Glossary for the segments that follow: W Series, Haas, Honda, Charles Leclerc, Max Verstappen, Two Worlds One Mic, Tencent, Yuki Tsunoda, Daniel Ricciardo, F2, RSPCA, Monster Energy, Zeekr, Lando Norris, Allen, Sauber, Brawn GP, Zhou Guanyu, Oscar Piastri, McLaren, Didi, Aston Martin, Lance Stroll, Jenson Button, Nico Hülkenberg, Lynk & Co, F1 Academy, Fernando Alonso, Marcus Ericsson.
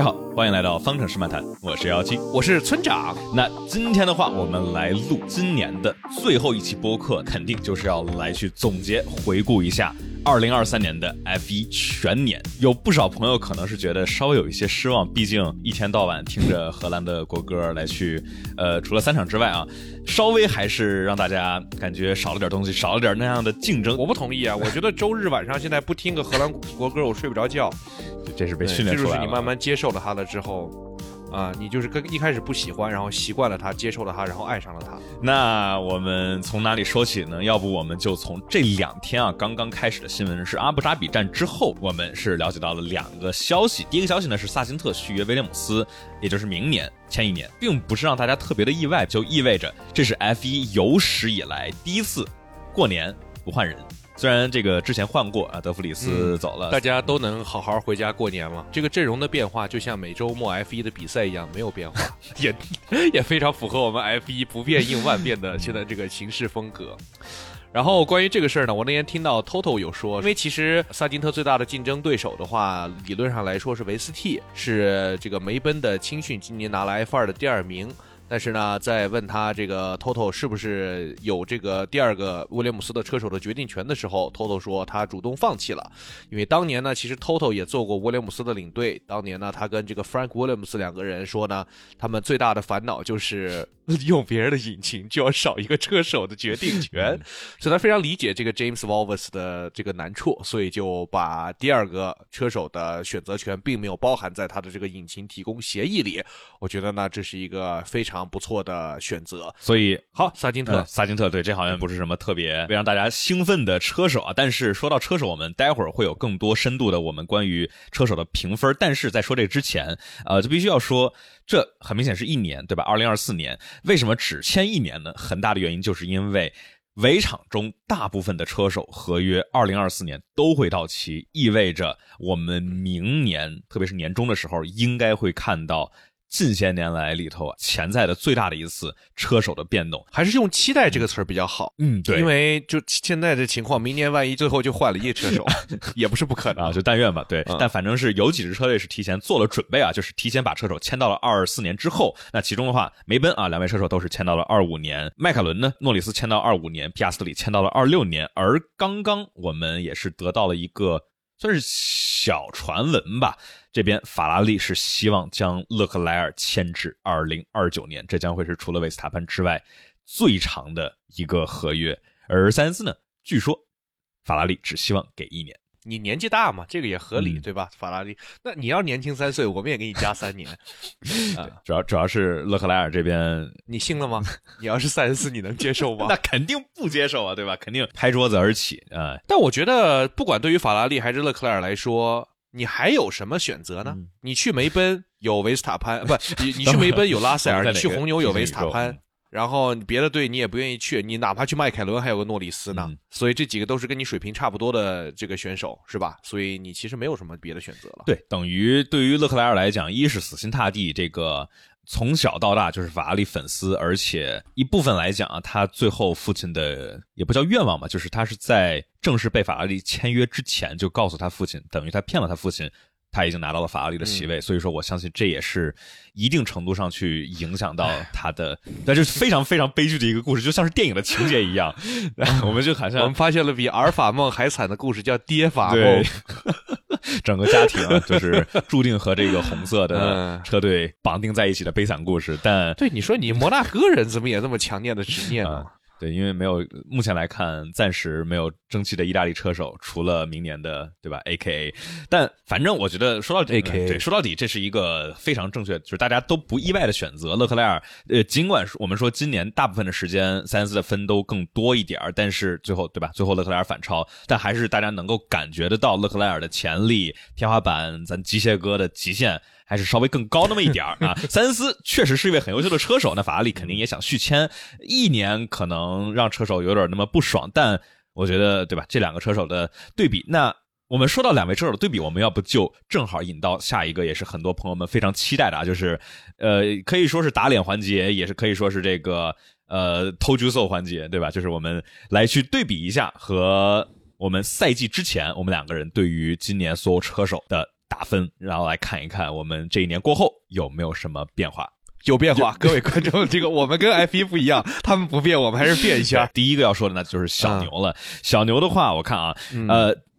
大家好，欢迎来到方程式漫谈，我是17，我是村长。那今天的话，我们来录今年的最后一期播客，肯定就是要来去总结回顾一下2023年的 F1 全年。有不少朋友可能是觉得稍微有一些失望，毕竟一天到晚听着荷兰的国歌来去除了3场之外啊，稍微还是让大家感觉少了点东西，少了点那样的竞争。我不同意啊，我觉得周日晚上现在不听个荷兰国歌我睡不着觉。这是被训练出来了，这就是你慢慢接受了它了之后啊，你就是跟一开始不喜欢，然后习惯了它，接受了它，然后爱上了它。那我们从哪里说起呢？要不我们就从这2天啊刚刚开始的新闻是阿布扎比站之后，我们是了解到了2个消息。第一个消息呢是萨辛特续约威廉姆斯，也就是明年。前一年并不是让大家特别的意外，就意味着这是 F1 有史以来第一次过年不换人。虽然这个之前换过啊，德弗里斯走了，大家都能好好回家过年嘛。这个阵容的变化就像每周末 F1 的比赛一样，没有变化，也非常符合我们 F1 不变应万变的现在这个行事风格。然后关于这个事儿呢，我那天听到 Toto 有说，因为其实萨金特最大的竞争对手的话，理论上来说是维斯蒂，是这个梅奔的青训，今年拿了 F2 的第2名。但是呢，在问他这个 Toto 是不是有这个第2个威廉姆斯的车手的决定权的时候， Toto 说他主动放弃了。因为当年呢，其实 Toto 也做过威廉姆斯的领队，当年呢，他跟这个 Frank Williams 2个人说呢，他们最大的烦恼就是用别人的引擎就要少一个车手的决定权，所以他非常理解这个 James Valvers 的这个难处，所以就把第2个车手的选择权并没有包含在他的这个引擎提供协议里。我觉得呢，这是一个非常不错的选择。所以好，萨金特，对，这好像不是什么特别让大家兴奋的车手啊。但是说到车手，我们待会儿会有更多深度的我们关于车手的评分。但是在说这之前，就必须要说，这很明显是一年，对吧？2024年。为什么只签1年呢？很大的原因就是因为围场中大部分的车手合约2024年都会到期，意味着我们明年，特别是年终的时候，应该会看到近些年来里头潜在的最大的一次车手的变动。还是用期待这个词儿比较好。嗯，对，因为就现在的情况，明年万一最后就换了一车手也不是不可能啊，就但愿吧。对，但反正是有几支车队是提前做了准备啊，就是提前把车手签到了24年之后。那其中的话，梅奔啊，2位车手都是签到了25年，迈凯伦呢，诺里斯签到25年，皮亚斯特里签到了26年。而刚刚我们也是得到了一个算是小传闻吧，这边法拉利是希望将勒克莱尔签至2029年，这将会是除了维斯塔潘之外最长的一个合约。而塞恩斯呢，据说法拉利只希望给1年。你年纪大嘛，这个也合理，对吧？法拉利，那你要年轻3岁，我们也给你加3年。主要是勒克莱尔这边，你信了吗？你要是塞恩斯，你能接受吗？那肯定不接受啊，对吧？肯定拍桌子而起啊！但我觉得，不管对于法拉利还是勒克莱尔来说，你还有什么选择呢？你去梅奔有维斯塔潘，不，你去梅奔有拉塞尔，你去红牛有维斯塔潘。然后别的队你也不愿意去，你哪怕去迈凯伦还有个诺里斯呢，所以这几个都是跟你水平差不多的这个选手，是吧？所以你其实没有什么别的选择了。对，等于对于勒克莱尔来讲，一是死心塌地这个从小到大就是法拉利粉丝，而且一部分来讲啊，他最后父亲的也不叫愿望嘛，就是他是在正式被法拉利签约之前就告诉他父亲，等于他骗了他父亲，他已经拿到了法拉利的席位，所以说我相信这也是一定程度上去影响到他的，但就是非常非常悲剧的一个故事，就像是电影的情节一样。我们就好像我们发现了比阿尔法梦还惨的故事，叫爹法梦。整个家庭啊，就是注定和这个红色的车队绑定在一起的悲惨故事。但对你说，你摩纳哥人怎么也这么强烈的执念呢？对，因为没有，目前来看暂时没有争气的意大利车手，除了明年的，对吧 AKA。 但反正我觉得说到底 AKA， 对，说到底这是一个非常正确，就是大家都不意外的选择。勒克莱尔尽管我们说今年大部分的时间塞恩斯的分都更多一点，但是最后，对吧，最后勒克莱尔反超，但还是大家能够感觉得到勒克莱尔的潜力天花板，咱机械哥的极限还是稍微更高那么一点啊。塞恩斯确实是一位很优秀的车手，那法拉利肯定也想续签1年，可能让车手有点那么不爽，但我觉得，对吧，这2个车手的对比，那我们说到2位车手的对比，我们要不就正好引到下一个也是很多朋友们非常期待的啊，就是可以说是打脸环节，也是可以说是这个偷狙搜环节，对吧？就是我们来去对比一下和我们赛季之前我们2个人对于今年所有车手的打分，然后来看一看我们这一年过后有没有什么变化。有变化，各位观众，这个我们跟 F1 不一样，他们不变，我们还是变一下。第一个要说的那就是小牛了。小牛的话，我看啊，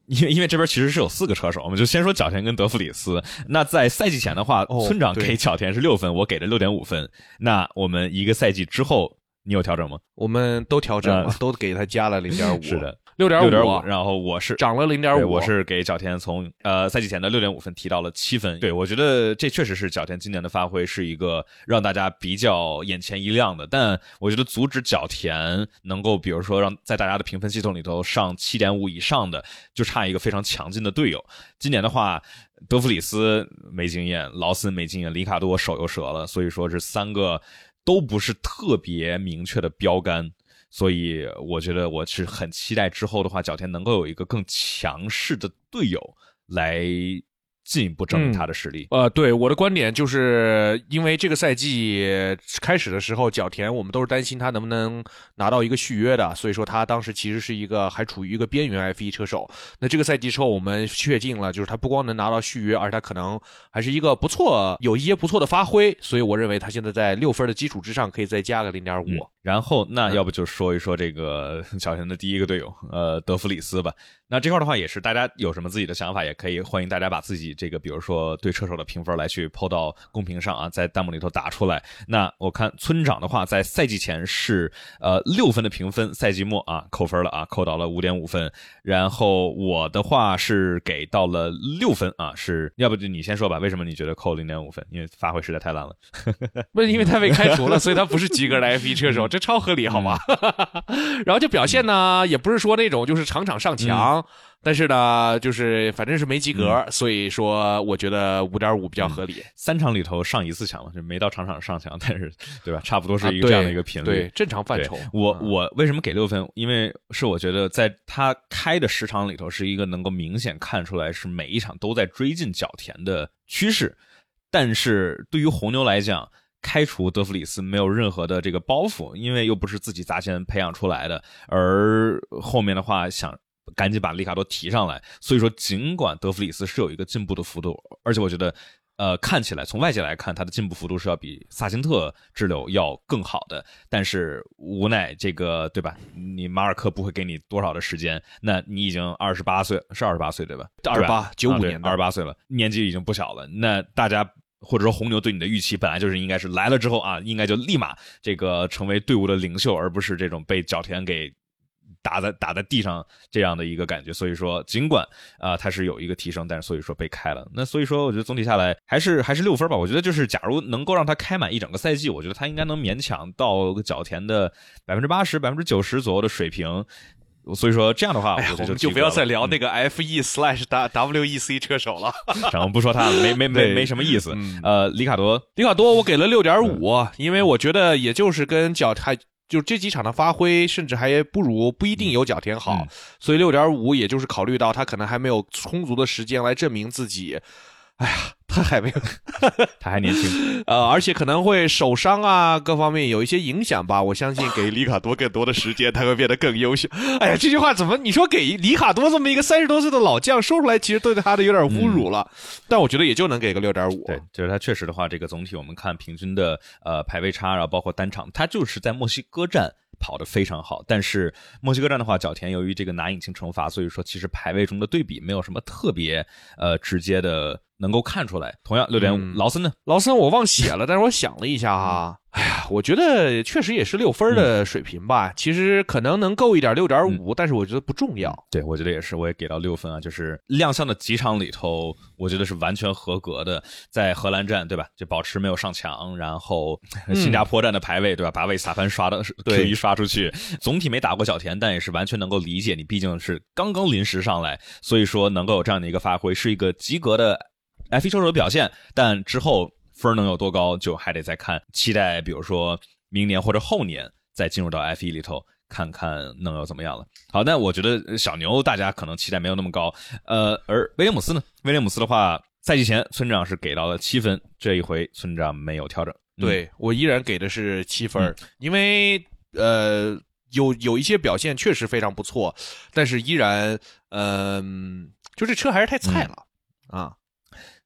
因为这边其实是有四个车手，我们就先说角田跟德弗里斯。那在赛季前的话，村长给角田是6分，我给了 6.5 分。那我们一个赛季之后，你有调整吗？我们都调整了，都给他加了 0.5。是的。6.5， 然后我是涨了 0.5， 我是给角田从赛季前的 6.5 分提到了7分。对，我觉得这确实是角田今年的发挥是一个让大家比较眼前一亮的，但我觉得阻止角田能够比如说让在大家的评分系统里头上 7.5 以上的，就差一个非常强劲的队友。今年的话，德弗里斯没经验，劳森没经验，里卡多手又折了，所以说这三个都不是特别明确的标杆。所以我觉得我是很期待之后的话，角田能够有一个更强势的队友来进一步证明他的实力。对，我的观点就是因为这个赛季开始的时候，角田我们都是担心他能不能拿到一个续约的，所以说他当时其实是一个还处于一个边缘 F1 车手。那这个赛季之后我们确定了，就是他不光能拿到续约，而且他可能还是一个不错，有一些不错的发挥，所以我认为他现在在6分的基础之上可以再加个 0.5。然后那要不就说一说这个角田的第一个队友德弗里斯吧。那这块的话也是大家有什么自己的想法，也可以欢迎大家把自己这个比如说对车手的评分来去抛到公屏上啊，在弹幕里头打出来。那我看村长的话，在赛季前是6分的评分，赛季末啊扣分了啊，扣到了 5.5 分。然后我的话是给到了6分啊，是要不就你先说吧，为什么你觉得扣 0.5 分？因为发挥实在太烂了。不是因为他被开除了，所以他不是及格的 F1 车手，这超合理好吗？然后这表现呢，也不是说那种就是场场上强。但是呢，就是反正是没及格，所以说我觉得 5.5 比较合理。三场里头上一次强了，就没到场场上强，但是对吧，差不多是一个这样的一个频率。对，正常范畴。我为什么给6分？因为是我觉得在他开的10场里头是一个能够明显看出来是每一场都在追进角田的趋势，但是对于红牛来讲，开除德弗里斯没有任何的这个包袱，因为又不是自己砸钱培养出来的，而后面的话想赶紧把里卡多提上来，所以说尽管德弗里斯是有一个进步的幅度，而且我觉得看起来从外界来看他的进步幅度是要比萨辛特之流要更好的，但是无奈这个对吧，你马尔科不会给你多少的时间，那你已经28岁，是28岁对吧？ 28,95 年的28岁了，年纪已经不小了，那大家或者说红牛对你的预期本来就是应该是来了之后啊，应该就立马这个成为队伍的领袖，而不是这种被角田给打在地上这样的一个感觉，所以说尽管他是有一个提升，但是所以说被开了。那所以说我觉得总体下来还是6分吧。我觉得就是假如能够让他开满一整个赛季，我觉得他应该能勉强到角田的 80%、90% 左右的水平。所以说这样的话，我们就不要再聊那个 FE/WEC 车手了。然后不说他没什么意思。里卡多我给了 6.5， 因为我觉得也就是跟角田就这几场的发挥，甚至还不一定有角田好，所以 6.5 也就是考虑到他可能还没有充足的时间来证明自己。哎呀，他还没有，他还年轻，而且可能会手伤啊，各方面有一些影响吧。我相信给里卡多更多的时间，他会变得更优秀。哎呀，这句话怎么你说给里卡多这么一个30多岁的老将说出来，其实对他的有点侮辱了。但我觉得也就能给个 6.5。对，就是他确实的话，这个总体我们看平均的排位差，然后包括单场，他就是在墨西哥站跑得非常好，但是墨西哥站的话，角田由于这个拿引擎惩罚，所以说其实排位中的对比没有什么特别直接的能够看出来。同样 6.5、劳森呢？劳森我忘写了，但是我想了一下哈，哎呀，我觉得确实也是6分的水平吧，其实可能能够一点 6.5， 但是我觉得不重要。对，我觉得也是，我也给到6分啊，就是亮相的几场里头，我觉得是完全合格的。在荷兰站对吧，就保持没有上墙，然后新加坡站的排位对吧，把维斯塔潘刷的 Q1 刷出去，总体没打过角田，但也是完全能够理解，你毕竟是刚刚临时上来，所以说能够有这样的一个发挥，是一个及格的F1 车手的表现，但之后分能有多高就还得再看，期待比如说明年或者后年再进入到 F1 里头看看能有怎么样了。好，那我觉得小牛大家可能期待没有那么高，而威廉姆斯呢？威廉姆斯的话，赛季前村长是给到了7分，这一回村长没有调整。对，我依然给的是7分，因为有一些表现确实非常不错，但是依然就这车还是太菜了啊。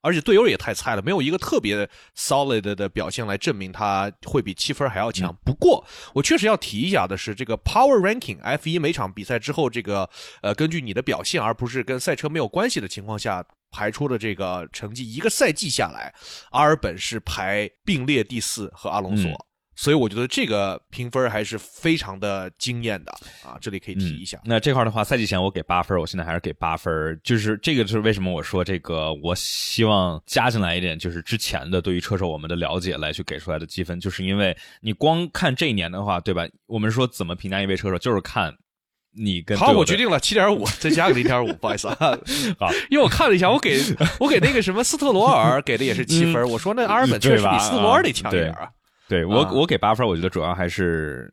而且队友也太菜了，没有一个特别 solid 的表现来证明他会比七分还要强。不过我确实要提一下的是，这个 Power Ranking F1 每场比赛之后，这个根据你的表现而不是跟赛车没有关系的情况下排出的这个成绩，一个赛季下来，阿尔本是排并列第四和阿隆索。所以我觉得这个评分还是非常的惊艳的啊，这里可以提一下。那这块的话，赛季前我给八分，我现在还是给八分。就是这个是为什么我说这个，我希望加进来一点，就是之前的对于车手我们的了解来去给出来的积分，就是因为你光看这一年的话，对吧？我们说怎么评价一位车手，就是看你跟好，我决定了 7.5 再加个 0.5 不好意思啊，好，因为我看了一下，我给那个什么斯特罗尔给的也是7分，我说那阿尔本确实比斯特罗尔得强一点啊。对，我给八分，我觉得主要还是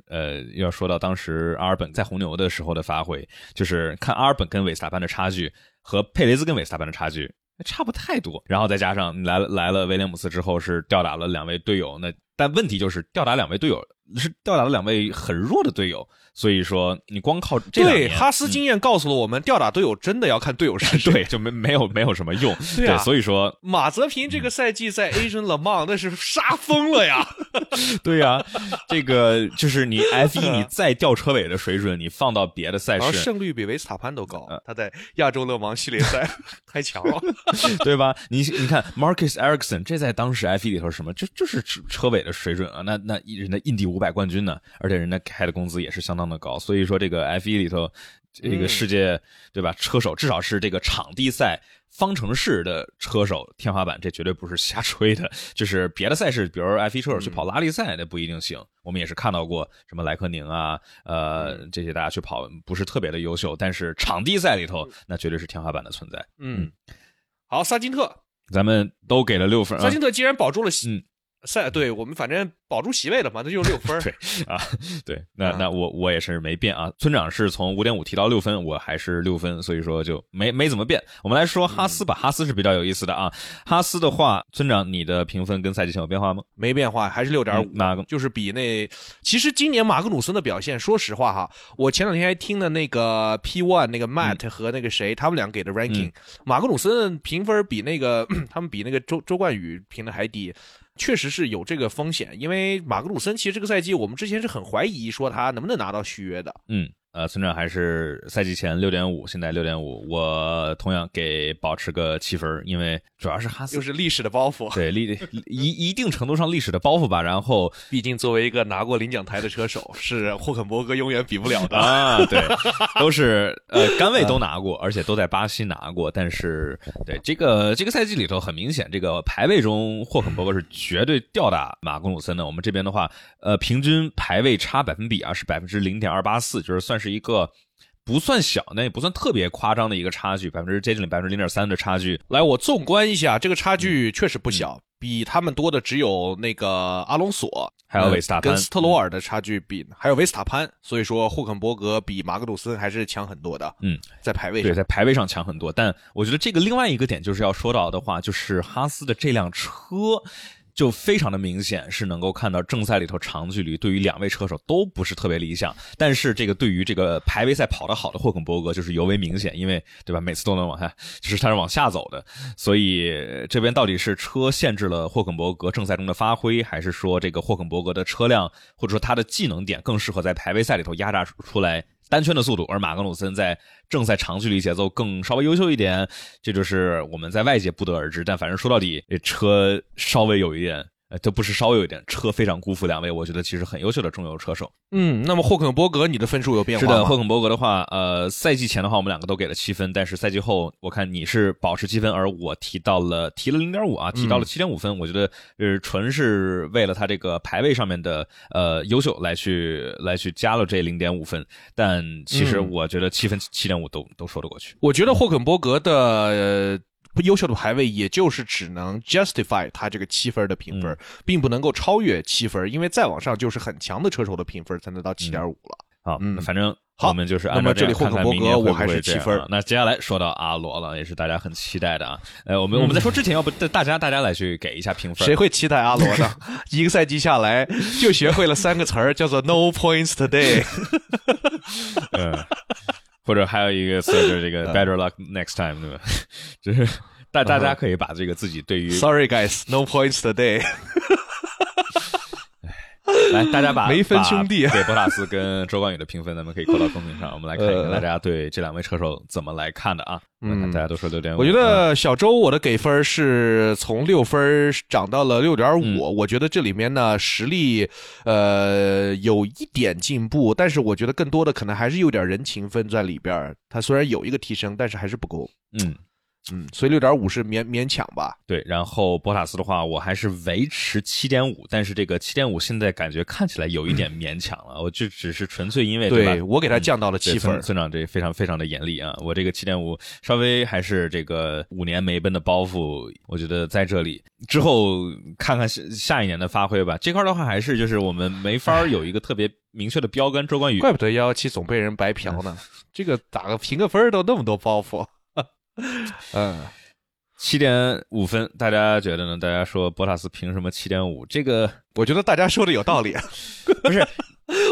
要说到当时阿尔本在红牛的时候的发挥，就是看阿尔本跟维斯塔潘的差距和佩雷兹跟维斯塔潘的差距差不太多，然后再加上来了威廉姆斯之后是吊打了两位队友，那但问题就是吊打两位队友是吊打了两位很弱的队友，所以说你光靠这两年，对，哈斯经验告诉了我们，吊打队友真的要看队友是谁，对，就没有什么用，对啊，对，所以说马泽平这个赛季在 Asian Le Mans 那是杀疯了呀，对呀，啊，这个就是你 F1 你再吊车尾的水准，你放到别的赛事，胜率比维斯塔潘都高，他在亚洲勒芒系列赛太强了，对吧？你看 Marcus Ericsson 这在当时 F1 里头是什么？就是车尾的水准啊，那人的印第500冠军呢，而且人家开的工资也是相当的高，所以说这个 F1 里头这个世界，对吧，车手至少是这个场地赛方程式的车手天花板，这绝对不是瞎吹的，就是别的赛事比如 F1 车手去跑拉力赛那不一定行，我们也是看到过什么莱科宁啊这些大家去跑不是特别的优秀，但是场地赛里头那绝对是天花板的存在。好，萨金特咱们都给了6分，萨金特既然保住了赛，对，我们反正保住席位了嘛，那就是6分。对啊，对，那我也是没变啊。村长是从 5.5 提到6分，我还是6分，所以说就没怎么变。我们来说哈斯吧，哈斯是比较有意思的啊。哈斯的话，村长你的评分跟赛季前有变化吗？没变化，还是 6.5。哪个？就是比那，其实今年马格努森的表现，说实话哈，我前两天还听了那个 P1 那个 Matt 和那个谁他们俩给的 ranking，马格努森评分比那个他们比那个周冠宇评的还低。确实是有这个风险，因为马格努森其实这个赛季我们之前是很怀疑说他能不能拿到续约的。村长还是赛季前 6.5， 现在 6.5， 我同样给保持个7分，因为主要是哈斯就是历史的包袱，对，一定程度上历史的包袱吧。然后，毕竟作为一个拿过领奖台的车手，是霍肯伯格永远比不了的啊。对，都是杆位都拿过，而且都在巴西拿过。但是，对这个赛季里头，很明显，这个排位中霍肯伯格是绝对吊打马格努森的。我们这边的话，平均排位差百分比啊是 0.284， 就是算是一个不算小，那也不算特别夸张的一个差距，接近 0.3% 的差距。来，我纵观一下，这个差距确实不小，比他们多的只有那个阿隆索，还有维斯塔潘，跟斯特罗尔的差距比，还有维斯塔潘。所以说，霍肯伯格比马格努森还是强很多的。在排位上，对，在排位上强很多。但我觉得这个另外一个点就是要说到的话，就是哈斯的这辆车。就非常的明显是能够看到正赛里头长距离对于两位车手都不是特别理想，但是这个对于这个排位赛跑得好的霍肯伯格就是尤为明显，因为对吧每次都能往下，就是他是往下走的，所以这边到底是车限制了霍肯伯格正赛中的发挥，还是说这个霍肯伯格的车辆或者说他的技能点更适合在排位赛里头压榨出来单圈的速度，而马格努森在正赛长距离节奏更稍微优秀一点，这就是我们在外界不得而知。但反正说到底，车稍微有一点，这不是稍微有一点，车非常辜负两位，我觉得其实很优秀的中游车手。那么霍肯伯格，你的分数有变化吗？是的，霍肯伯格的话，赛季前的话我们两个都给了7分，但是赛季后我看你是保持7分，而我提了 0.5 啊，提到了 7.5 分，我觉得纯是为了他这个排位上面的优秀来去加了这 0.5 分，但其实我觉得7分 7.5 都说得过去。我觉得霍肯伯格的优秀的排位也就是只能 justify 他这个7分的评分，并不能够超越7分，因为再往上就是很强的车手的评分才能到 7.5 了。反正我们就是按照这样看看明年会不会这样。那么这里霍肯伯格我还是7分。那接下来说到阿罗了，也是大家很期待的啊。我们在说之前，要不大家来去给一下评分。谁会期待阿罗呢？一个赛季下来就学会了3个词儿，叫做 no points today。或者还有一个词就是这个 better luck next time， 对吧？就是但大家可以把这个自己对于 Sorry guys, no points today 来，大家把梅分兄弟对博塔斯跟周冠宇的评分，咱们可以扣到公屏上，我们来看一看大家对这两位车手怎么来看的啊。嗯，大家都说 6.5。 我觉得小周我的给分是从6分涨到了 6.5、我觉得这里面呢实力有一点进步，但是我觉得更多的可能还是有点人情分在里边，他虽然有一个提升，但是还是不够。嗯，所以 6.5 是勉强吧。对，然后博塔斯的话我还是维持 7.5, 但是这个 7.5 现在感觉看起来有一点勉强了，我就只是纯粹因为对我给他降到了7分。村长这非常非常的严厉啊，我这个 7.5 稍微还是这个5年梅奔的包袱，我觉得在这里之后看看下一年的发挥吧。这块的话还是就是我们没法有一个特别明确的标杆，周冠宇怪不得117总被人白嫖呢，这个打个评个分都那么多包袱。7.5 分，大家觉得呢？大家说博塔斯凭什么 7.5？ 这个我觉得大家说的有道理。不是，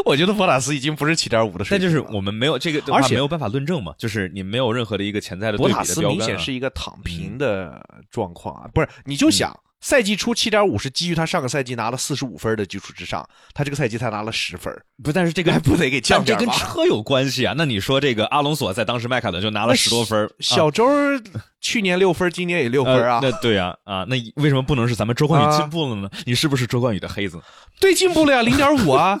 我觉得博塔斯已经不是 7.5 的水平了，但就是我们没有这个的话没有办法论证嘛，就是你没有任何的一个潜在的对比的标杆，博塔斯明显是一个躺平的状况啊！不是，你就想赛季初 7.5 是基于他上个赛季拿了45分的基础之上，他这个赛季才拿了10分。不，但是这个还不得给降点吗？这跟车有关系啊。那你说这个阿隆索在当时迈凯伦就拿了10多分。小周去年6分，今年也6分啊。那对啊，那为什么不能是咱们周冠宇进步了呢？你是不是周冠宇的黑子？对，进步了呀 ,0.5 啊。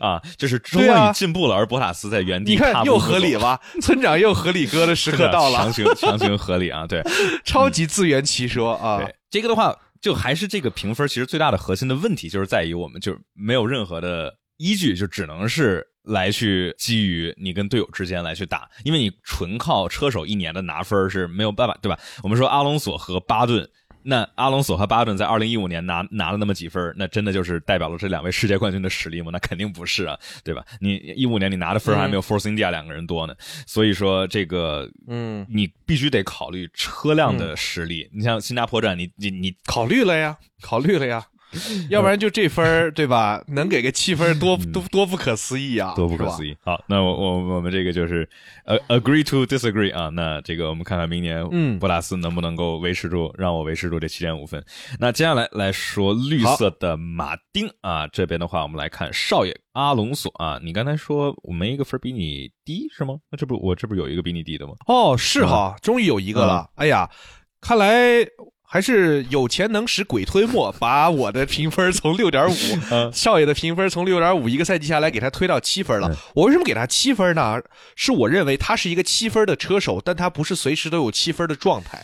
啊，就是周冠宇进步了，而博塔斯在原地。你看又合理吧？村长又合理哥的时刻到了。强行合理啊，对。超级自圆其说啊。对，这个的话就还是这个评分其实最大的核心的问题就是在于我们就没有任何的依据，就只能是来去基于你跟队友之间来去打，因为你纯靠车手一年的拿分是没有办法，对吧？我们说阿隆索和巴顿，那阿隆索和巴顿在2015年拿了那么几分，那真的就是代表了这两位世界冠军的实力吗？那肯定不是啊，对吧？你15年你拿的分还没有 Force India 两个人多呢，所以说这个你必须得考虑车辆的实力。你像新加坡站你考虑了呀。要不然就这分对吧，能给个7分多不可思议啊。多不可思议。好，那我们这个就是agree to disagree 啊。那这个我们看看明年博塔斯能不能够维持住，让我维持住这 7.5 分。那接下来说绿色的马丁啊，这边的话我们来看少爷阿隆索啊。你刚才说我没一个分比你低是吗？那这不有一个比你低的吗？哦，是哈，终于有一个了。哎呀，看来还是有钱能使鬼推磨，把我的评分从 6.5 少爷的评分从 6.5 一个赛季下来给他推到7分了。我为什么给他7分呢？是我认为他是一个7分的车手，但他不是随时都有7分的状态。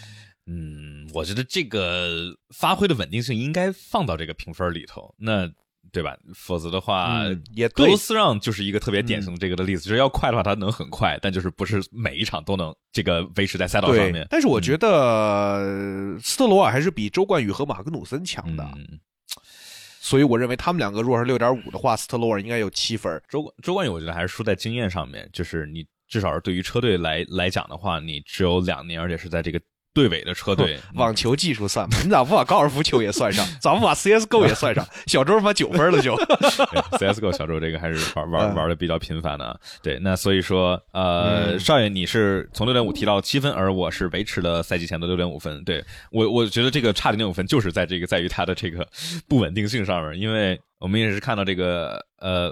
我觉得这个发挥的稳定性应该放到这个评分里头，那对吧？否则的话，也对，格罗斯让就是一个特别典型的这个的例子，就是要快的话他能很快，但就是不是每一场都能这个维持在赛道上面。但是我觉得斯特罗尔还是比周冠宇和马格努森强的。所以我认为他们两个如果是 6.5 的话，斯特罗尔应该有7分。周冠宇我觉得还是输在经验上面，就是你至少是对于车队来讲的话，你只有2年，而且是在这个队尾的车队。网球技术算吗？你咋不把高尔夫球也算上？咋不把 CSGO 也算上？小周把9分了就。CSGO 小周这个还是玩的比较频繁的啊。对，那所以说少爷你是从 6.5 提到7分，而我是维持了赛季前的 6.5 分。对，我觉得这个差 0.5 分就是在这个在于他的这个不稳定性上面，因为我们也是看到这个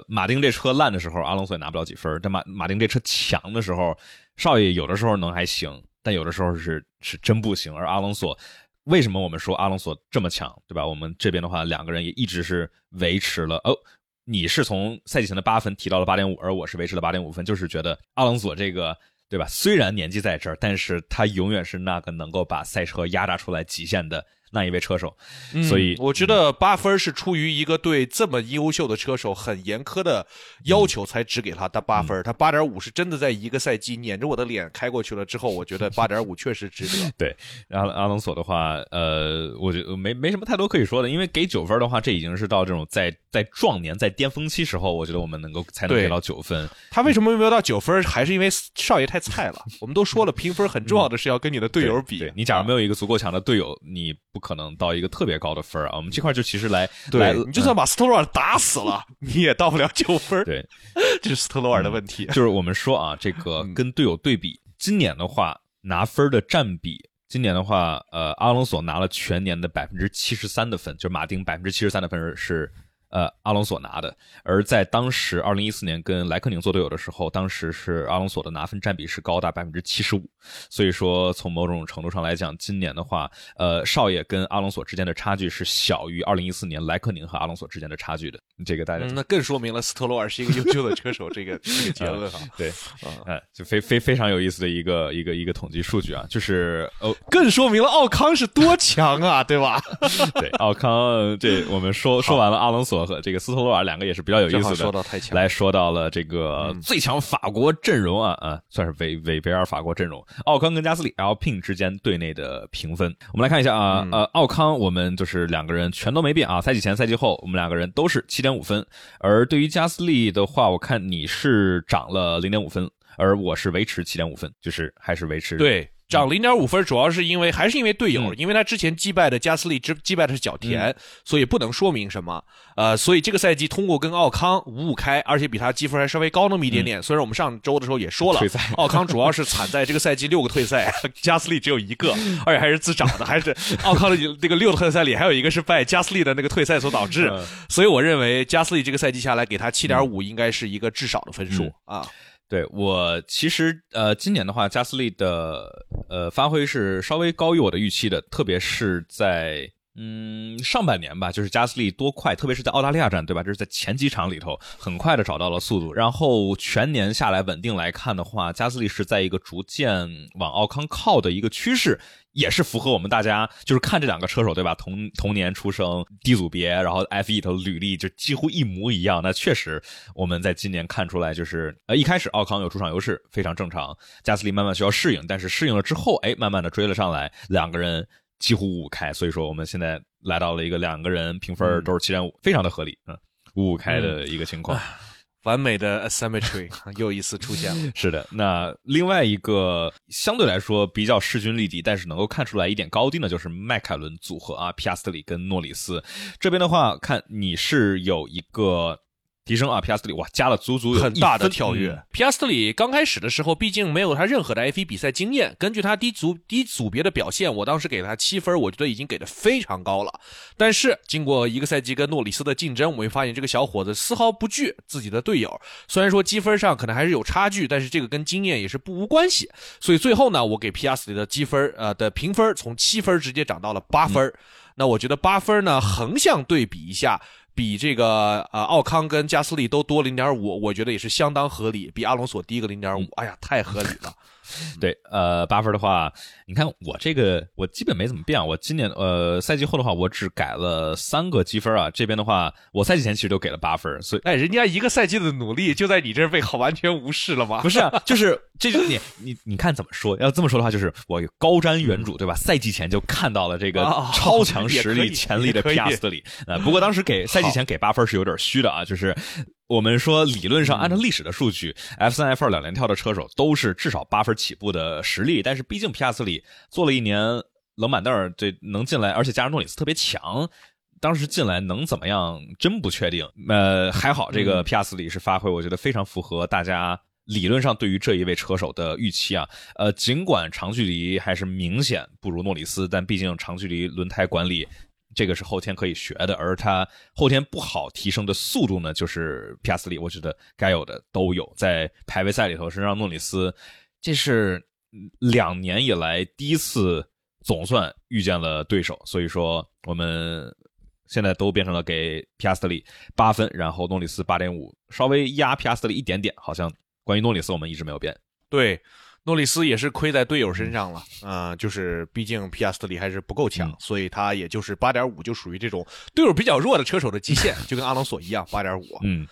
马丁这车烂的时候阿隆索也拿不了几分，但马丁这车强的时候少爷有的时候能还行。但有的时候是真不行，而阿隆索为什么我们说阿隆索这么强，对吧？我们这边的话两个人也一直是维持了你是从赛季前的8分提到了 8.5, 而我是维持了 8.5 分，就是觉得阿隆索这个对吧，虽然年纪在这儿，但是他永远是那个能够把赛车压榨出来极限的那一位车手。所以我觉得8分是出于一个对这么优秀的车手很严苛的要求才只给他8分。他 8.5 是真的在一个赛季撵着我的脸开过去了之后，我觉得 8.5 确实值得。对，然后阿隆索的话我觉得没什么太多可以说的，因为给9分的话这已经是到这种在壮年在巅峰期时候，我觉得我们能够才能给到9分。他为什么没有到9分，还是因为少爷太菜了。我们都说了评分很重要的是要跟你的队友比。对，你假如没有一个足够强的队友，你不可能到一个特别高的分啊！我们这块就其实来，你就算把斯特罗尔打死了，你也到不了9分。对，这是斯特罗尔的问题。就是我们说啊，这个跟队友对比，今年的话拿分的占比今年的话，阿隆索拿了全年的 73% 的分，就是马丁 73% 的分是阿隆索拿的。而在当时2014年跟莱克宁做队友的时候，当时是阿隆索的拿分占比是高达 75%。 所以说从某种程度上来讲，今年的话少爷跟阿隆索之间的差距是小于2014年莱克宁和阿隆索之间的差距的。这个大家那更说明了斯特罗尔是一个优秀的车手这个结论哈。对，就非常有意思的一个统计数据啊，就是更说明了奥康是多强啊，对吧？对，奥康这我们说完了阿隆索和这个斯特罗尔两个也是比较有意思的，说到太强来说到了这个最强法国阵容啊，算是维维尔法国阵容。奥康跟加斯里 Alpine 之间队内的评分，我们来看一下啊，奥康我们就是两个人全都没变啊，赛季前赛季后我们两个人都是7.5 分，而对于加斯利的话，我看你是涨了 0.5 分，而我是维持 7.5 分，就是还是维持。对，涨 0.5 分主要是因为还是因为队友，因为他之前击败的加斯利击败的是角田，所以不能说明什么。所以这个赛季通过跟奥康五五开，而且比他积分还稍微高那么一点点。虽然我们上周的时候也说了，奥康主要是惨在这个赛季6个退赛，加斯利只有一个，而且还是自找的，还是奥康的那个6个退赛里还有一个是拜加斯利的那个退赛所导致。所以我认为加斯利这个赛季下来给他 7.5 应该是一个至少的分数啊。对，我其实今年的话加斯利的发挥是稍微高于我的预期的，特别是在上半年吧，就是加斯利多快，特别是在澳大利亚站，对吧，就是在前几场里头很快的找到了速度。然后全年下来稳定来看的话，加斯利是在一个逐渐往奥康靠的一个趋势。也是符合我们大家就是看这两个车手，对吧，同年出生，低组别，然后 F1 头履历就几乎一模一样。那确实我们在今年看出来，就是一开始奥康有主场优势非常正常，加斯利慢慢需要适应，但是适应了之后慢慢的追了上来，两个人几乎五五开。所以说我们现在来到了一个两个人评分都是 7.5， 非常的合理，五五开的一个情况。完美的 asymmetry 又一次出现了。是的，那另外一个相对来说比较势均力敌，但是能够看出来一点高低呢，就是迈凯伦组合啊，皮亚斯特里跟诺里斯。这边的话，看你是有一个提升啊，皮亚斯特里哇加了足有很大的跳跃。皮亚斯特里刚开始的时候毕竟没有他任何的 F1 比赛经验，根据他低组别的表现，我当时给他7分，我觉得已经给的非常高了。但是经过一个赛季跟诺里斯的竞争，我们会发现这个小伙子丝毫不惧自己的队友，虽然说积分上可能还是有差距，但是这个跟经验也是不无关系。所以最后呢，我给皮亚斯特里的积分的评分从7分直接涨到了8分。那我觉得8分呢，横向对比一下，比这个奥康跟加斯利都多 0.5， 我觉得也是相当合理，比阿隆索低个 0.5， 哎呀太合理了。对，8分的话，你看我这个我基本没怎么变，我今年赛季后的话我只改了3个积分啊。这边的话我赛季前其实都给了8分，所以人家一个赛季的努力就在你这儿被完全无视了吗？不是啊，就是这就你看怎么说，要这么说的话就是我有高瞻远瞩，对吧，赛季前就看到了这个超强实力潜力的皮亚斯特里。不过当时给赛季前给8分是有点虚的啊，就是我们说理论上按照历史的数据 F3 F2 两连跳的车手都是至少8分起步的实力，但是毕竟皮亚斯里做了一年冷板凳，对，能进来，而且加上诺里斯特别强，当时进来能怎么样真不确定。还好这个皮亚斯里是发挥我觉得非常符合大家理论上对于这一位车手的预期啊，尽管长距离还是明显不如诺里斯，但毕竟长距离轮胎管理这个是后天可以学的，而他后天不好提升的速度呢，就是皮亚斯利我觉得该有的都有。在排位赛里头身上诺里斯，这是2年以来第一次总算遇见了对手，所以说我们现在都变成了给皮亚斯利8分，然后诺里斯 8.5， 稍微压皮亚斯利一点点，好像关于诺里斯我们一直没有变。对，诺里斯也是亏在队友身上了，就是毕竟皮亚斯特里还是不够强，所以他也就是 8.5 就属于这种队友比较弱的车手的极限，就跟阿隆索一样 8.5。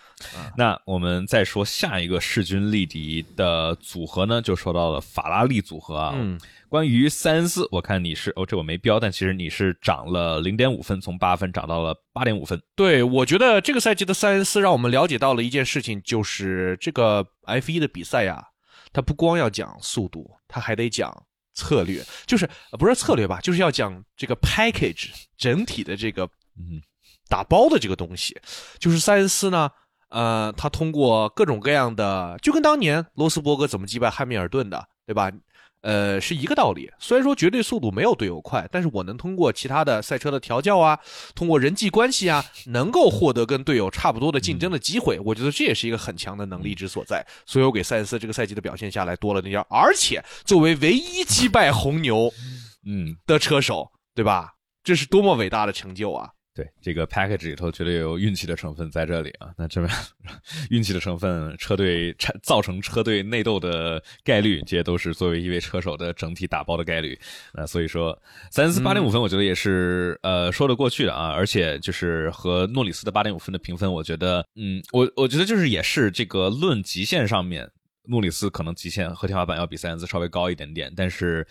那我们再说下一个势均力敌的组合呢，就说到了法拉利组合啊。关于塞恩斯，我看你是这我没标，但其实你是涨了 0.5 分，从8分涨到了 8.5 分。对，我觉得这个赛季的塞恩斯让我们了解到了一件事情，就是这个 F1 的比赛呀，他不光要讲速度，他还得讲策略，就是不是策略吧，就是要讲这个 package 整体的这个打包的这个东西。就是塞恩斯呢，他通过各种各样的，就跟当年罗斯伯格怎么击败汉密尔顿的，对吧？是一个道理。虽然说绝对速度没有队友快，但是我能通过其他的赛车的调教啊，通过人际关系啊，能够获得跟队友差不多的竞争的机会，我觉得这也是一个很强的能力之所在。所以我给塞恩斯这个赛季的表现下来多了那点，而且作为唯一击败红牛的车手，对吧？这是多么伟大的成就啊！对，这个 package 里头绝对有运气的成分在这里啊。那这边运气的成分，车队造成车队内斗的概率，这些都是作为一位车手的整体打包的概率。那所以说 ,348.5 分我觉得也是说得过去的啊。而且就是和诺里斯的 8.5 分的评分，我觉得我觉得就是也是这个论极限上面，诺里斯可能极限和天花板要比塞恩斯稍微高一点点，但是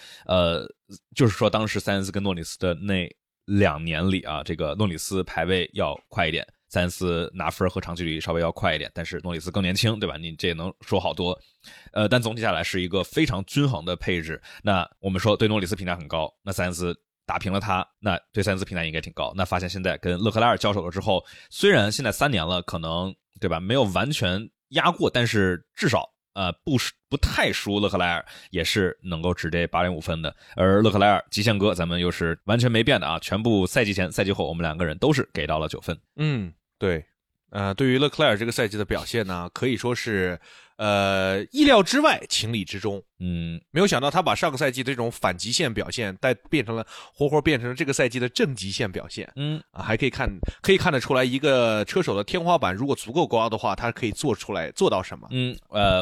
就是说当时塞恩斯跟诺里斯的那2年里啊，这个诺里斯排位要快一点，塞恩斯拿分和长距离稍微要快一点，但是诺里斯更年轻，对吧？你这也能说好多。但总体下来是一个非常均衡的配置。那我们说对诺里斯评价很高，那塞恩斯打平了他，那对塞恩斯评价应该挺高。那发现现在跟勒克莱尔交手了之后，虽然现在3年了，可能对吧没有完全压过，但是至少不太输勒克莱尔，也是能够值这 8.5 分的。而勒克莱尔极限哥咱们又是完全没变的啊，全部赛季前赛季后我们两个人都是给到了9分。对。对于勒克莱尔这个赛季的表现呢，可以说是意料之外，情理之中。没有想到他把上个赛季的这种反极限表现活活变成了这个赛季的正极限表现。还可以看得出来，一个车手的天花板如果足够高的话，他可以做到什么。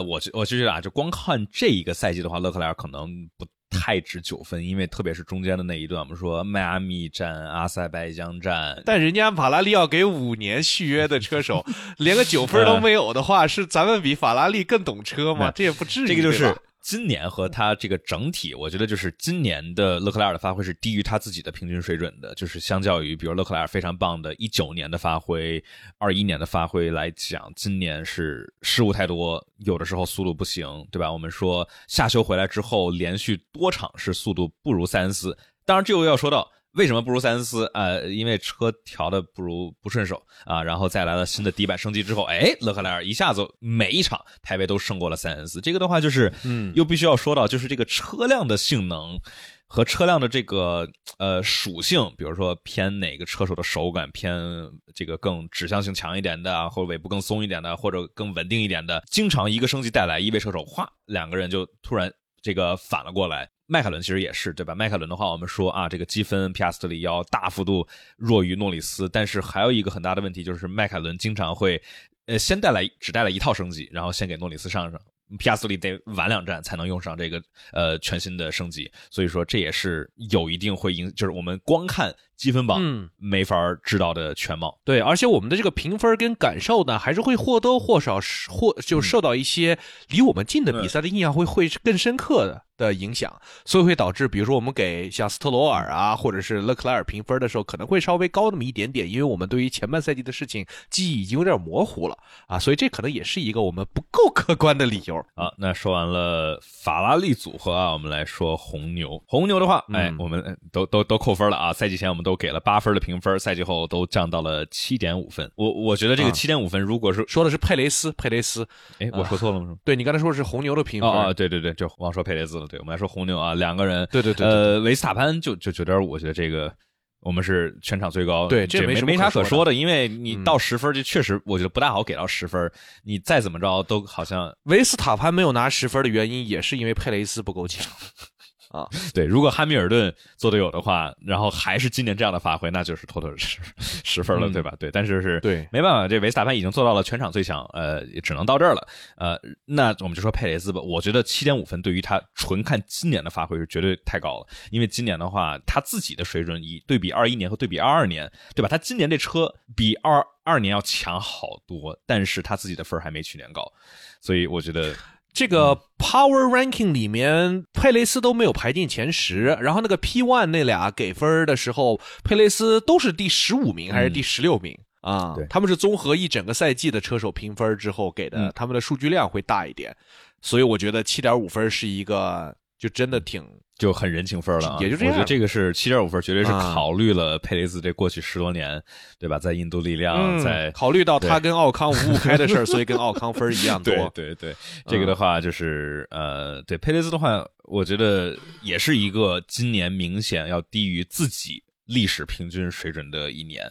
我就觉得啊，就光看这一个赛季的话，勒克莱尔可能不太值9分，因为特别是中间的那一段，我们说迈阿密站、阿塞拜疆站，但人家法拉利要给5年续约的车手，连个9分都没有的话，是咱们比法拉利更懂车吗？这也不至于。这个就是今年和他这个整体，我觉得就是今年的勒克莱尔的发挥是低于他自己的平均水准的，就是相较于比如勒克莱尔非常棒的19年的发挥、21年的发挥来讲，今年是失误太多，有的时候速度不行，对吧？我们说夏休回来之后连续多场是速度不如塞恩斯，当然这又要说到为什么不如塞恩斯？因为车调的不顺手啊，然后再来了新的底板升级之后，勒克莱尔一下子每一场排位都胜过了塞恩斯。这个的话就是，又必须要说到，就是这个车辆的性能和车辆的这个属性，比如说偏哪个车手的手感偏这个更指向性强一点的，或者尾部更松一点的，或者更稳定一点的，经常一个升级带来一位车手，哗，两个人就突然这个反了过来。迈凯伦其实也是，对吧？迈凯伦的话我们说啊，这个积分皮亚斯特里要大幅度弱于诺里斯，但是还有一个很大的问题，就是迈凯伦经常会只带来一套升级，然后先给诺里斯上，皮亚斯特里得晚2站才能用上这个全新的升级。所以说这也是有一定会就是我们光看积分榜没法知道的全貌。对，而且我们的这个评分跟感受呢，还是会或多或少就受到一些离我们近的比赛的印象会更深刻的影响，所以会导致比如说我们给像斯特罗尔啊或者是勒克莱尔评分的时候，可能会稍微高那么一点点，因为我们对于前半赛季的事情记忆已经有点模糊了啊，所以这可能也是一个我们不够客观的理由啊。那说完了法拉利组合啊，我们来说红牛。红牛的话，我们都扣分了啊，赛季前我们都给了8分的评分，赛季后都降到了 7.5 分。我觉得这个 7.5 分如果是说的是佩雷斯，我说错了吗？对，你刚才说的是红牛的评分啊，对，就忘说佩雷斯了。对，我们来说红牛啊，两个人对，维斯塔潘就 9.5， 我觉得这个我们是全场最高，对，这没啥可说的，因为你到10分就确实我觉得不大好给到10分，你再怎么着都好像维斯塔潘没有拿10分的原因也是因为佩雷斯不够强。对，如果汉密尔顿做队友的话，然后还是今年这样的发挥，那就是妥妥10分了，对吧？对，但是对，没办法，这维斯塔潘已经做到了全场最强，也只能到这儿了。那我们就说佩雷斯吧，我觉得 7.5 分对于他纯看今年的发挥是绝对太高了，因为今年的话，他自己的水准以对比21年和对比22年，对吧？他今年这车比22年要强好多，但是他自己的分还没去年高，所以我觉得。这个 Power Ranking 里面佩雷斯都没有排进前10，然后那个 P1 那俩给分的时候，佩雷斯都是第15名还是第16名啊？他们是综合一整个赛季的车手评分之后给的，他们的数据量会大一点，所以我觉得 7.5 分是一个就真的挺就很人情分了、啊，也就这样。我觉得这个是 7.5 分，绝对是考虑了佩雷斯这过去10多年，对吧？在印度力量，在考虑到他跟奥康五五开的事儿，所以跟奥康分一样多。对对对，这个的话就是对佩雷斯的话，我觉得也是一个今年明显要低于自己历史平均水准的一年，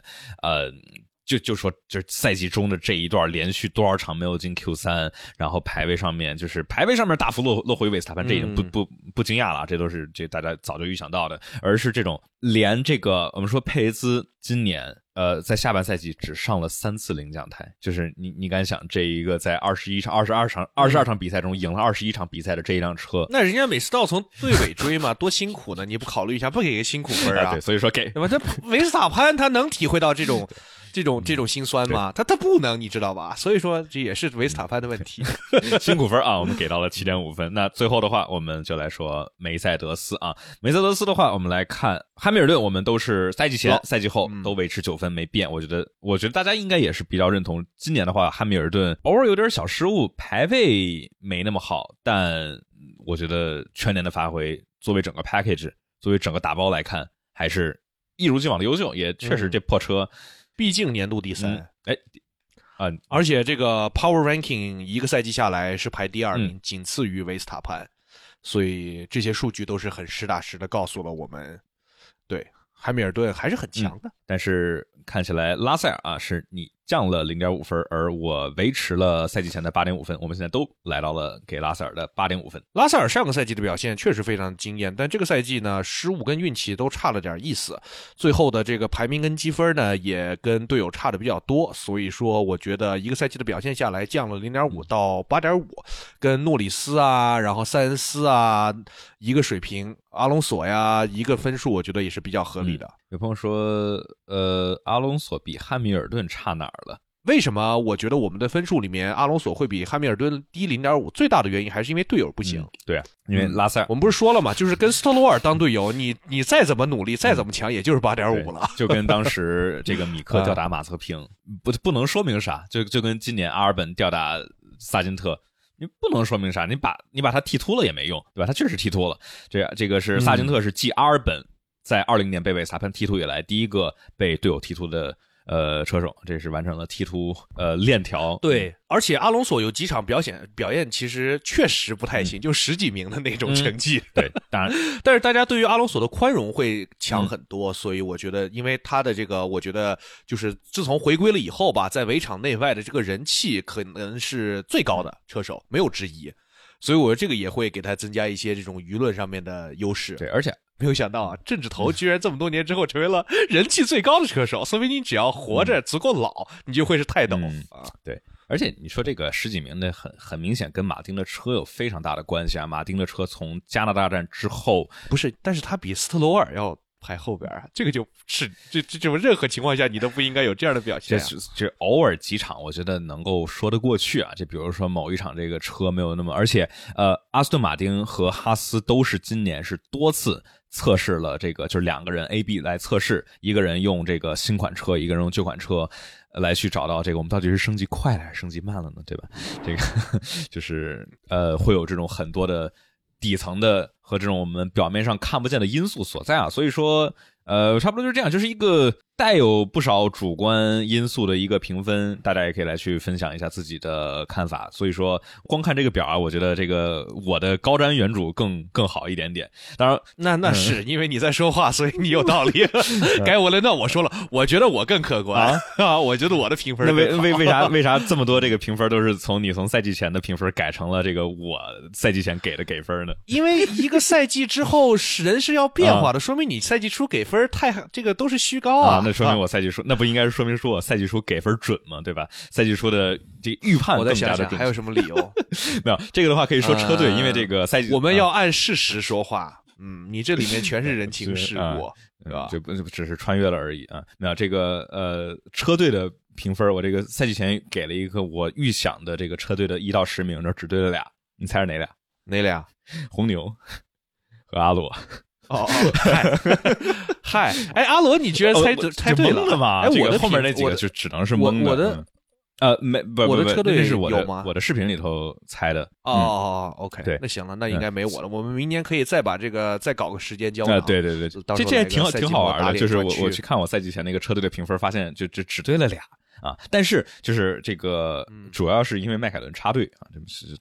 就说就是赛季中的这一段连续多少场没有进 Q3， 然后排位上面大幅落回维斯塔潘，这已经不惊讶了，这都是这大家早就预想到的，而是这种连这个我们说佩雷兹今年在下半赛季只上了3次领奖台，就是你敢想这一个在22场比赛中赢了21场比赛的这一辆车，那人家每次到从队尾追嘛，多辛苦呢，你不考虑一下，不给个辛苦分啊？对，所以说给那么这维斯塔潘他能体会到这种心酸吗？他不能，你知道吧？所以说这也是维斯塔潘的问题。辛苦分啊，我们给到了 7.5 分。那最后的话，我们就来说梅赛德斯啊。梅赛德斯的话，我们来看汉密尔顿，我们都是赛季前、赛季后都维持9分没变。我觉得大家应该也是比较认同，今年的话，汉密尔顿偶尔有点小失误，排位没那么好，但我觉得全年的发挥，作为整个 package， 作为整个打包来看，还是一如既往的优秀。也确实，这破车。毕竟年度第3，而且这个 Power Ranking 一个赛季下来是排第2名，仅次于维斯塔潘，所以这些数据都是很实打实的告诉了我们，对汉密尔顿还是很强的。但是看起来拉塞尔啊，是你降了 0.5 分，而我维持了赛季前的 8.5 分，我们现在都来到了给拉塞尔的 8.5 分。拉塞尔上个赛季的表现确实非常惊艳，但这个赛季呢，失误跟运气都差了点意思，最后的这个排名跟积分呢，也跟队友差的比较多，所以说我觉得一个赛季的表现下来，降了 0.5 到 8.5， 跟诺里斯啊，然后塞恩斯啊一个水平，阿隆索呀一个分数，我觉得也是比较合理的。有朋友说阿隆索比汉密尔顿差哪儿了？为什么我觉得我们的分数里面阿隆索会比汉密尔顿低 0.5， 最大的原因还是因为队友不行。对啊，因为拉塞尔，我们不是说了嘛，就是跟斯特罗尔当队友，你再怎么努力再怎么强，也就是 8.5 了。就跟当时这个米克吊打马特平不能说明啥，就跟今年阿尔本吊打萨金特。你不能说明啥，你把他剃秃了也没用，对吧？他确实剃秃了。这个是萨金特，是继阿尔本在20年被维斯塔潘剃秃以来第一个被队友剃秃的车手，这是完成了剃秃链条。对，而且阿隆索有几场表现其实确实不太行，就10几名的那种成绩。对，当然，但是大家对于阿隆索的宽容会强很多，所以我觉得，因为他的这个，我觉得就是自从回归了以后吧，在围场内外的这个人气可能是最高的车手，没有之一。所以我觉得这个也会给他增加一些这种舆论上面的优势。对，而且没有想到啊，政治头居然这么多年之后成为了人气最高的车手，说明你只要活着足够老，你就会是泰斗啊。对，而且你说这个10几名的很明显跟马丁的车有非常大的关系啊。马丁的车从加拿大站之后，不是，但是他比斯特罗尔要排后边啊，这个就是这任何情况下你都不应该有这样的表现啊。这偶尔几场我觉得能够说得过去啊，这比如说某一场这个车没有那么，而且阿斯顿马丁和哈斯都是今年是多次测试了这个，就是两个人 AB 来测试，一个人用这个新款车，一个人用旧款车，来去找到这个我们到底是升级快了还是升级慢了呢，对吧？这个就是会有这种很多的底层的和这种我们表面上看不见的因素所在啊，所以说差不多就是这样，就是一个带有不少主观因素的一个评分，大家也可以来去分享一下自己的看法。所以说光看这个表啊，我觉得这个我的高瞻远瞩更好一点点。当然那是因为你在说话，所以你有道理。该我了，那我说了，我觉得我更客观啊，我觉得我的评分。那为啥这么多这个评分都是从赛季前的评分改成了这个我赛季前给的给分呢？因为一个赛季之后人是要变化的，说明你赛季初给分这个都是虚高啊。那说明我赛季初，那不应该是说明说我赛季初给分准吗？对吧？赛季初的这预判更加的准。我再想想还有什么理由？没有这个的话可以说车队，因为这个赛季我们要按事实说话。你这里面全是人情世故，对吧？就只是穿越了而已啊。那这个车队的评分，我这个赛季前给了一个我预想的这个车队的1到10名，这只对了俩。你猜是哪俩？哪俩？红牛和阿罗。嗨，阿罗，你居然猜对了吗？哎，我的后面那几个就只能是蒙的。我的没不我的车队是有吗？我的视频里头猜的。哦、嗯、OK， 对，那行了，那应该没我了。我们明年可以再把这个再搞个时间交流。对对对，这挺好玩的。就是我去看我赛季前那个车队的评分，发现就只对了俩。啊，但是就是这个主要是因为迈凯伦插队啊，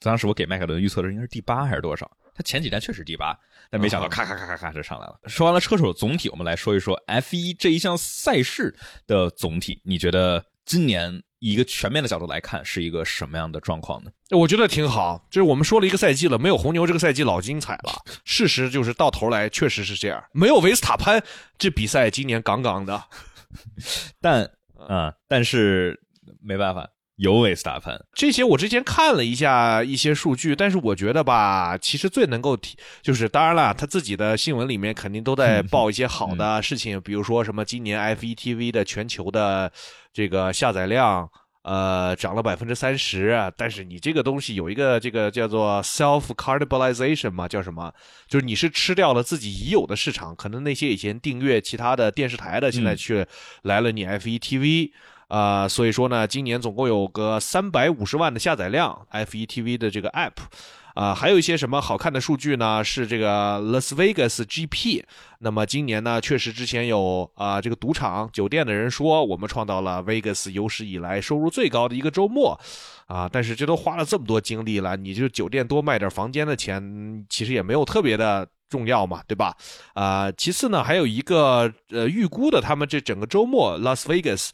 当时我给迈凯伦预测的应该是第8还是多少，他前几站确实第8，但没想到咔咔咔咔咔就上来了。说完了车手总体，我们来说一说 F1 这一项赛事的总体，你觉得今年以一个全面的角度来看是一个什么样的状况呢？我觉得挺好，就是我们说了一个赛季了，没有红牛这个赛季老精彩了，事实就是到头来确实是这样，没有维斯塔潘这比赛今年杠杠的但是没办法，尤维斯塔潘这些我之前看了一下一些数据，但是我觉得吧，其实最能够提就是当然了，他自己的新闻里面肯定都在报一些好的事情，比如说什么今年 F1 TV 的全球的这个下载量涨了 30%， 但是你这个东西有一个这个叫做 self-cannibalization 嘛，叫什么，就是你是吃掉了自己已有的市场，可能那些以前订阅其他的电视台的现在去来了你 F1 TV，所以说呢今年总共有个350万的下载量 F1 TV 的这个 app，还有一些什么好看的数据呢？是这个 Las Vegas GP。那么今年呢，确实之前有这个赌场酒店的人说，我们创造了 Vegas 有史以来收入最高的一个周末啊！但是这都花了这么多精力了，你就酒店多卖点房间的钱，其实也没有特别的重要嘛，对吧？其次呢，还有一个预估的，他们这整个周末 Las Vegas。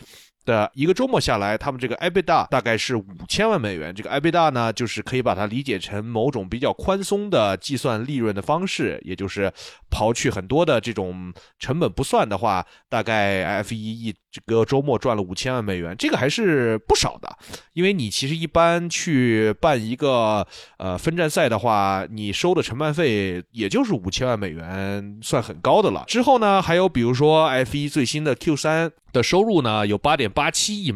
的一个周末下来，他们这个 EBITDA 大概是$5000万。这个 EBITDA 呢，就是可以把它理解成某种比较宽松的计算利润的方式，也就是刨去很多的这种成本不算的话，大概 F1 这个周末赚了$5000万，这个还是不少的。因为你其实一般去办一个分站赛的话，你收的承办费也就是$5000万，算很高的了。之后呢，还有比如说 F1 最新的 Q3 的收入呢，有$8.87亿，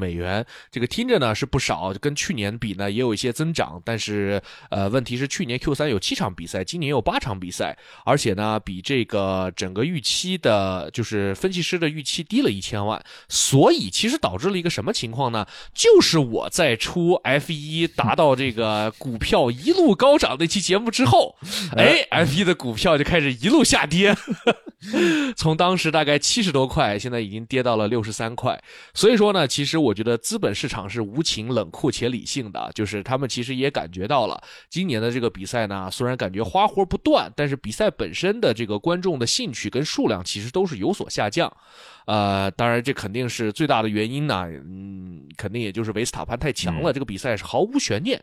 这个听着呢是不少，跟去年比呢也有一些增长，但是问题是去年 Q3 有7场比赛，今年有8场比赛，而且呢比这个整个预期的，就是分析师的预期低了1000万，所以其实导致了一个什么情况呢？就是我在出 F1 达到这个股票一路高涨那期节目之后，F1 的股票就开始一路下跌从当时大概70多块，现在已经跌到了63块。所以说呢，其实我觉得资本市场是无情、冷酷且理性的，就是他们其实也感觉到了今年的这个比赛呢，虽然感觉花活不断，但是比赛本身的这个观众的兴趣跟数量其实都是有所下降。当然这肯定是最大的原因呢，肯定也就是维斯塔潘太强了，这个比赛是毫无悬念。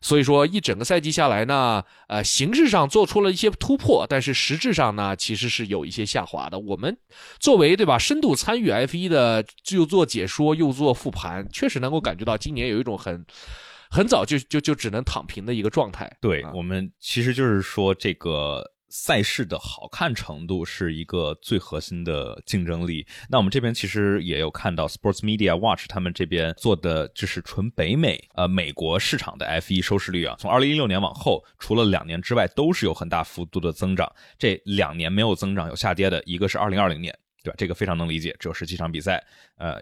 所以说一整个赛季下来呢，形式上做出了一些突破，但是实质上呢，其实是有一些下滑的。我们作为对吧，深度参与 F1 的，又做解说又做复盘，确实能够感觉到今年有一种很早就只能躺平的一个状态。对，我们其实就是说这个。赛事的好看程度是一个最核心的竞争力。那我们这边其实也有看到 Sports Media Watch 他们这边做的就是纯北美美国市场的 F1 收视率啊，从2016年往后除了2年之外都是有很大幅度的增长，这2年没有增长有下跌的一个是2020年，对吧？这个非常能理解，只有17场比赛，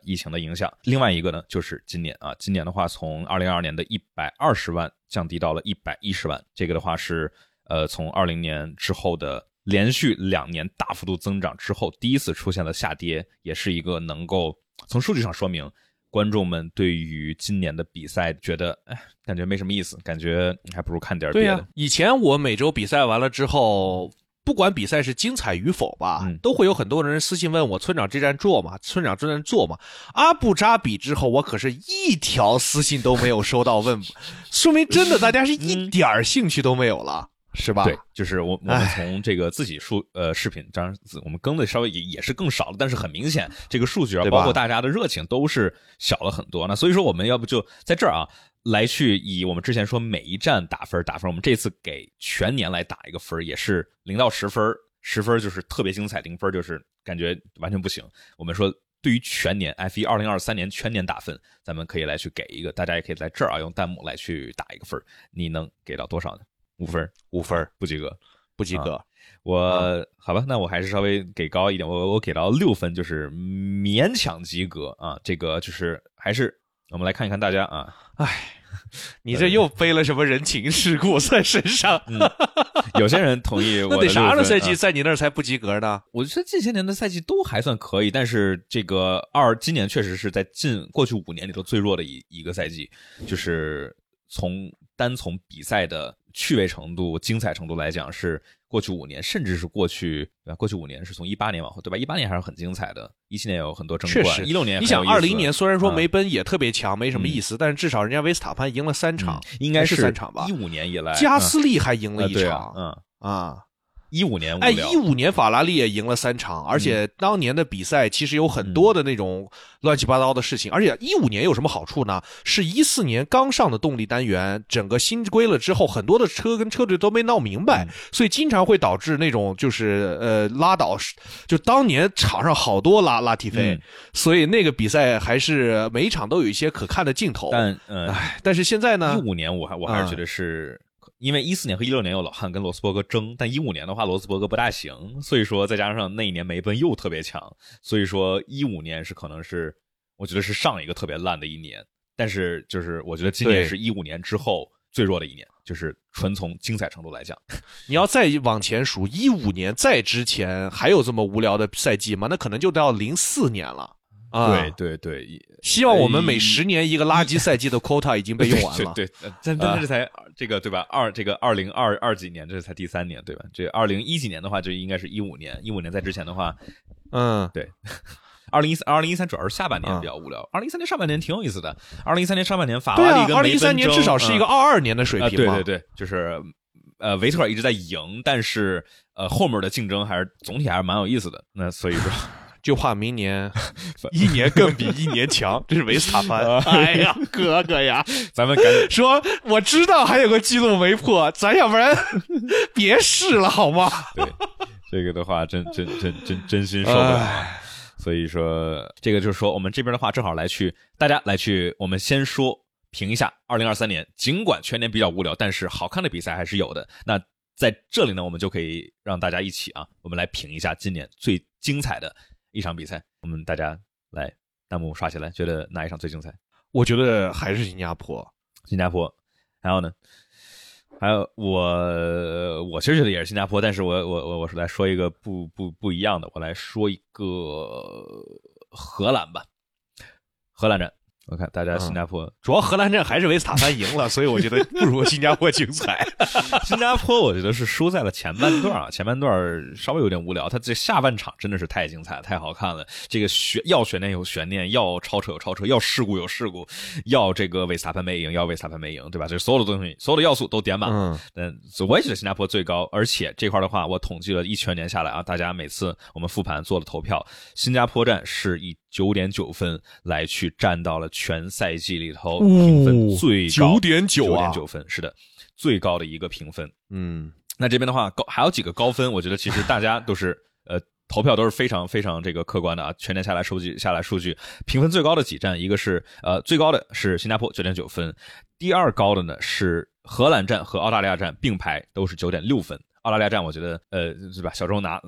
疫情的影响。另外一个呢，就是今年啊，今年的话从2022年的120万降低到了110万，这个的话是从20年之后的连续2年大幅度增长之后第一次出现了下跌，也是一个能够从数据上说明观众们对于今年的比赛觉得感觉没什么意思，感觉还不如看点别的。对啊，以前我每周比赛完了之后，不管比赛是精彩与否吧，都会有很多人私信问我村长这站做吗？村长这站做吗？阿布扎比之后我可是一条私信都没有收到问说明真的大家是一点兴趣都没有了，是吧？对，就是我们从这个自己视频，当然我们更的稍微也是更少了，但是很明显这个数据啊，包括大家的热情都是小了很多。那所以说我们要不就在这儿啊，来去以我们之前说每一站打分，我们这次给全年来打一个分，也是0到10分，10分就是特别精彩，0分就是感觉完全不行。我们说对于全年 F1 2023年全年打分，咱们可以来去给一个，大家也可以在这儿啊用弹幕来去打一个分，你能给到多少呢？5分，不及格，不及格。好吧，那我还是稍微给高一点，我给到6分，就是勉强及格啊。这个就是还是我们来看一看大家啊，哎，你这又背了什么人情世故在身上？有些人同意我的。那得啥样的赛季在你那儿才不及格呢？我觉得近些年的赛季都还算可以，但是这个今年确实是在过去5年里头最弱的一个赛季，就是从比赛的趣味程度、精彩程度来讲，是过去5年，甚至是过去5年是从18年往后，对吧？18年还是很精彩的，17年有很多争冠，16年你想20年虽然说梅奔也特别强，没什么意思，但是至少人家维斯塔潘赢了3场，应该是3场吧？15年以来，加斯利还赢了1场，15年，15年法拉利也赢了3场，而且当年的比赛其实有很多的那种乱七八糟的事情，而且15年有什么好处呢？是14年刚上的动力单元，整个新规了之后，很多的车跟车队都没闹明白，所以经常会导致那种就是拉倒，就当年场上好多拉提菲，所以那个比赛还是每一场都有一些可看的镜头，但是现在呢，15年我还是觉得是。因为14年和16年有老汉跟罗斯伯格争，但15年的话罗斯伯格不大行，所以说再加上那一年梅奔又特别强，所以说15年是可能是我觉得是上一个特别烂的一年，但是就是我觉得今年是15年之后最弱的一年，就是纯从精彩程度来讲。你要再往前数15年再之前还有这么无聊的赛季吗？那可能就到04年了。对，希望我们每10年一个垃圾赛季的 quota 已经被用完了。对，但这才这个对吧？2022几年这才第3年对吧？这2010几年的话就应该是15年，15年在之前的话，对。2013主要是下半年比较无聊，2013年上半年挺有意思的。2013年上半年法拉利跟梅奔争，2013年至少是一个22年的水平嘛。对，就是维特尔一直在赢，但是后面的竞争总体还是蛮有意思的。那所以说。就怕明年1年更比1年强，这是维斯塔潘。哎呀，哥哥呀，咱们赶紧说，我知道还有个记录没破，咱要不然别试了好吗？对，这个的话，真心受不了。所以说，这个就是说，我们这边的话，正好大家来去，我们先说评一下2023年，尽管全年比较无聊，但是好看的比赛还是有的。那在这里呢，我们就可以让大家一起啊，我们来评一下今年最精彩的。一场比赛，我们大家来弹幕刷起来，觉得哪一场最精彩？我觉得还是新加坡。还有呢？还有我其实觉得也是新加坡，但是我是来说一个不一样的，我来说一个荷兰吧。荷兰站，我看大家新加坡，主要荷兰站还是维斯塔潘赢了，所以我觉得不如新加坡精彩。新加坡我觉得是输在了前半段啊，前半段稍微有点无聊，他这下半场真的是太精彩了，太好看了。这个要悬念有悬念，要超车有超车，要事故有事故，要这个维斯塔潘没赢，对吧？这所有的东西，所有的要素都点满了。我也觉得新加坡最高，而且这块的话，我统计了一全年下来啊，大家每次我们复盘做了投票，新加坡站是以 9.9 分来去占到了。全赛季里头评分最高 9.9 分，是的，最高的一个评分。那这边的话还有几个高分，我觉得其实大家都是投票都是非常非常这个客观的啊，全年下来数据评分最高的几站，一个是最高的是新加坡 9.9 分，第二高的呢是荷兰站和澳大利亚站并排都是 9.6 分。澳大利亚站我觉得对吧，小周拿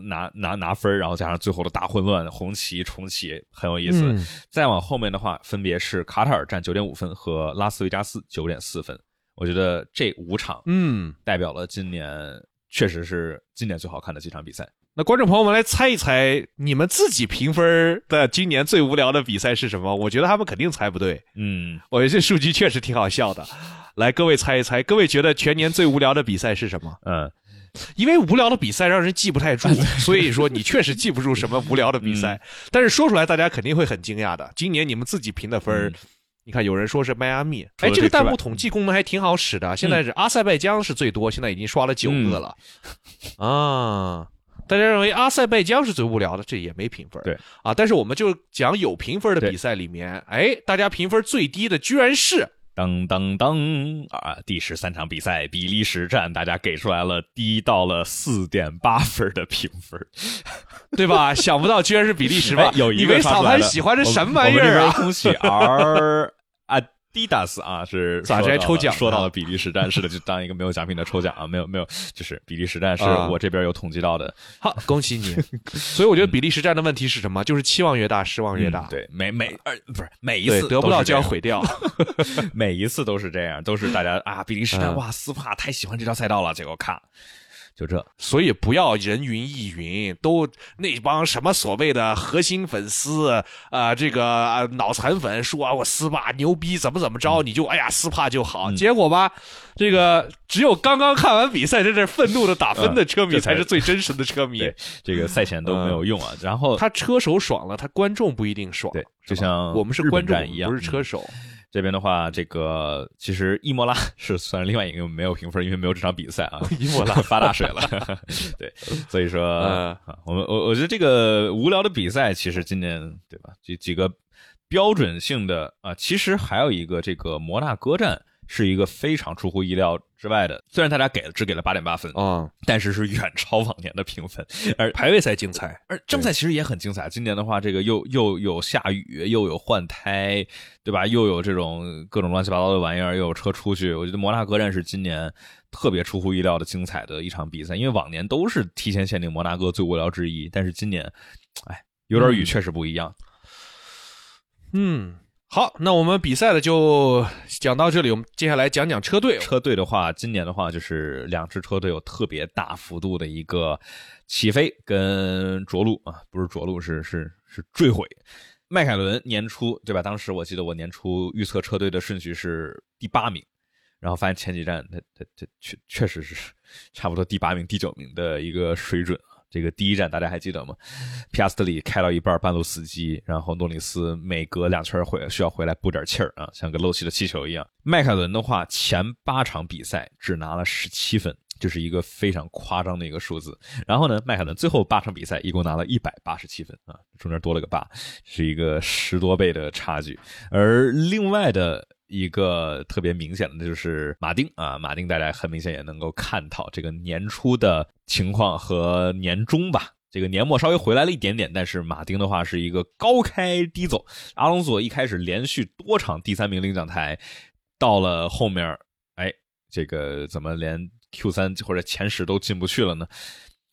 分，然后加上最后的大混乱，红旗重启很有意思。再往后面的话分别是卡塔尔站 9.5 分和拉斯维加斯 9.4 分。我觉得这5场代表了今年确实是今年最好看的几场比赛。那观众朋友们来猜一猜，你们自己评分的今年最无聊的比赛是什么？我觉得他们肯定猜不对。我觉得这数据确实挺好笑的。来，各位猜一猜，各位觉得全年最无聊的比赛是什么？因为无聊的比赛让人记不太住，所以说你确实记不住什么无聊的比赛。但是说出来大家肯定会很惊讶的。今年你们自己评的分你看有人说是迈阿密，哎，这个弹幕统计功能还挺好使的。现在是阿塞拜疆是最多，现在已经刷了9个了。大家认为阿塞拜疆是最无聊的，这也没评分。对啊，但是我们就讲有评分的比赛里面，哎，大家评分最低的居然是。第13场比赛比利时站，大家给出来了低到了 4.8 分的评分，对吧？想不到居然是比利时吧？有一个你维斯塔潘喜欢这什么玩意儿啊？恭喜 R 啊滴答斯啊，是咋直接抽奖？说到了比利时站，是的，就当一个没有奖品的抽奖啊，没有没有，就是比利时站是我这边有统计到的。好，恭喜你。所以我觉得比利时站的问题是什么？就是期望越大，失望越大。对，每一次得不到就要毁掉，每一次都是这样，都是大家啊，比利时站哇，斯帕太喜欢这条赛道了，结果咔。就这，所以不要人云亦云，都那帮什么所谓的核心粉丝啊、这个、脑残粉说啊，我斯帕牛逼，怎么怎么着，你就哎呀斯帕就好，结果吧，这个只有刚刚看完比赛在这愤怒的打分的车迷才是最真实的车迷，这个赛前都没有用啊。然后他车手爽了，他观众不一定爽，对，就像我们是观众一样，不是车手。这边的话，这个其实伊莫拉是算另外一个没有评分，因为没有这场比赛啊。伊莫拉发大水了，对，所以说，我觉得这个无聊的比赛，其实今年对吧，几个标准性的啊，其实还有一个这个摩纳哥站是一个非常出乎意料之外的，虽然大家只给了 8.8 分啊，但是是远超往年的评分，而排位赛精彩，而正赛其实也很精彩。今年的话，这个又有下雨，又有换胎，对吧？又有这种各种乱七八糟的玩意儿，又有车出去。我觉得摩纳哥站是今年特别出乎意料的精彩的一场比赛，因为往年都是提前限定摩纳哥最无聊之一，但是今年，哎，有点雨确实不一样。嗯。好，那我们比赛的就讲到这里，我们接下来讲讲车队。车队的话，今年的话就是两支车队有特别大幅度的一个起飞跟着陆啊，不是着陆，是坠毁。迈凯伦年初对吧？当时我记得我年初预测车队的顺序是第8名，然后发现前几站它确实是差不多第8名、第9名的一个水准。这个第一站大家还记得吗？皮亚斯特里开到一半半路死机，然后诺里斯每隔两圈需要回来补点气儿啊，像个漏气的气球一样。迈凯伦的话，前8场比赛只拿了17分，就是一个非常夸张的一个数字。然后呢，迈凯伦最后8场比赛一共拿了187分啊，中间多了个8，是一个10多倍的差距。而另外的一个特别明显的就是马丁啊，马丁大家很明显也能够看到这个年初的情况和年中吧，这个年末稍微回来了一点点，但是马丁的话是一个高开低走，阿隆索一开始连续多场第3名领奖台，到了后面，哎，这个怎么连 Q3 或者前10都进不去了呢？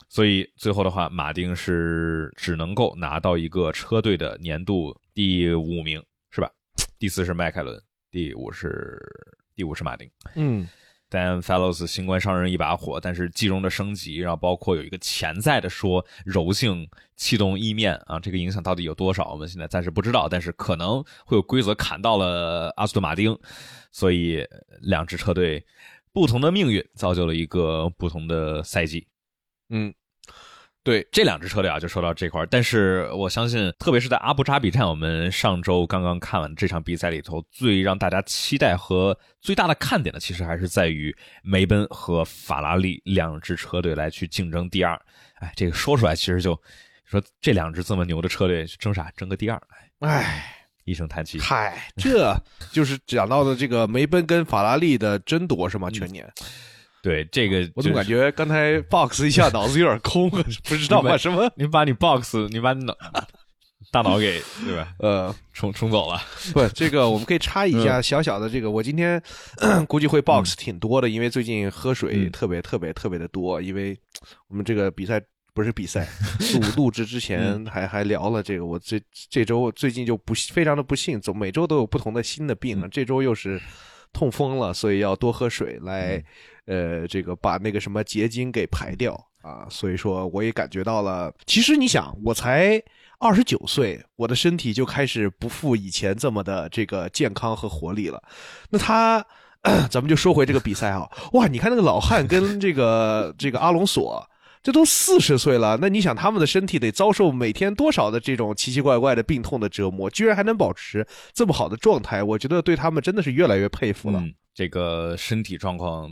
所以最后的话，马丁是只能够拿到一个车队的年度第5名，是吧？第4是迈凯伦。第五是马丁，但 Fellows 新官上任一把火，但是季中的升级，然后包括有一个潜在的说柔性气动液面啊，这个影响到底有多少，我们现在暂时不知道，但是可能会有规则砍到了阿斯顿马丁，所以两支车队不同的命运造就了一个不同的赛季。对，这两支车队啊，就说到这块儿。但是我相信，特别是在阿布扎比站，我们上周刚刚看完这场比赛里头，最让大家期待和最大的看点的，其实还是在于梅奔和法拉利两支车队来去竞争第2。哎，这个说出来其实就说这两支这么牛的车队争啥？争个第2。哎，一声叹气。嗨，这就是讲到的这个梅奔跟法拉利的争夺是吗？全年。对，这个、就是、我怎么感觉刚才 box 一下脑子有点空，不知道吧？什么？你把大脑给对吧？冲走了。不，这个我们可以插一下小小的这个，我今天估计会 box 挺多的，因为最近喝水特别特别特别的多，因为我们这个比赛不是比赛录制之前还聊了这个，我这周最近就不非常的不幸，每周都有不同的新的病了，这周又是痛风了，所以要多喝水来。这个把那个什么结晶给排掉啊，所以说我也感觉到了。其实你想，我才29岁，我的身体就开始不复以前这么的这个健康和活力了。那咱们就说回这个比赛啊，哇，你看那个老汉跟这个阿隆索。这都40岁了，那你想他们的身体得遭受每天多少的这种奇奇怪怪的病痛的折磨，居然还能保持这么好的状态，我觉得对他们真的是越来越佩服了。这个身体状况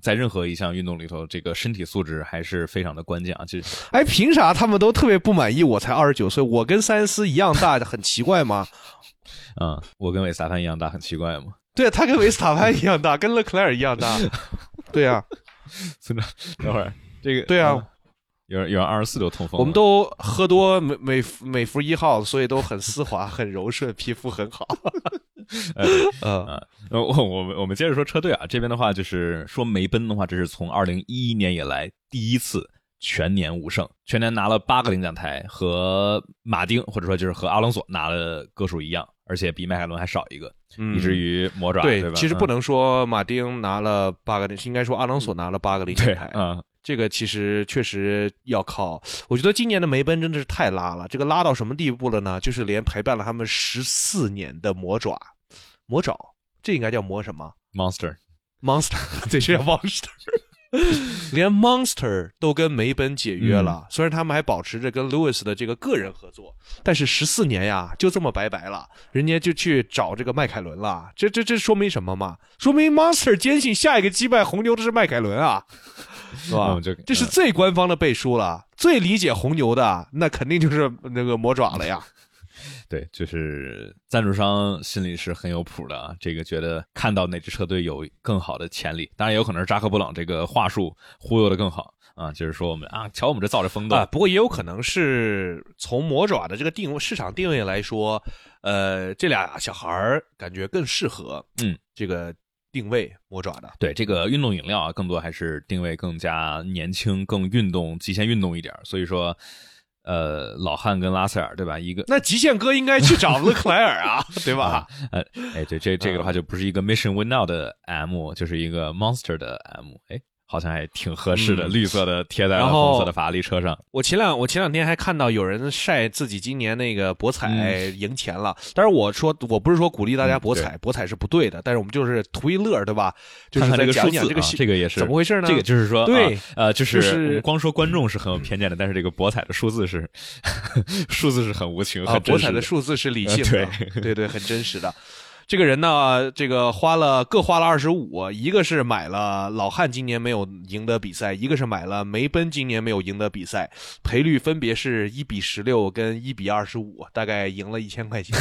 在任何一项运动里头，这个身体素质还是非常的关键啊！哎，凭啥他们都特别不满意？我才29岁，我跟塞恩斯一样大，很奇怪吗？我跟维斯塔潘一样大，很奇怪吗？对，他跟维斯塔潘一样大，跟勒克莱尔一样大。对啊，村长，等会儿。这个对啊，有人24都痛风了，我们都喝多美孚1号，所以都很丝滑，很柔顺，皮肤很好。我们接着说车队啊，这边的话就是说梅奔的话，这是从2011年以来第一次全年无胜，全年拿了8个领奖台，和马丁或者说就是和阿隆索拿了个数一样，而且比迈凯伦还少一个，以至于魔爪，对吧？其实不能说马丁拿了8个，应该说阿隆索拿了8个领奖台，这个其实确实要靠，我觉得今年的梅奔真的是太拉了，这个拉到什么地步了呢？就是连陪伴了他们14年的魔爪，这应该叫魔什么 ？Monster， 对，这叫 Monster， 连 Monster 都跟梅奔解约了。虽然他们还保持着跟 Lewis 的这个个人合作，但是14年呀，就这么拜拜了，人家就去找这个迈凯伦了。这说明什么嘛？说明 Monster 坚信下一个击败红牛的是迈凯伦啊。是吧？这是最官方的背书了，最理解红牛的那肯定就是那个魔爪了呀。对，就是赞助商心里是很有谱的啊，这个觉得看到哪支车队有更好的潜力，当然也有可能是扎克布朗这个话术忽悠的更好啊，就是说我们啊，瞧我们这造着风斗啊。不过也有可能是从魔爪的这个定位市场定位来说，这俩小孩感觉更适合这个定位魔爪的。对，这个运动饮料啊，更多还是定位更加年轻，更运动，极限运动一点。所以说老汉跟拉塞尔，对吧？一个那极限哥应该去找勒克莱尔啊，对吧？对，这个的话就不是一个 Mission Win Now 的 M， 就是一个 Monster 的 M。好像还挺合适的，绿色的贴在了红色的法拉利车上。我前两天还看到有人晒自己今年那个博彩赢钱了，但是我不是说鼓励大家博彩，博彩是不对的，但是我们就是图一乐，对吧？就是在讲讲这个数字，这个也是怎么回事呢？这个就是说，对，就是光说观众是很有偏见的，但是这个博彩的数字是很无情，博彩的数字是理性的，对，很真实的。这个人呢，这个各花了25，一个是买了老汉今年没有赢得比赛，一个是买了梅奔今年没有赢得比赛，赔率分别是1:16跟1:25，大概赢了1000块钱。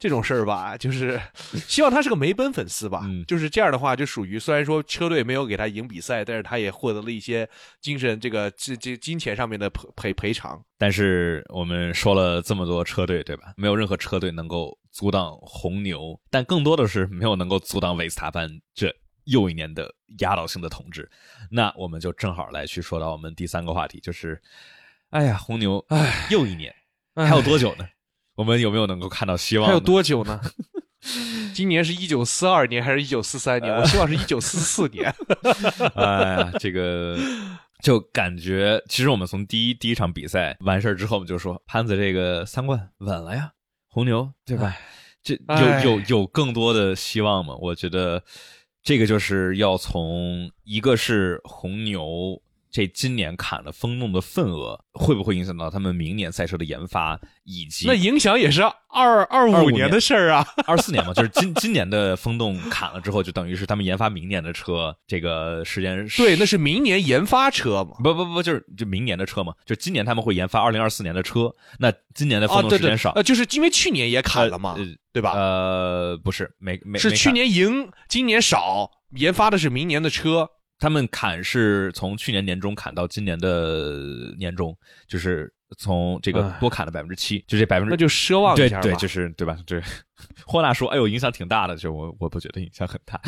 这种事儿吧，就是希望他是个梅奔粉丝吧，就是这样的话就属于虽然说车队没有给他赢比赛，但是他也获得了一些精神这金钱上面的赔偿。但是我们说了这么多车队，对吧？没有任何车队能够阻挡红牛，但更多的是没有能够阻挡维斯塔潘这又一年的压倒性的统治。那我们就正好来去说到我们第3个话题，就是红牛又一年还有多久呢？我们有没有能够看到希望？还有多久呢？今年是1942年还是1943年？我希望是1944年。这个就感觉其实我们从第一场比赛完事之后，我们就说潘子这个3冠稳了呀，红牛，对吧？这有更多的希望吗？我觉得这个就是要从一个是红牛这今年砍了风洞的份额，会不会影响到他们明年赛车的研发，以及那影响也是25年的事儿啊，24年嘛，就是今年的风洞砍了之后，就等于是他们研发明年的车这个时间。对，那是明年研发车嘛？不，就是就明年的车嘛，就今年他们会研发2024年的车，那今年的风洞时间少，就是因为去年也砍了嘛，对吧？不是，没是去年赢，今年少，研发的是明年的车。他们砍是从去年年中砍到今年的年中，就是从这个多砍了 7%， 就这 那就奢望一下吧。对，就是对吧？对，霍纳说影响挺大的，就我不觉得影响很大，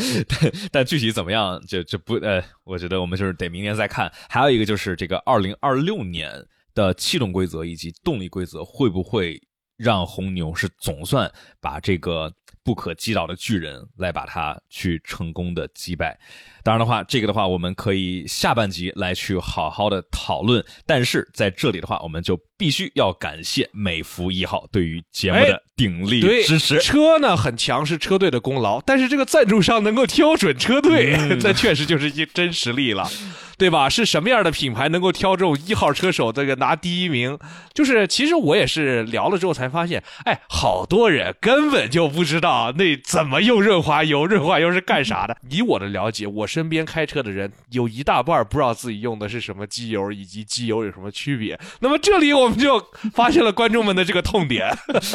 但具体怎么样就不我觉得我们就是得明年再看。还有一个就是这个2026年的气动规则以及动力规则会不会让红牛是总算把这个不可击倒的巨人来把它去成功的击败。当然的话，这个的话我们可以下半集来去好好的讨论，但是在这里的话我们就必须要感谢美孚一号对于节目的鼎力支持。车呢很强是车队的功劳，但是这个赞助商能够挑准车队，这确实就是一真实力了，对吧？是什么样的品牌能够挑中一号车手这个拿第一名？就是其实我也是聊了之后才发现，好多人根本就不知道那怎么用润滑油，润滑油是干啥的。以我的了解，我身边开车的人有一大半不知道自己用的是什么机油，以及机油有什么区别。那么这里我们就发现了观众们的这个痛点。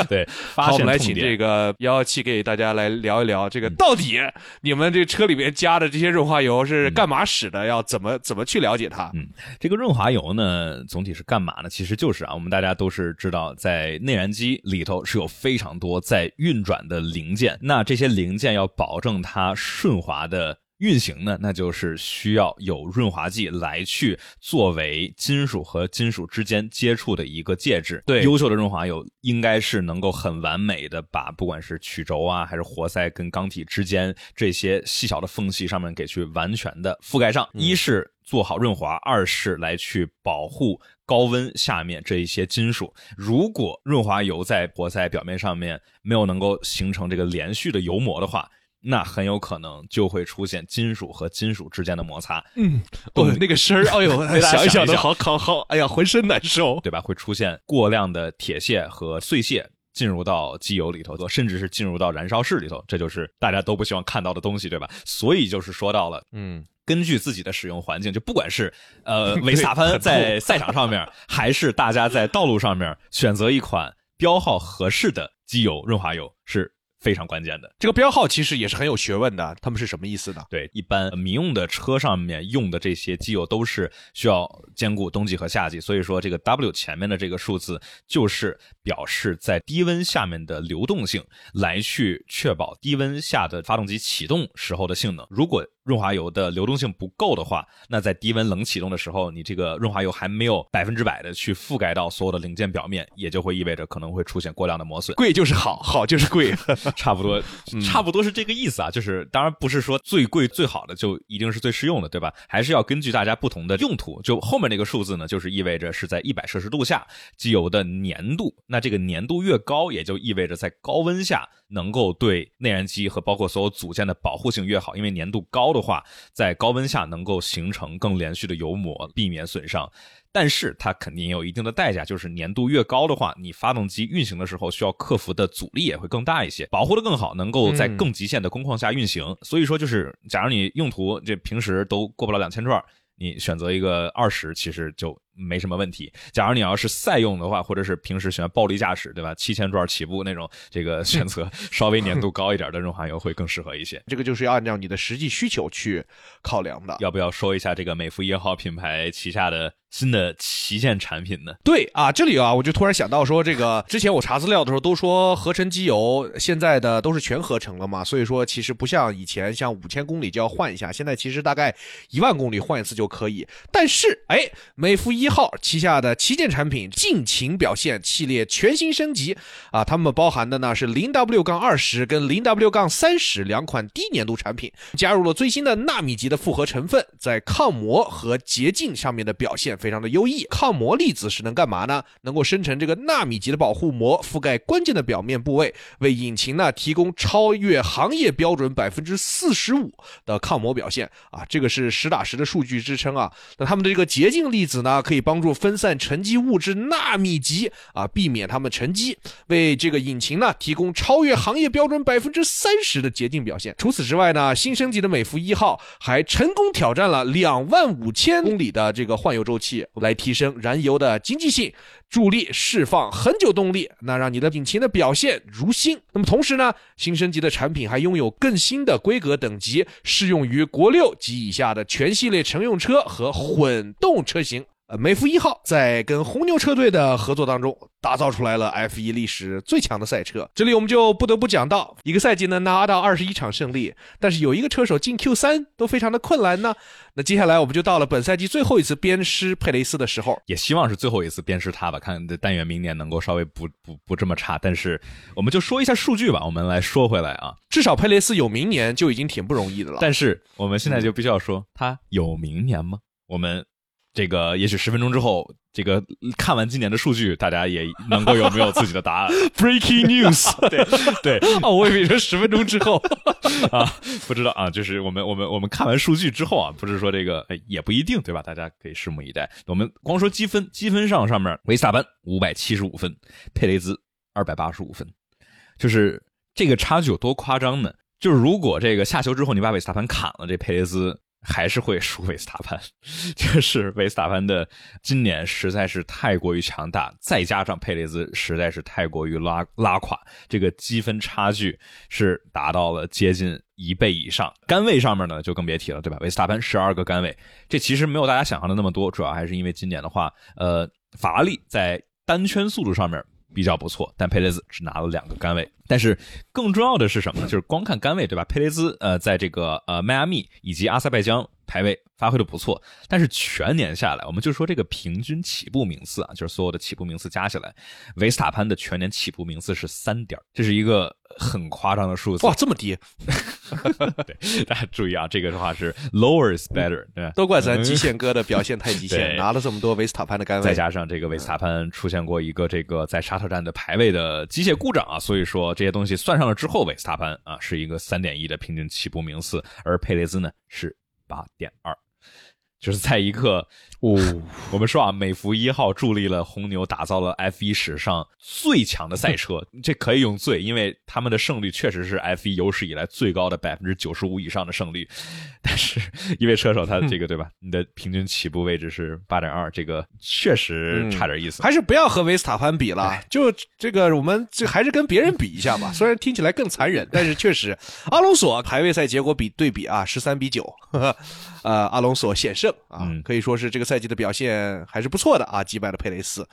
对，好，我们来请这个117给大家来聊一聊这个到底你们这车里面加的这些润滑油是干嘛使的，要怎么怎么去了解它？嗯，这个润滑油呢，总体是干嘛呢？其实就是啊，我们大家都是知道，在内燃机里头是有非常多在运转的零件，那这些零件要保证它顺滑的运行呢，那就是需要有润滑剂来去作为金属和金属之间接触的一个介质。对，优秀的润滑油应该是能够很完美的把不管是曲轴啊，还是活塞跟钢体之间这些细小的缝隙上面给去完全的覆盖上。一是做好润滑，二是来去保护高温下面这一些金属。如果润滑油在活塞表面上面没有能够形成这个连续的油膜的话，那很有可能就会出现金属和金属之间的摩擦。嗯，那个声儿，哎呦，想一想都好，哎呀，浑身难受，对吧？会出现过量的铁屑和碎屑进入到机油里头，甚至是进入到燃烧室里头，这就是大家都不希望看到的东西，对吧？所以就是说到了，根据自己的使用环境，就不管是维斯塔潘在赛场上面，还是大家在道路上面选择一款标号合适的机油润滑油是非常关键的。这个标号其实也是很有学问的，他们是什么意思呢？对，一般民用的车上面用的这些机油都是需要兼顾冬季和夏季，所以说这个 W 前面的这个数字就是表示在低温下面的流动性，来去确保低温下的发动机启动时候的性能。如果润滑油的流动性不够的话，那在低温冷启动的时候，你这个润滑油还没有100%的去覆盖到所有的零件表面，也就会意味着可能会出现过量的磨损。贵就是好，好就是贵，差不多是这个意思啊。就是当然不是说最贵最好的就一定是最适用的，对吧？还是要根据大家不同的用途。就后面这个数字呢，就是意味着是在100摄氏度下机油的粘度，那这个粘度越高，也就意味着在高温下能够对内燃机和包括所有组件的保护性越好，因为粘度高的话，在高温下能够形成更连续的油膜，避免损伤。但是它肯定也有一定的代价，就是粘度越高的话，你发动机运行的时候需要克服的阻力也会更大一些，保护的更好，能够在更极限的工况下运行。所以说就是假如你用途这平时都过不了2000转，你选择一个20其实就没什么问题。假如你要是赛用的话，或者是平时喜欢暴力驾驶，对吧？7000转起步那种，这个选择稍微粘度高一点的润滑油会更适合一些。这个就是要按照你的实际需求去考量的。要不要说一下这个美孚1号品牌旗下的新的旗舰产品呢？对啊，这里啊，我就突然想到说，这个之前我查资料的时候都说合成机油现在的都是全合成了嘛，所以说其实不像以前像5000公里就要换一下，现在其实大概10000公里换一次就可以。但是美孚1号旗下的旗舰产品尽情表现系列全新升级啊，他们包含的呢是 0W-20 跟 0W-30 两款低粘度产品，加入了最新的纳米级的复合成分，在抗磨和洁净上面的表现非常的优异。抗磨粒子是能干嘛呢？能够生成这个纳米级的保护膜，覆盖关键的表面部位，为引擎呢提供超越行业标准 45% 的抗磨表现啊，这个是实打实的数据支撑啊。那他们的这个洁净粒子呢，可以帮助分散沉积物质纳米级啊，避免它们沉积，为这个引擎呢提供超越行业标准 30% 的洁净表现。除此之外呢，新升级的美孚1号还成功挑战了25000公里的这个换油周期，来提升燃油的经济性，助力释放恒久动力，那让你的引擎的表现如新。那么同时呢，新升级的产品还拥有更新的规格等级，适用于国6及以下的全系列乘用车和混动车型。美孚1号在跟红牛车队的合作当中，打造出来了 F1 历史最强的赛车。这里我们就不得不讲到，一个赛季能拿到21场胜利，但是有一个车手进 Q3 都非常的困难呢。那接下来我们就到了本赛季最后一次鞭尸佩雷斯的时候，也希望是最后一次鞭尸他吧，看但愿明年能够稍微不这么差。但是我们就说一下数据吧，我们来说回来啊，至少佩雷斯有明年就已经挺不容易的了。但是我们现在就必须要说，他有明年吗？我们这个也许10分钟之后，这个看完今年的数据，大家也能够有没有自己的答案。Breaking news， 对哦，我以为说10分钟之后啊，不知道啊，就是我们看完数据之后啊，不是说这个也不一定，对吧？大家可以拭目以待。我们光说积分上面，维斯塔潘575分，佩雷兹285分，就是这个差距有多夸张呢？就是如果这个下球之后你把维斯塔潘砍了，这佩雷兹还是会输维斯塔潘。这是维斯塔潘的今年实在是太过于强大，再加上佩雷兹实在是太过于拉垮，这个积分差距是达到了接近1倍以上。杆位上面呢就更别提了，对吧？维斯塔潘12个杆位，这其实没有大家想象的那么多，主要还是因为今年的话法拉利在单圈速度上面比较不错，但佩雷兹只拿了2个杆位。但是更重要的是什么呢？就是光看杆位，对吧？佩雷兹在这个迈阿密以及阿塞拜疆排位发挥的不错，但是全年下来，我们就说这个平均起步名次啊，就是所有的起步名次加起来，维斯塔潘的全年起步名次是3点，这是一个很夸张的数字。哇，这么低！对，大家注意啊，这个的话是 lower is better， 对吧？都怪咱极限哥的表现太极限，拿了这么多维斯塔潘的杆位，再加上这个维斯塔潘出现过一个这个在沙特站的排位的机械故障啊，所以说这些东西算上了之后，维斯塔潘啊是一个 3.1 的平均起步名次，而佩雷兹呢是8.2， 就是在一个我们说啊，美孚1号助力了红牛打造了 F1 史上最强的赛车，这可以用最，因为他们的胜率确实是 F1 有史以来最高的 95% 以上的胜率，但是一位车手他这个对吧，你的平均起步位置是 8.2， 这个确实差点意思，还是不要和维斯塔潘比了，就这个我们就还是跟别人比一下吧，虽然听起来更残忍，但是确实阿隆索排位赛结果比对比啊13-9，阿隆索险胜啊，可以说是这个赛季的表现还是不错的啊，击败了佩雷斯。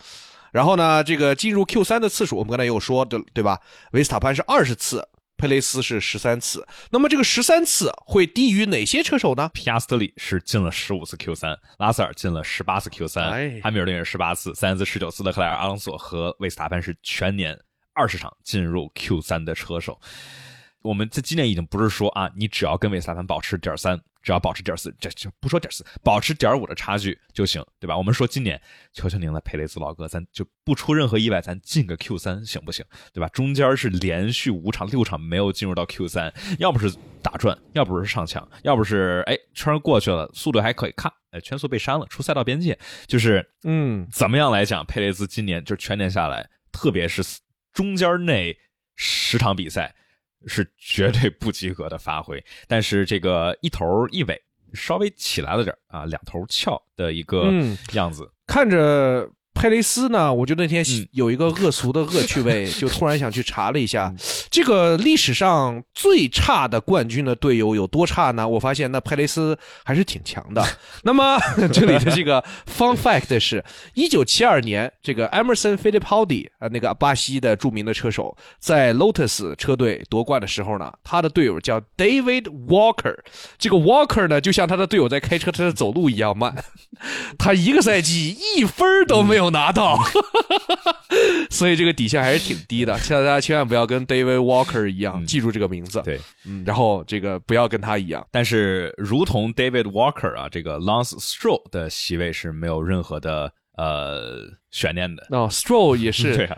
然后呢，这个进入 Q3 的次数，我们刚才有说的，对吧？维斯塔潘是20次，佩雷斯是13次。那么这个13次会低于哪些车手呢？皮亚斯特里是进了15次 Q3， 拉塞尔进了18次 Q3， 汉密尔顿是18次，3次、19次的克莱尔、阿隆索和维斯塔潘是全年20场进入 Q3 的车手。我们在今年已经不是说啊，你只要跟维斯塔潘保持 0.3， 只要保持 0.4， 这不说 0.4， 保持 0.5 的差距就行，对吧？我们说今年求求您了，佩雷兹老哥，咱就不出任何意外，咱进个 Q3 行不行？对吧？中间是连续5场6场没有进入到 Q3， 要不是打转，要不是上墙，要不是圈过去了，速度还可以看，圈速被删了，出赛道边界，就是怎么样来讲，佩雷兹今年就是全年下来，特别是中间内10场比赛，是绝对不及格的发挥，但是这个一头一尾稍微起来了点啊，两头翘的一个样子。看着佩雷斯呢，我就那天有一个恶俗的恶趣味，就突然想去查了一下，这个历史上最差的冠军的队友有多差呢？我发现那佩雷斯还是挺强的。那么这里的这个 fun fact 是1972年这个 Emerson Fittipaldi 那个巴西的著名的车手在 Lotus 车队夺冠的时候呢，他的队友叫 David Walker， 这个 Walker 呢就像他的队友在开车他的走路一样慢，他一个赛季1分都没有拿到所以这个底线还是挺低的，大家千万不要跟 David Walker 一样，记住这个名字，对，然后这个不要跟他一样。但是如同 David Walker 啊，这个 Lance Stroll 的席位是没有任何的悬念的。Stroll 也是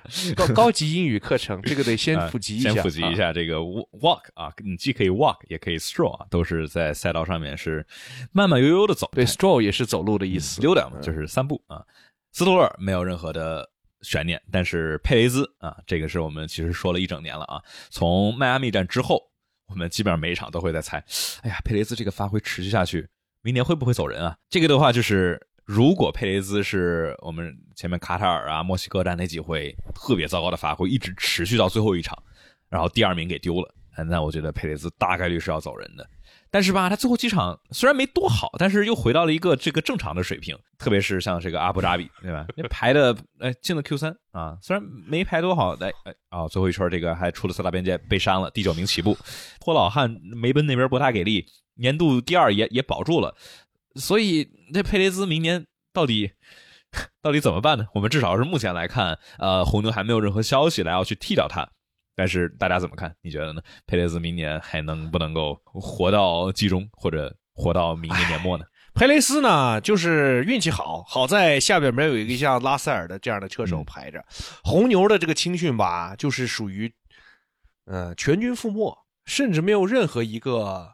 高级英语课程，这个得先普及一下，先普及一下这个 walk 啊，你既可以 walk 也可以 stroll 啊，都是在赛道上面是慢慢悠悠的走。对 ，stroll 也是走路的意思，溜达嘛，就是散步啊。斯托尔没有任何的悬念，但是佩雷兹啊，这个是我们其实说了一整年了啊。从迈阿密站之后，我们基本上每一场都会在猜，哎呀，佩雷兹这个发挥持续下去，明年会不会走人啊？这个的话就是，如果佩雷兹是我们前面卡塔尔啊、墨西哥站那几回特别糟糕的发挥，一直持续到最后一场，然后第2名给丢了，那我觉得佩雷兹大概率是要走人的。但是吧，他最后几场虽然没多好，但是又回到了一个这个正常的水平，特别是像这个阿布扎比，对吧？排的进了 Q3 啊，虽然没排多好，最后一圈这个还出了赛道边界被删了，第9名起步，托老汉梅奔那边不大给力，年度第2也保住了，所以这佩雷兹明年到底怎么办呢？我们至少是目前来看，红牛还没有任何消息来要去替掉他。但是大家怎么看？你觉得呢？佩雷兹明年还能不能够活到季中，或者活到明年年末呢？佩雷斯呢，就是运气好，好在下边没有一个像拉塞尔的这样的车手排着。红牛的这个青训吧，就是属于全军覆没，甚至没有任何一个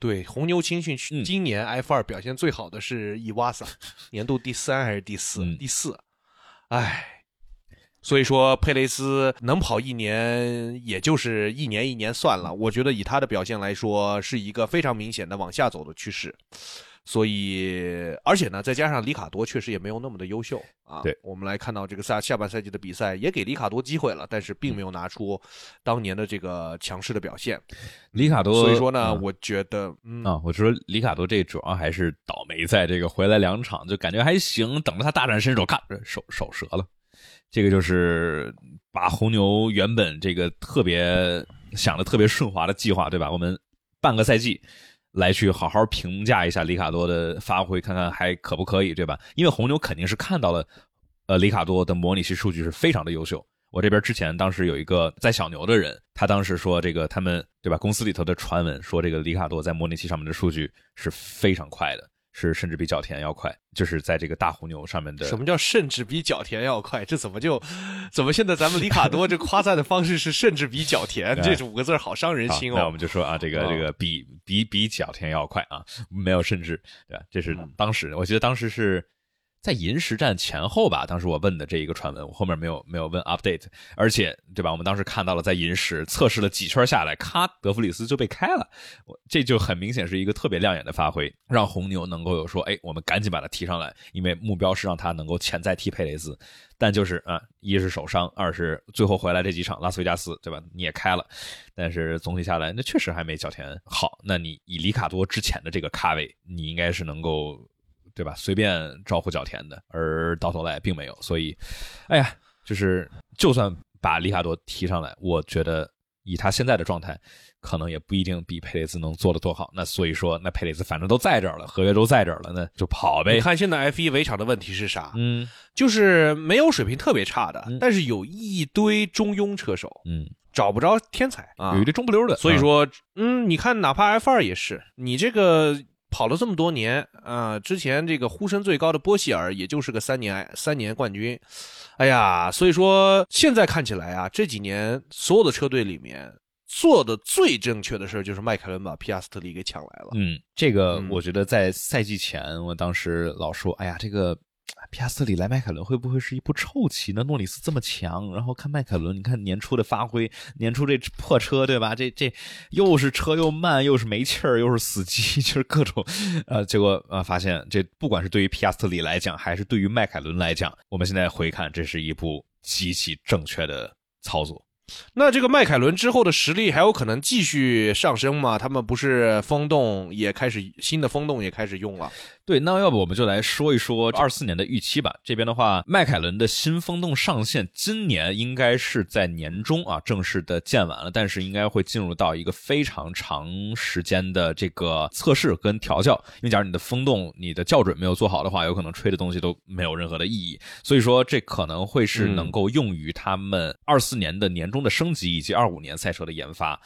对红牛青训。今年 F2 表现最好的是伊瓦萨，年度第3还是第4？第4。所以说佩雷斯能跑一年也就是一年一年算了，我觉得以他的表现来说是一个非常明显的往下走的趋势。所以而且呢再加上里卡多确实也没有那么的优秀啊，对，我们来看到这个下半赛季的比赛也给里卡多机会了，但是并没有拿出当年的这个强势的表现。里卡多所以说呢、我觉得我说里卡多这主要还是倒霉在这个回来两场就感觉还行，等着他大展身手看手折了。这个就是把红牛原本这个特别想的特别顺滑的计划，对吧？我们半个赛季来去好好评价一下里卡多的发挥，看看还可不可以，对吧？因为红牛肯定是看到了里卡多的模拟器数据是非常的优秀。我这边之前当时有一个在小牛的人，他当时说这个他们，对吧，公司里头的传闻说这个里卡多在模拟器上面的数据是非常快的，是甚至比角田要快，就是在这个大红牛上面的。什么叫甚至比角田要快？这怎么现在咱们里卡多这夸赞的方式是甚至比角田这五个字好伤人心哦。那我们就说啊，这个比角田要快啊，没有甚至，对吧？这是当时我觉得当时是在银石站前后吧，当时我问的这一个传闻，我后面没有问 update， 而且对吧，我们当时看到了在银石测试了几圈下来，德弗里斯就被开了，这就很明显是一个特别亮眼的发挥，让红牛能够有说，哎，我们赶紧把他提上来，因为目标是让他能够潜在踢佩雷斯，但就是一是手伤，二是最后回来这几场拉斯维加斯，对吧，你也开了，但是总体下来那确实还没角田好，那你以里卡多之前的这个咖位，你应该是能够，对吧，随便招呼角田的，而到头来并没有，所以哎呀，就是就算把里卡多提上来，我觉得以他现在的状态可能也不一定比佩雷斯能做得多好，那所以说那佩雷斯反正都在这儿了，合约都在这儿了，那就跑呗。你看现在 F1 围场的问题是啥？就是没有水平特别差的，但是有一堆中庸车手，找不着天才啊，有一堆中不溜的。所以说你看哪怕 F2 也是，你这个跑了这么多年啊，之前这个呼声最高的波希尔也就是个三年冠军，哎呀，所以说现在看起来啊，这几年所有的车队里面做的最正确的事就是迈凯伦把皮亚斯特里给抢来了。这个我觉得在赛季前我当时老说，哎呀，这个皮亚斯特里来迈凯伦会不会是一部臭棋呢？诺里斯这么强，然后看迈凯伦，你看年初的发挥，年初这破车，对吧？这又是车又慢，又是没气儿，又是死机，就是各种结果发现这不管是对于皮亚斯特里来讲，还是对于迈凯伦来讲，我们现在回看，这是一部极其正确的操作。那这个迈凯伦之后的实力还有可能继续上升吗？他们不是风洞也开始，新的风洞也开始用了。对，那要不我们就来说一说24年的预期吧。这边的话，迈凯伦的新风洞上线今年应该是在年中啊正式的建完了，但是应该会进入到一个非常长时间的这个测试跟调教，因为假如你的风洞你的校准没有做好的话，有可能吹的东西都没有任何的意义，所以说这可能会是能够用于他们24年的年中的升级以及25年赛车的研发，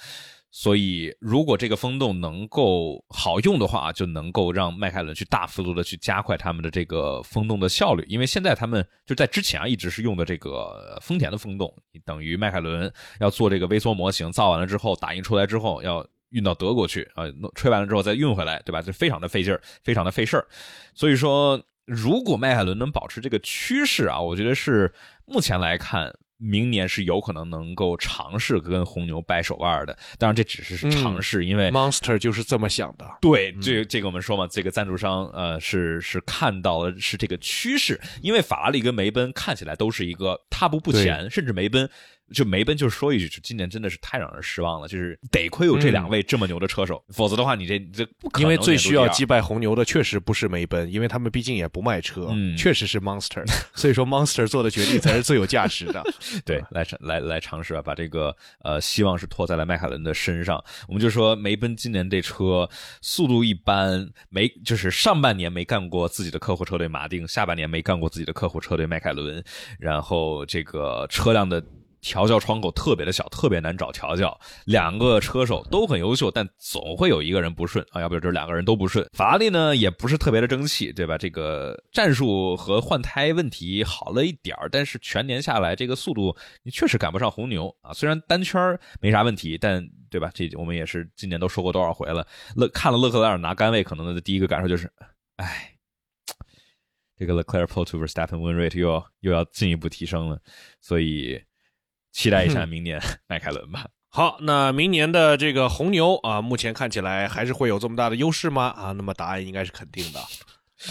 所以如果这个风洞能够好用的话，就能够让迈凯伦去大幅度的去加快他们的这个风洞的效率，因为现在他们就在之前一直是用的这个丰田的风洞，等于迈凯伦要做这个微缩模型，造完了之后打印出来之后要运到德国去啊，吹完了之后再运回来，对吧？就非常的费劲儿，非常的费事儿，所以说如果迈凯伦能保持这个趋势啊，我觉得是目前来看。明年是有可能能够尝试跟红牛掰手腕的，当然这只是尝试，因为 Monster 就是这么想的。对，这个我们说嘛，这个赞助商是看到了是这个趋势，因为法拉利跟梅奔看起来都是一个踏步不前，甚至梅奔就说一句，今年真的是太让人失望了，就是得亏有这两位这么牛的车手，否则的话你这不可能。因为最需要击败红牛的确实不是梅奔，因为他们毕竟也不卖车，确实是 Monster， 所以说 Monster 做的决定才是最有价值的。对，来尝试啊，把这个希望是托在了迈凯伦的身上。我们就说梅奔今年这车速度一般，就是上半年没干过自己的客户车队马丁，下半年没干过自己的客户车队迈凯伦，然后这个车辆的调教窗口特别的小，特别难找调教，两个车手都很优秀，但总会有一个人不顺啊，要不就是两个人都不顺。法拉利呢也不是特别的争气，对吧？这个战术和换胎问题好了一点，但是全年下来这个速度你确实赶不上红牛啊。虽然单圈没啥问题，但对吧，这我们也是今年都说过多少回了，看了勒克莱尔拿杆位，可能的第一个感受就是，哎，这个 Leclerc、Pole to Verstappen、Win Rate 又要进一步提升了，所以期待一下明年迈凯伦吧。好，那明年的这个红牛啊，目前看起来还是会有这么大的优势吗？啊，那么答案应该是肯定的。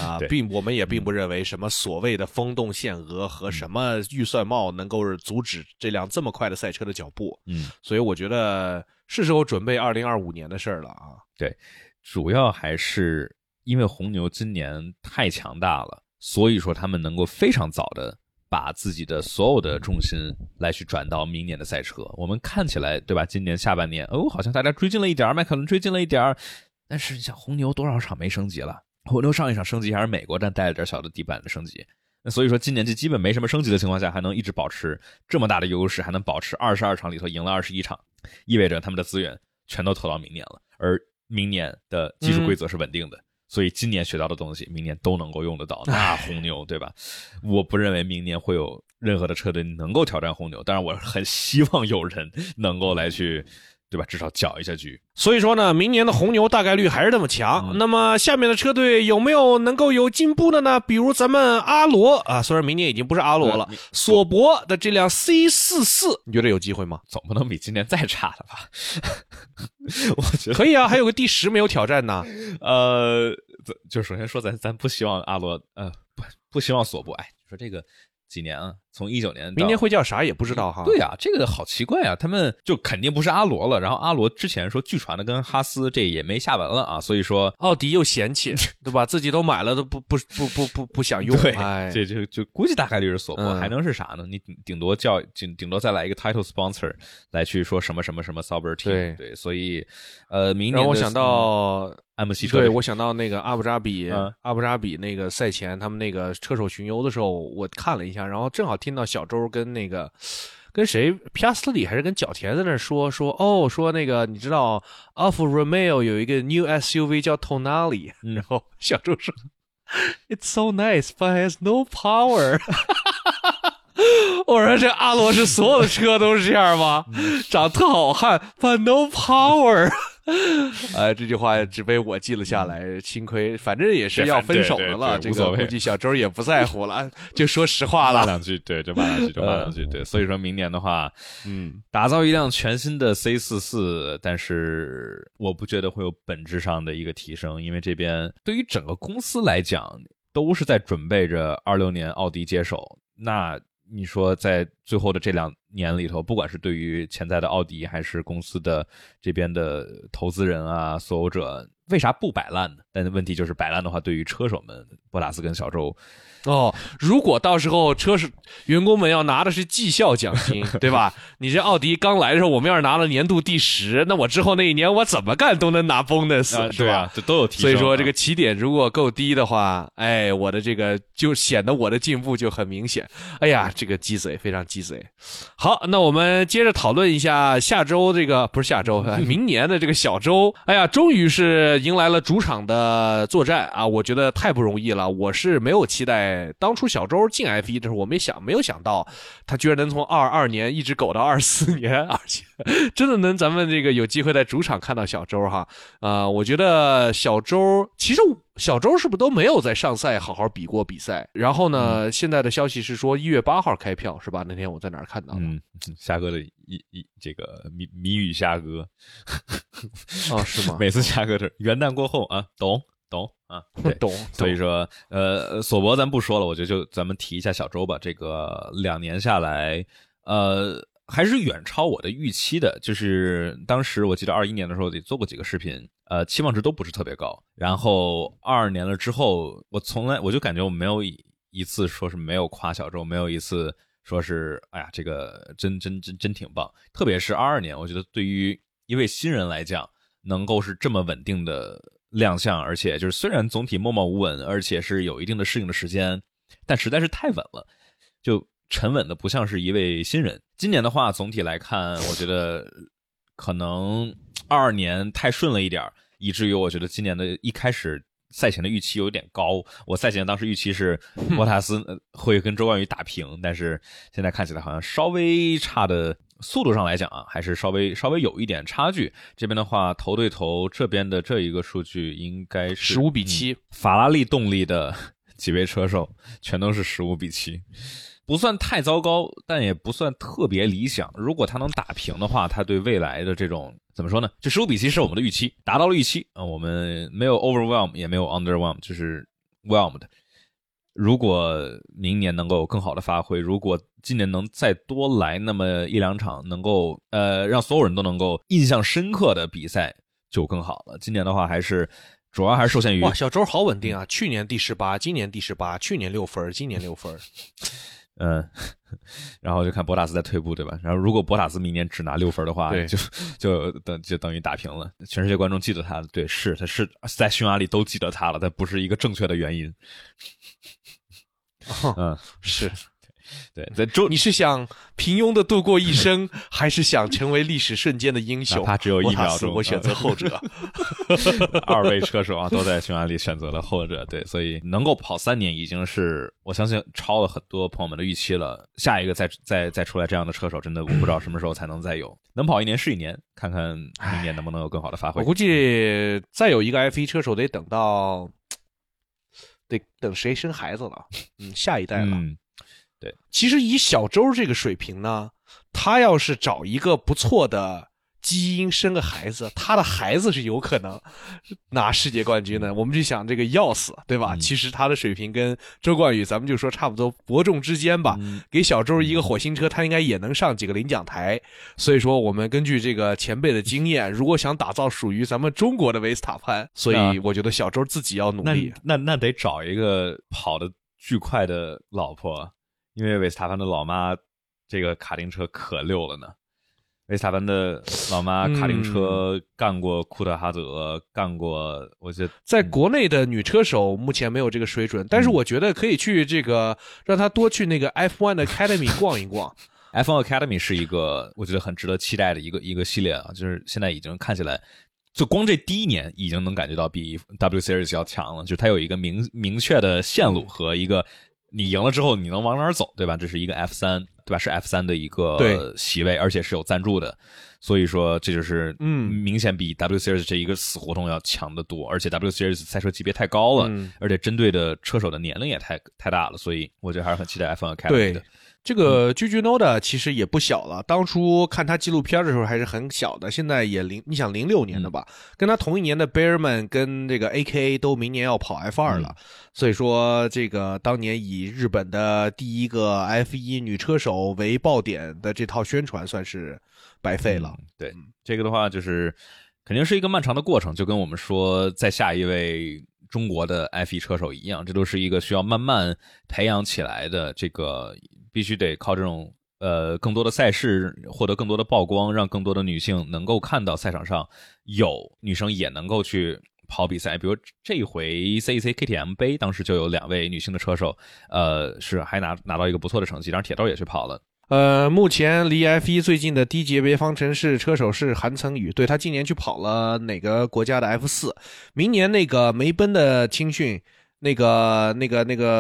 啊，我们也并不认为什么所谓的风洞限额和什么预算帽能够阻止这辆这么快的赛车的脚步。嗯，所以我觉得是时候准备2025年的事儿了啊。对，主要还是因为红牛今年太强大了，所以说他们能够非常早的把自己的所有的重心来去转到明年的赛车。我们看起来，对吧？今年下半年，哦，好像大家追进了一点，迈凯伦追进了一点，但是你想，红牛多少场没升级了？红牛上一场升级还是美国站带了点小的地板的升级，那所以说今年这基本没什么升级的情况下，还能一直保持这么大的优势，还能保持22场里头赢了21场，意味着他们的资源全都投到明年了，而明年的技术规则是稳定的，所以今年学到的东西明年都能够用得到。那红牛，对吧？我不认为明年会有任何的车队能够挑战红牛，但是我很希望有人能够来去，对吧？至少搅一下局。所以说呢，明年的红牛大概率还是这么强。那么下面的车队有没有能够有进步的呢？比如咱们阿罗啊，虽然明年已经不是阿罗了，索博的这辆 C44， 你觉得有机会吗？总不能比今年再差了吧？我觉得可以啊，还有个第10没有挑战呢。就首先说咱不希望阿罗，不希望索博。哎，你说这个。几年啊？从19年到明年会叫啥也不知道哈。对啊，这个好奇怪啊！他们就肯定不是阿罗了。然后阿罗之前说据传的跟哈斯这也没下文了啊，所以说奥迪又嫌弃，对吧？自己都买了都不想用。对，这就估计大概率是索博，还能是啥呢？你顶多再来一个 title sponsor 来去说什么什么什么 Sauber Team。对，所以明年然后我想到。对，我想到那个阿布扎比那个赛前他们那个车手巡游的时候，我看了一下，然后正好听到小周跟那个跟谁皮亚斯特里还是跟角田在那说那个你知道 Alfa Romeo 有一个 new SUV 叫 Tonali， 然后小周说 It's so nice but has no power 我说这阿罗是所有的车都是这样吗？长特好看 but no power 这句话只被我记了下来，幸亏反正也是要分手的了，这个估计小周也不在乎了，就说实话了，就骂两句。对，所以说明年的话，打造一辆全新的 C44， 但是我不觉得会有本质上的一个提升，因为这边对于整个公司来讲，都是在准备着26年奥迪接手。那你说在最后的这两年里头，不管是对于潜在的奥迪还是公司的这边的投资人啊所有者，为啥不摆烂呢？但问题就是摆烂的话，对于车手们博塔斯跟小周如果到时候车手员工们要拿的是绩效奖金，对吧？你这奥迪刚来的时候，我们要是拿了年度10，那我之后那一年我怎么干都能拿 bonus， 是吧？对啊，这都有提升。所以说这个起点如果够低的话，哎，我的这个就显得我的进步就很明显。哎呀，这个鸡贼，非常鸡贼。好，那我们接着讨论一下明年的这个小周。哎呀，终于是迎来了主场的作战啊！我觉得太不容易了，我是没有期待当初小周进 F1 的时候，我没有想到他居然能从22年一直苟到24年，而且真的能咱们这个有机会在主场看到小周哈。我觉得其实小周是不是都没有在上赛好好比过比赛？然后呢，现在的消息是说1月8号开票，是吧？那天我在哪儿看到的？虾哥的这个谜语虾哥、哦，是吗？每次虾哥这元旦过后啊，懂。所以说，索博咱不说了，我觉得就咱们提一下小周吧。这个两年下来，还是远超我的预期的，就是当时我记得21年的时候也做过几个视频，期望值都不是特别高。然后22年了之后，我就感觉我没有一次说是没有夸小周，没有一次说是哎呀这个真挺棒。特别是22年，我觉得对于一位新人来讲，能够是这么稳定的亮相，而且就是虽然总体默默无闻，而且是有一定的适应的时间，但实在是太稳了，就沉稳的不像是一位新人。今年的话总体来看，我觉得可能22年太顺了一点，以至于我觉得今年的一开始赛前的预期有点高。我赛前当时预期是博塔斯会跟周冠宇打平，但是现在看起来好像稍微差的速度上来讲啊，还是稍微有一点差距。这边的话头对头这边的这一个数据应该是15比7，法拉利动力的几位车手全都是15-7，不算太糟糕，但也不算特别理想。如果他能打平的话，他对未来的这种怎么说呢？这15-7是我们的预期，达到了预期啊，我们没有 overwhelm 也没有 underwhelm， 就是 whelmed。如果明年能够有更好的发挥，如果今年能再多来那么一两场，能够让所有人都能够印象深刻的比赛就更好了。今年的话还是主要还是受限于哇，小周好稳定啊！去年第18，今年第18，去年6分，今年6分。嗯，然后就看博塔斯在退步，对吧？然后如果博塔斯明年只拿6分的话，就等于打平了。全世界观众记得他，对，是他是在匈牙利都记得他了，但不是一个正确的原因。哦、嗯，是对，在周你是想平庸的度过一生，还是想成为历史瞬间的英雄？他只有1秒钟，我选择后者。二位车手啊，都在匈牙利选择了后者。对，所以能够跑3年，已经是我相信超了很多朋友们的预期了。下一个再出来这样的车手，真的我不知道什么时候才能再有。能跑1年是1年，看看明年能不能有更好的发挥。我估计再有一个 F1 车手得等谁生孩子了，下一代了。嗯，对，其实以小周这个水平呢，他要是找一个不错的基因生个孩子，他的孩子是有可能拿世界冠军的。我们就想这个钥匙，对吧？其实他的水平跟周冠宇咱们就说差不多，伯仲之间吧。给小周一个火星车，他应该也能上几个领奖台。所以说我们根据这个前辈的经验，如果想打造属于咱们中国的维斯塔潘，所以我觉得小周自己要努力。那得找一个跑得巨快的老婆。因为维斯塔潘的老妈这个卡丁车可溜了呢，维斯塔潘的老妈卡丁车干过库特哈德，干过我觉得在国内的女车手目前没有这个水准，但是我觉得可以去这个让她多去那个 F1 Academy 逛一逛。F1 Academy 是一个我觉得很值得期待的一个系列啊，就是现在已经看起来。就光这第1年已经能感觉到比 W Series 要强了，就是它有一个明确的线路和一个你赢了之后你能往哪儿走，对吧？这是一个 F3， 对吧？是 F3 的一个席位，而且是有赞助的，所以说这就是明显比 W Series 这一个死胡同要强得多，而且 W Series 赛车级别太高了，而且针对的车手的年龄也太大了，所以我觉得还是很期待 F1 Academy 的。这个 Gigi Noda 其实也不小了，当初看他纪录片的时候还是很小的，现在也06年的吧，跟他同一年的 Bearman 跟这个 AKA 都明年要跑 F2 了，所以说这个当年以日本的第一个 F1 女车手为爆点的这套宣传算是白费了。对，这个的话就是肯定是一个漫长的过程，就跟我们说在下一位中国的 F1 车手一样，这都是一个需要慢慢培养起来的，这个必须得靠这种更多的赛事获得更多的曝光，让更多的女性能够看到赛场上有女生也能够去跑比赛。比如这一回 CEC KTM 杯当时就有2位女性的车手，是还拿到一个不错的成绩，当然铁豆也去跑了。目前离 F1 最近的低级别方程式车手是韩曾宇，对，他今年去跑了哪个国家的 F4， 明年那个梅奔的青训那个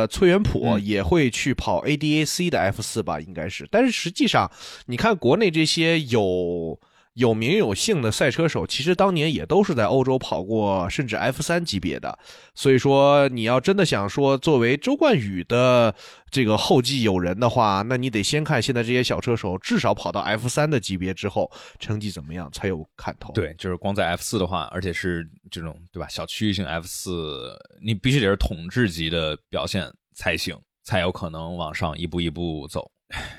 崔元溥也会去跑 ADAC 的 F4 吧，应该是。但是实际上你看国内这些有名有姓的赛车手，其实当年也都是在欧洲跑过甚至 F3 级别的，所以说你要真的想说作为周冠宇的这个后继有人的话，那你得先看现在这些小车手至少跑到 F3 的级别之后成绩怎么样才有看头。对，就是光在 F4 的话，而且是这种对吧小区域性 F4， 你必须得是统治级的表现才行，才有可能往上一步一步走。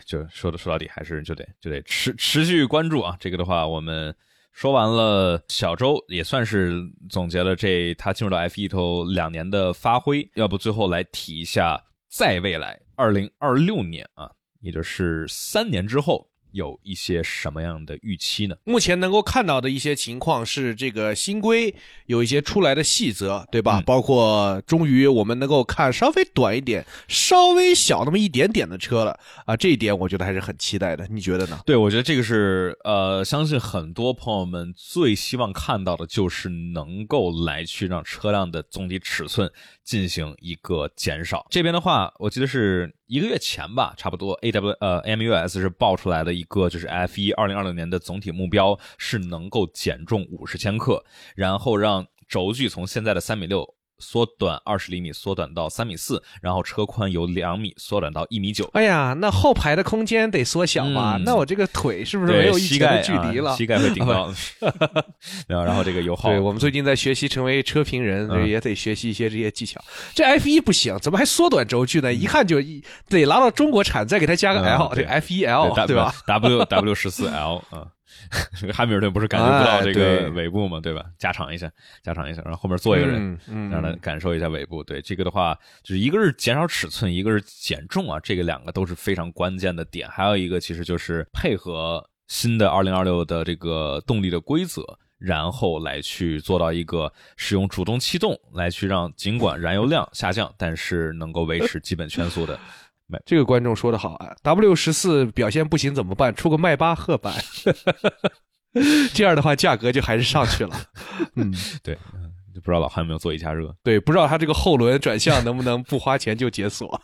就说到底还是就得持续关注啊。这个的话我们说完了小周，也算是总结了他进入到 F1 头2年的发挥。要不最后来提一下在未来2026年啊，也就是3年之后有一些什么样的预期呢？目前能够看到的一些情况是，这个新规有一些出来的细则，对吧？包括终于我们能够看稍微短一点、稍微小那么一点点的车了啊！这一点我觉得还是很期待的，你觉得呢？对，我觉得这个是相信很多朋友们最希望看到的，就是能够来去让车辆的总体尺寸进行一个减少。这边的话，我记得是1个月前吧，差不多 AMUS 是爆出来的一个就是 F1 2026年的总体目标是能够减重50千克，然后让轴距从现在的3.6米缩短20厘米，缩短到3.4米，然后车宽由2米缩短到1.9米。哎呀，那后排的空间得缩小吧？那我这个腿是不是没有以前的距离了？膝盖会顶到。然后这个油耗。对，我们最近在学习成为车评人，也得学习一些这些技巧。这 F1 不行，怎么还缩短轴距呢？一看就得拉到中国产，再给它加个 L，这 F1L 对吧 ？W14L 啊。汉密尔顿不是感觉不到这个尾部嘛，对吧？加长一下，然后后面坐一个人，让他感受一下尾部。对，这个的话，就是一个是减少尺寸，一个是减重啊，这个两个都是非常关键的点。还有一个其实就是配合新的2026的这个动力的规则，然后来去做到一个使用主动气动来去让尽管燃油量下降，但是能够维持基本圈速的。这个观众说的好啊 ，W14 表现不行怎么办？出个迈巴赫版，这样的话价格就还是上去了。对，就不知道老汉有没有做一加热？对，不知道他这个后轮转向能不能不花钱就解锁。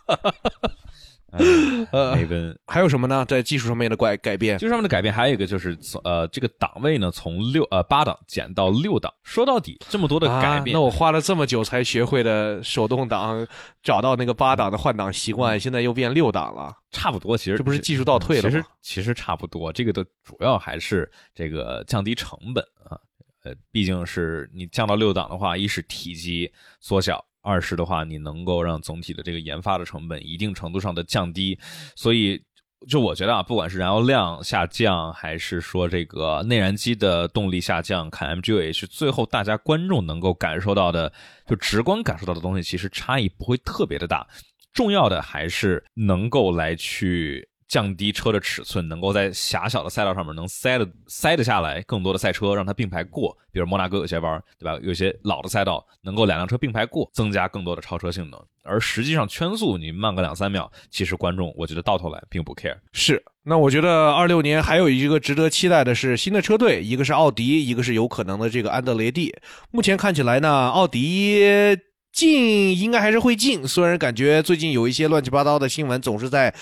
还有什么呢？在技术上面的改变，技术上面的改变还有一个就是，这个档位呢从8档减到6档。说到底，这么多的改变，那我花了这么久才学会的手动挡，找到那个8档的换挡习惯，现在又变6档了。差不多，其实这不是技术倒退了吗？其实差不多，这个的主要还是这个降低成本啊。毕竟是你降到6档的话，一是体积缩小。二是的话，你能够让总体的这个研发的成本一定程度上的降低，所以就我觉得啊，不管是燃油量下降，还是说这个内燃机的动力下降，看 MGUH， 最后大家观众能够感受到的，就直观感受到的东西，其实差异不会特别的大。重要的还是能够来去降低车的尺寸，能够在狭小的赛道上面能塞得下来更多的赛车，让它并排过。比如摩纳哥有些弯，对吧？有些老的赛道能够2辆车并排过，增加更多的超车性能。而实际上圈速你慢个2-3秒，其实观众我觉得到头来并不 care。是。那我觉得26年还有一个值得期待的是新的车队，一个是奥迪，一个是有可能的这个安德雷蒂。目前看起来呢，奥迪进应该还是会进，虽然感觉最近有一些乱七八糟的新闻，总是在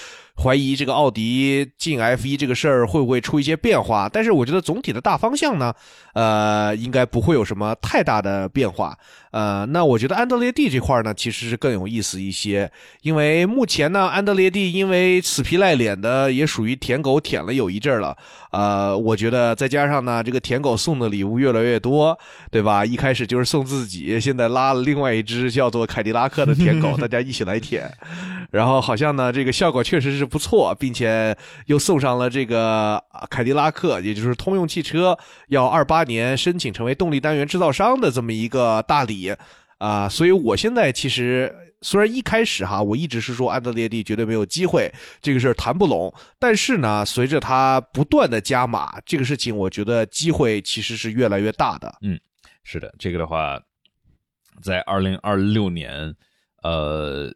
怀疑这个奥迪进 F1 这个事儿会不会出一些变化，但是我觉得总体的大方向呢，应该不会有什么太大的变化。那我觉得安德烈蒂这块呢，其实是更有意思一些，因为目前呢，安德烈蒂因为死皮赖脸的也属于舔狗舔了有一阵了，我觉得再加上呢，这个舔狗送的礼物越来越多，对吧？一开始就是送自己，现在拉了另外一只叫做凯迪拉克的舔狗，大家一起来舔，然后好像呢，这个效果确实是。不错，并且又送上了这个凯迪拉克，也就是通用汽车要28年申请成为动力单元制造商的这么一个大礼啊，所以我现在其实虽然一开始哈，我一直是说安德烈蒂绝对没有机会，这个事儿谈不拢，但是呢，随着他不断的加码，这个事情我觉得机会其实是越来越大的。是的，这个的话，在2026年，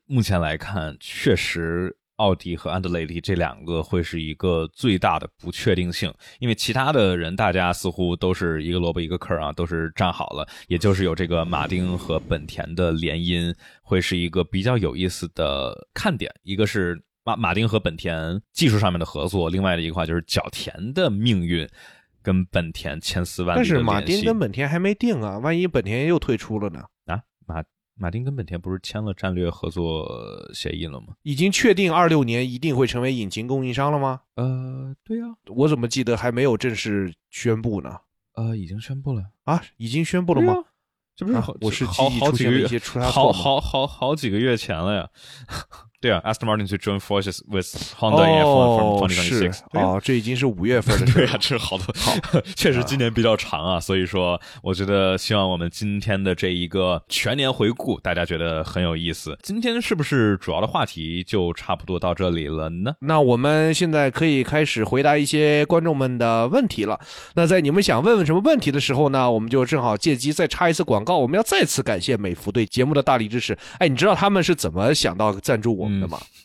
目前来看，确实。奥迪和安德雷蒂这两个会是一个最大的不确定性，因为其他的人大家似乎都是一个萝卜一个坑啊，都是站好了，也就是有这个马丁和本田的联姻会是一个比较有意思的看点，一个是马丁和本田技术上面的合作，另外的一个话就是角田的命运跟本田千丝万缕的联系。但是马丁跟本田还没定啊，万一本田又退出了呢？马丁跟本田不是签了战略合作协议了吗？已经确定26年一定会成为引擎供应商了吗？对啊，我怎么记得还没有正式宣布呢？已经宣布了啊？已经宣布了吗？这不是我是记忆出现了一些出差错吗？好几个月前了呀。对啊 ，Aston Martin to join forces with Honda in F1 from 2026。哦，这已经是5月份的事了。对啊，这好多，确实今年比较长啊，所以说我觉得希望我们今天的这一个全年回顾，大家觉得很有意思。今天是不是主要的话题就差不多到这里了呢？那我们现在可以开始回答一些观众们的问题了。那在你们想问什么问题的时候呢，我们就正好借机再插一次广告。我们要再次感谢美孚对节目的大力支持。哎，你知道他们是怎么想到赞助我们？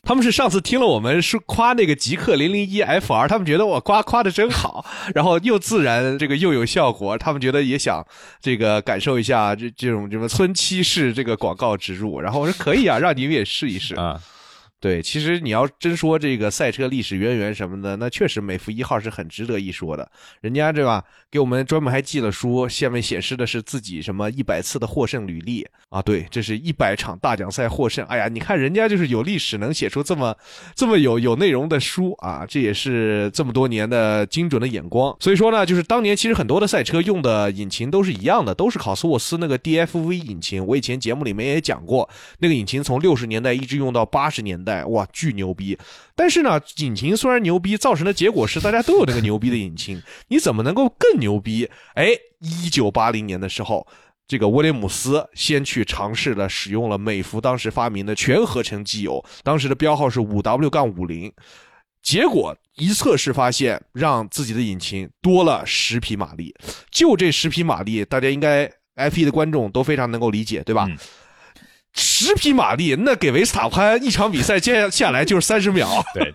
他们是上次听了我们是夸那个极氪001FR， 他们觉得我夸的真好，然后又自然这个又有效果，他们觉得也想这个感受一下这种什么村七式这个广告植入，然后我说可以啊，让你们也试一试啊。对，其实你要真说这个赛车历史渊源什么的，那确实美孚一号是很值得一说的。人家对吧，给我们专门还寄了书，下面显示的是自己什么100次的获胜履历啊，对，这是100场大奖赛获胜。哎呀，你看人家就是有历史，能写出这么有内容的书啊，这也是这么多年的精准的眼光。所以说呢，就是当年其实很多的赛车用的引擎都是一样的，都是考斯沃斯那个 DFV 引擎。我以前节目里面也讲过，那个引擎从60年代一直用到80年代。哇，巨牛逼！但是呢，引擎虽然牛逼，造成的结果是大家都有那个牛逼的引擎，你怎么能够更牛逼？哎，1980年的时候，这个威廉姆斯先去尝试了使用了美孚当时发明的全合成机油，当时的标号是 5W-50， 结果一测试发现，让自己的引擎多了10匹马力。就这10匹马力，大家应该 F1 的观众都非常能够理解，对吧？嗯，10匹马力，那给维斯塔潘一场比赛接下来就是30秒。对，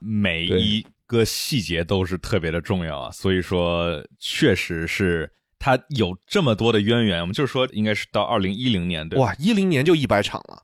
每一个细节都是特别的重要啊，所以说确实是它有这么多的渊源。我们就是说应该是到2010年，对吧？哇，2010年就100场了。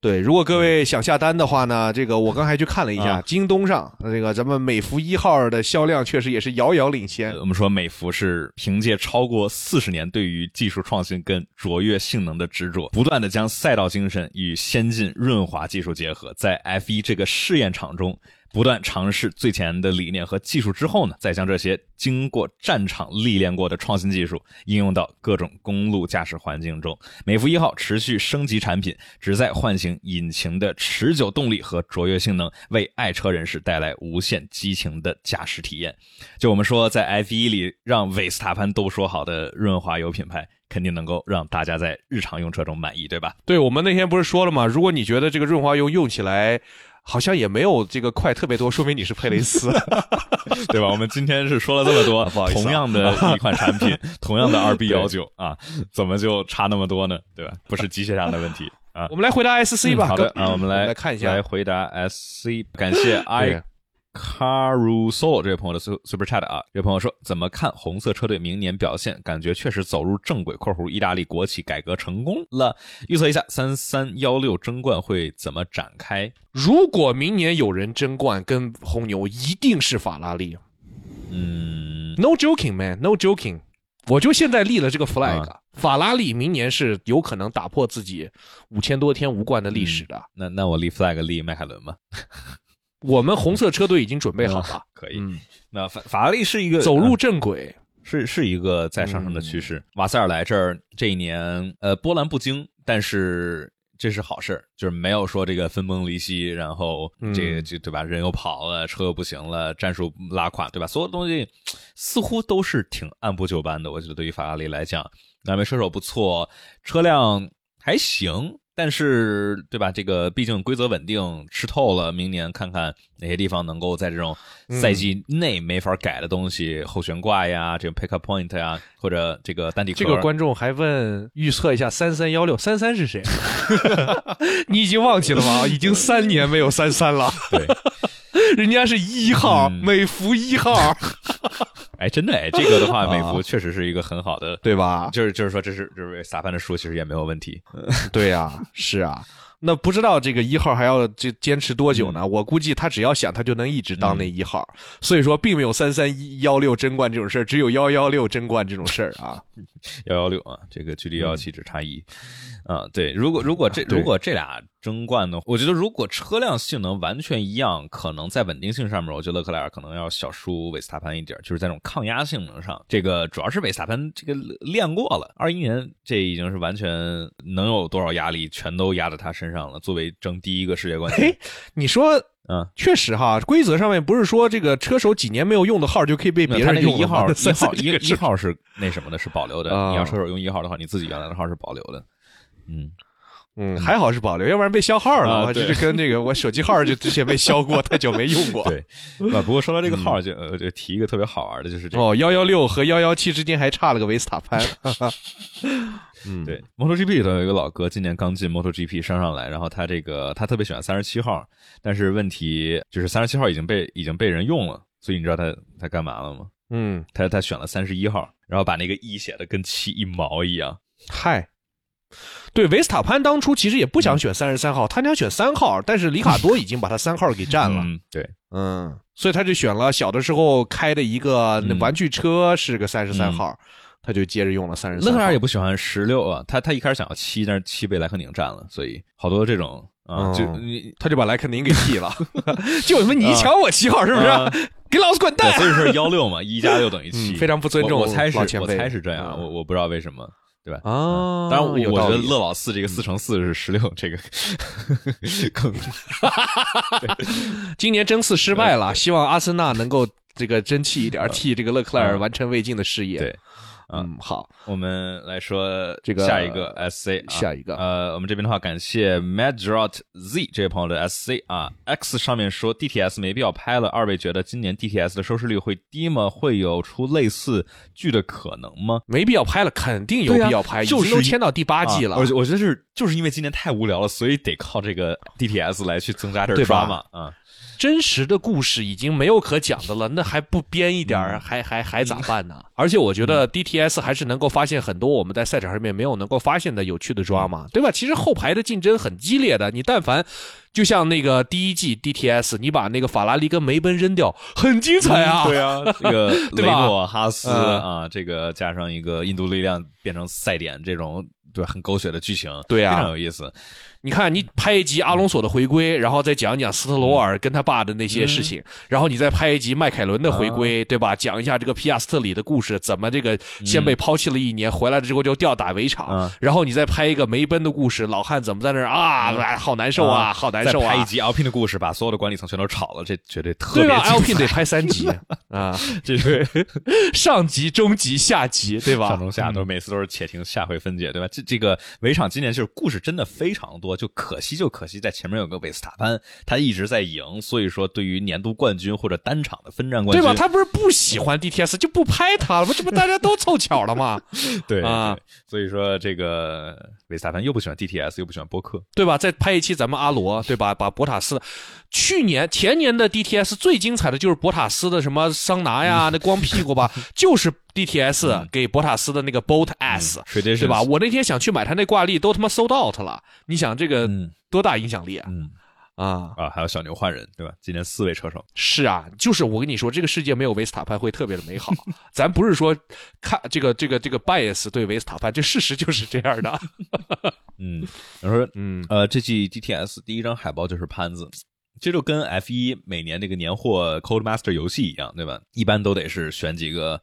对，如果各位想下单的话呢，这个我刚才去看了一下，京东上这个咱们美孚一号的销量确实也是遥遥领先。我们说美孚是凭借超过40年对于技术创新跟卓越性能的执着，不断的将赛道精神与先进润滑技术结合，在 F1 这个试验场中不断尝试最前沿的理念和技术之后呢，再将这些经过战场历练过的创新技术应用到各种公路驾驶环境中。美孚一号持续升级产品，旨在唤醒引擎的持久动力和卓越性能，为爱车人士带来无限激情的驾驶体验。就我们说在 F1 里让维斯塔潘都说好的润滑油品牌，肯定能够让大家在日常用车中满意，对吧？对，我们那天不是说了吗？如果你觉得这个润滑油用起来好像也没有这个快特别多，说明你是佩雷斯，对吧？我们今天是说了这么多，同样的一款产品，同样的 2B19 啊，怎么就差那么多呢？对吧？不是机械上的问题啊。我们来回答 SC 吧。好的啊，我们来看一下，来回答 SC。感谢 iCaruso 这位朋友的 Super Chat 啊，这位朋友说怎么看红色车队明年表现？感觉确实走入正轨。括弧意大利国企改革成功了，预测一下3316争冠会怎么展开？如果明年有人争冠跟红牛，一定是法拉利。嗯 ，No joking man, no joking。我就现在立了这个 flag，法拉利明年是有可能打破自己5000多天无冠的历史的。那我立 flag 立迈凯伦吧。我们红色车队已经准备好了，可以。那法拉利是一个走入正轨，是一个在上升的趋势。瓦塞尔来这一年，波澜不惊，但是这是好事，就是没有说这个分崩离析，然后这对吧？人又跑了，车又不行了，战术拉垮，对吧？所有东西似乎都是挺按部就班的。我觉得对于法拉利来讲，两位车手不错，车辆还行。但是，对吧？这个毕竟规则稳定，吃透了。明年看看哪些地方能够在这种赛季内没法改的东西，后悬挂呀，这个 pickup point 呀，或者这个单底壳。这个观众还问预测一下3316， 33是谁？你已经忘记了吗？已经3年没有33了。对，人家是1号，美孚1号。哎，真的哎，这个的话，美孚确实是一个很好的，对吧？就是说，这是就是撒潘的书，其实也没有问题。对啊，是啊。那不知道这个1号还要坚持多久呢？我估计他只要想，他就能一直当那1号。所以说，并没有3316争冠这种事儿，只有116争冠这种事儿啊。116啊，这个距离117只差1。啊，对，如果这俩争冠呢，我觉得如果车辆性能完全一样，可能在稳定性上面，我觉得勒克莱尔可能要小输维斯塔潘一点，就是在这种抗压性能上，这个主要是维斯塔潘这个练过了，21年这已经是完全能有多少压力全都压在他身上了，作为争第一个世界冠军。你说。确实哈，规则上面不是说这个车手几年没有用的号就可以被别人用了。一号是那什么的，是保留的。你要车手用1号的话，你自己原来的号是保留的。还好是保留，要不然被消号了。就是跟这个我手机号就之前被消过，太久没用过。对，不过说到这个号就提一个特别好玩的，就是这个116和117之间还差了个维斯塔潘。对 ，MotoGP 里头有一个老哥，今年刚进 MotoGP 上来，然后他特别喜欢37号，但是问题就是37号已经被人用了，所以你知道他干嘛了吗？他选了31号，然后把那个1写的跟7一毛一样。嗨。对，维斯塔潘当初其实也不想选33号，他想选3号，但是里卡多已经把他3号给占了。嗯，对，嗯，所以他就选了小的时候开的一个玩具车是个33号。嗯嗯，他就接着用了33号。勒克莱尔也不喜欢16啊，他一开始想要7，但是7被莱克宁占了，所以好多这种啊，他就把莱克宁给替了，就什么你抢我7号是不是？给老子滚蛋！所以说16嘛，1加6等于7，非常不尊重。我猜是这样，我不知道为什么，对吧？啊，当然我觉得勒老四这个4乘4是16，这个更。今年争四失败了，希望阿森纳能够这个争气一点，替这个勒克莱尔完成未尽的事业。对。嗯，好，我们来说这个下一个 SC， 下一个，我们这边的话，感谢 Madrot Z 这位朋友的 SC 啊 ，X 上面说 DTS 没必要拍了，二位觉得今年 DTS 的收视率会低吗？会有出类似剧的可能吗？没必要拍了，肯定有必要拍，就是都签到第8季了。我觉得是，就是因为今年太无聊了，所以得靠这个 DTS 来去增加点抓嘛，啊。真实的故事已经没有可讲的了，那还不编一点还咋办呢？而且我觉得 DTS 还是能够发现很多我们在赛场上面没有能够发现的有趣的drama，对吧？其实后排的竞争很激烈的，你但凡就像那个第一季 DTS， 你把那个法拉利跟梅奔扔掉，很精彩啊！对啊，这个雷诺哈斯啊，这个加上一个印度力量变成赛点这种，对，很狗血的剧情，对啊，非常有意思。你看，你拍一集阿隆索的回归，然后再讲一讲斯特罗尔跟他爸的那些事情，然后你再拍一集迈凯伦的回归，对吧？讲一下这个皮亚斯特里的故事，怎么这个先被抛弃了1年，回来之后就吊打围场，然后你再拍一个梅奔的故事，老汉怎么在那儿啊，好难受啊，好难受啊！再拍一集 Alpine 的故事，把所有的管理层全都炒了，这绝对特别精彩。Alpine 得拍3集啊，这是上集、中集、下集，对吧？上中下都每次都是且听下回分解，对吧？这个围场今年就是故事真的非常多。就可惜在前面有个维斯塔潘，他一直在赢，所以说对于年度冠军或者单场的分站冠军，对吧？他不是不喜欢 DTS 就不拍他了吗？这不大家都凑巧了吗？对啊，所以说这个维斯塔潘又不喜欢 DTS 又不喜欢波克，对吧？再拍一期咱们阿罗，对吧？把博塔斯去年前年的 DTS 最精彩的就是博塔斯的什么桑拿呀，那光屁股吧，就是DTS 给博塔斯的那个 Bolt S，对吧？我那天想去买他那挂历，都他妈 sold out 了。你想这个多大影响力啊？还有小牛换人，对吧？今年4位车手。是啊，就是我跟你说，这个世界没有维斯塔潘会特别的美好。咱不是说看这个 bias 对维斯塔潘，这事实就是这样的。然后这季 DTS 第一张海报就是潘子。这就跟 F1 每年那个年货 Codemaster 游戏一样，对吧？一般都得是选几个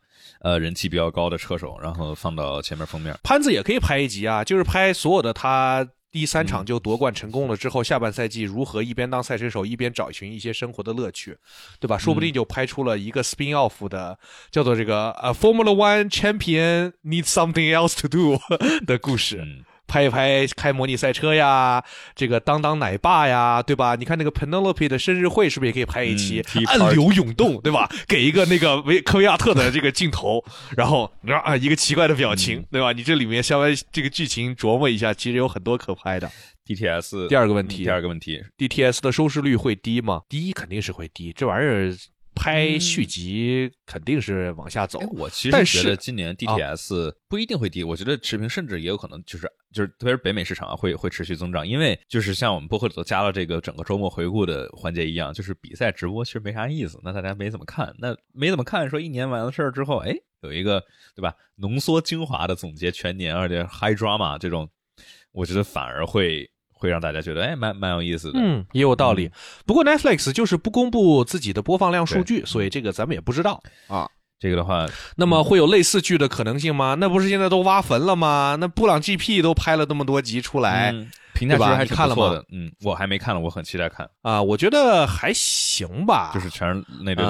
人气比较高的车手，然后放到前面封面。潘子也可以拍一集啊，就是拍所有的他第3场就夺冠成功了之后，下半赛季如何一边当赛车手一边找寻一些生活的乐趣，对吧？说不定就拍出了一个 spin off 的叫做这个Formula One Champion Needs Something Else to Do 的故事。拍一拍开模拟赛车呀，这个当奶爸呀，对吧？你看那个 Penelope 的生日会是不是也可以拍一期暗流涌动，对吧？给一个那个科维亚特的这个镜头，然后啊一个奇怪的表情，对吧？你这里面相关这个剧情琢磨一下，其实有很多可拍的。DTS 第二个问题 ，DTS 的收视率会低吗？第一肯定是会低，这玩意儿拍续集肯定是往下走。我其实觉得今年 DTS 不一定会低，我觉得持平甚至也有可能就是特别是北美市场啊，会持续增长，因为就是像我们播客里头加了这个整个周末回顾的环节一样，就是比赛直播其实没啥意思，那大家没怎么看，说一年完了事儿之后，有一个对吧浓缩精华的总结全年，而且 high drama 这种，我觉得反而会让大家觉得蛮有意思的。也有道理。不过 Netflix 就是不公布自己的播放量数据，所以这个咱们也不知道啊。这个的话，那么会有类似剧的可能性吗？那不是现在都挖坟了吗？那布朗 GP 都拍了那么多集出来，评价其实还挺不错的。我还没看了，我很期待看啊。我觉得还行吧，就是全是那种。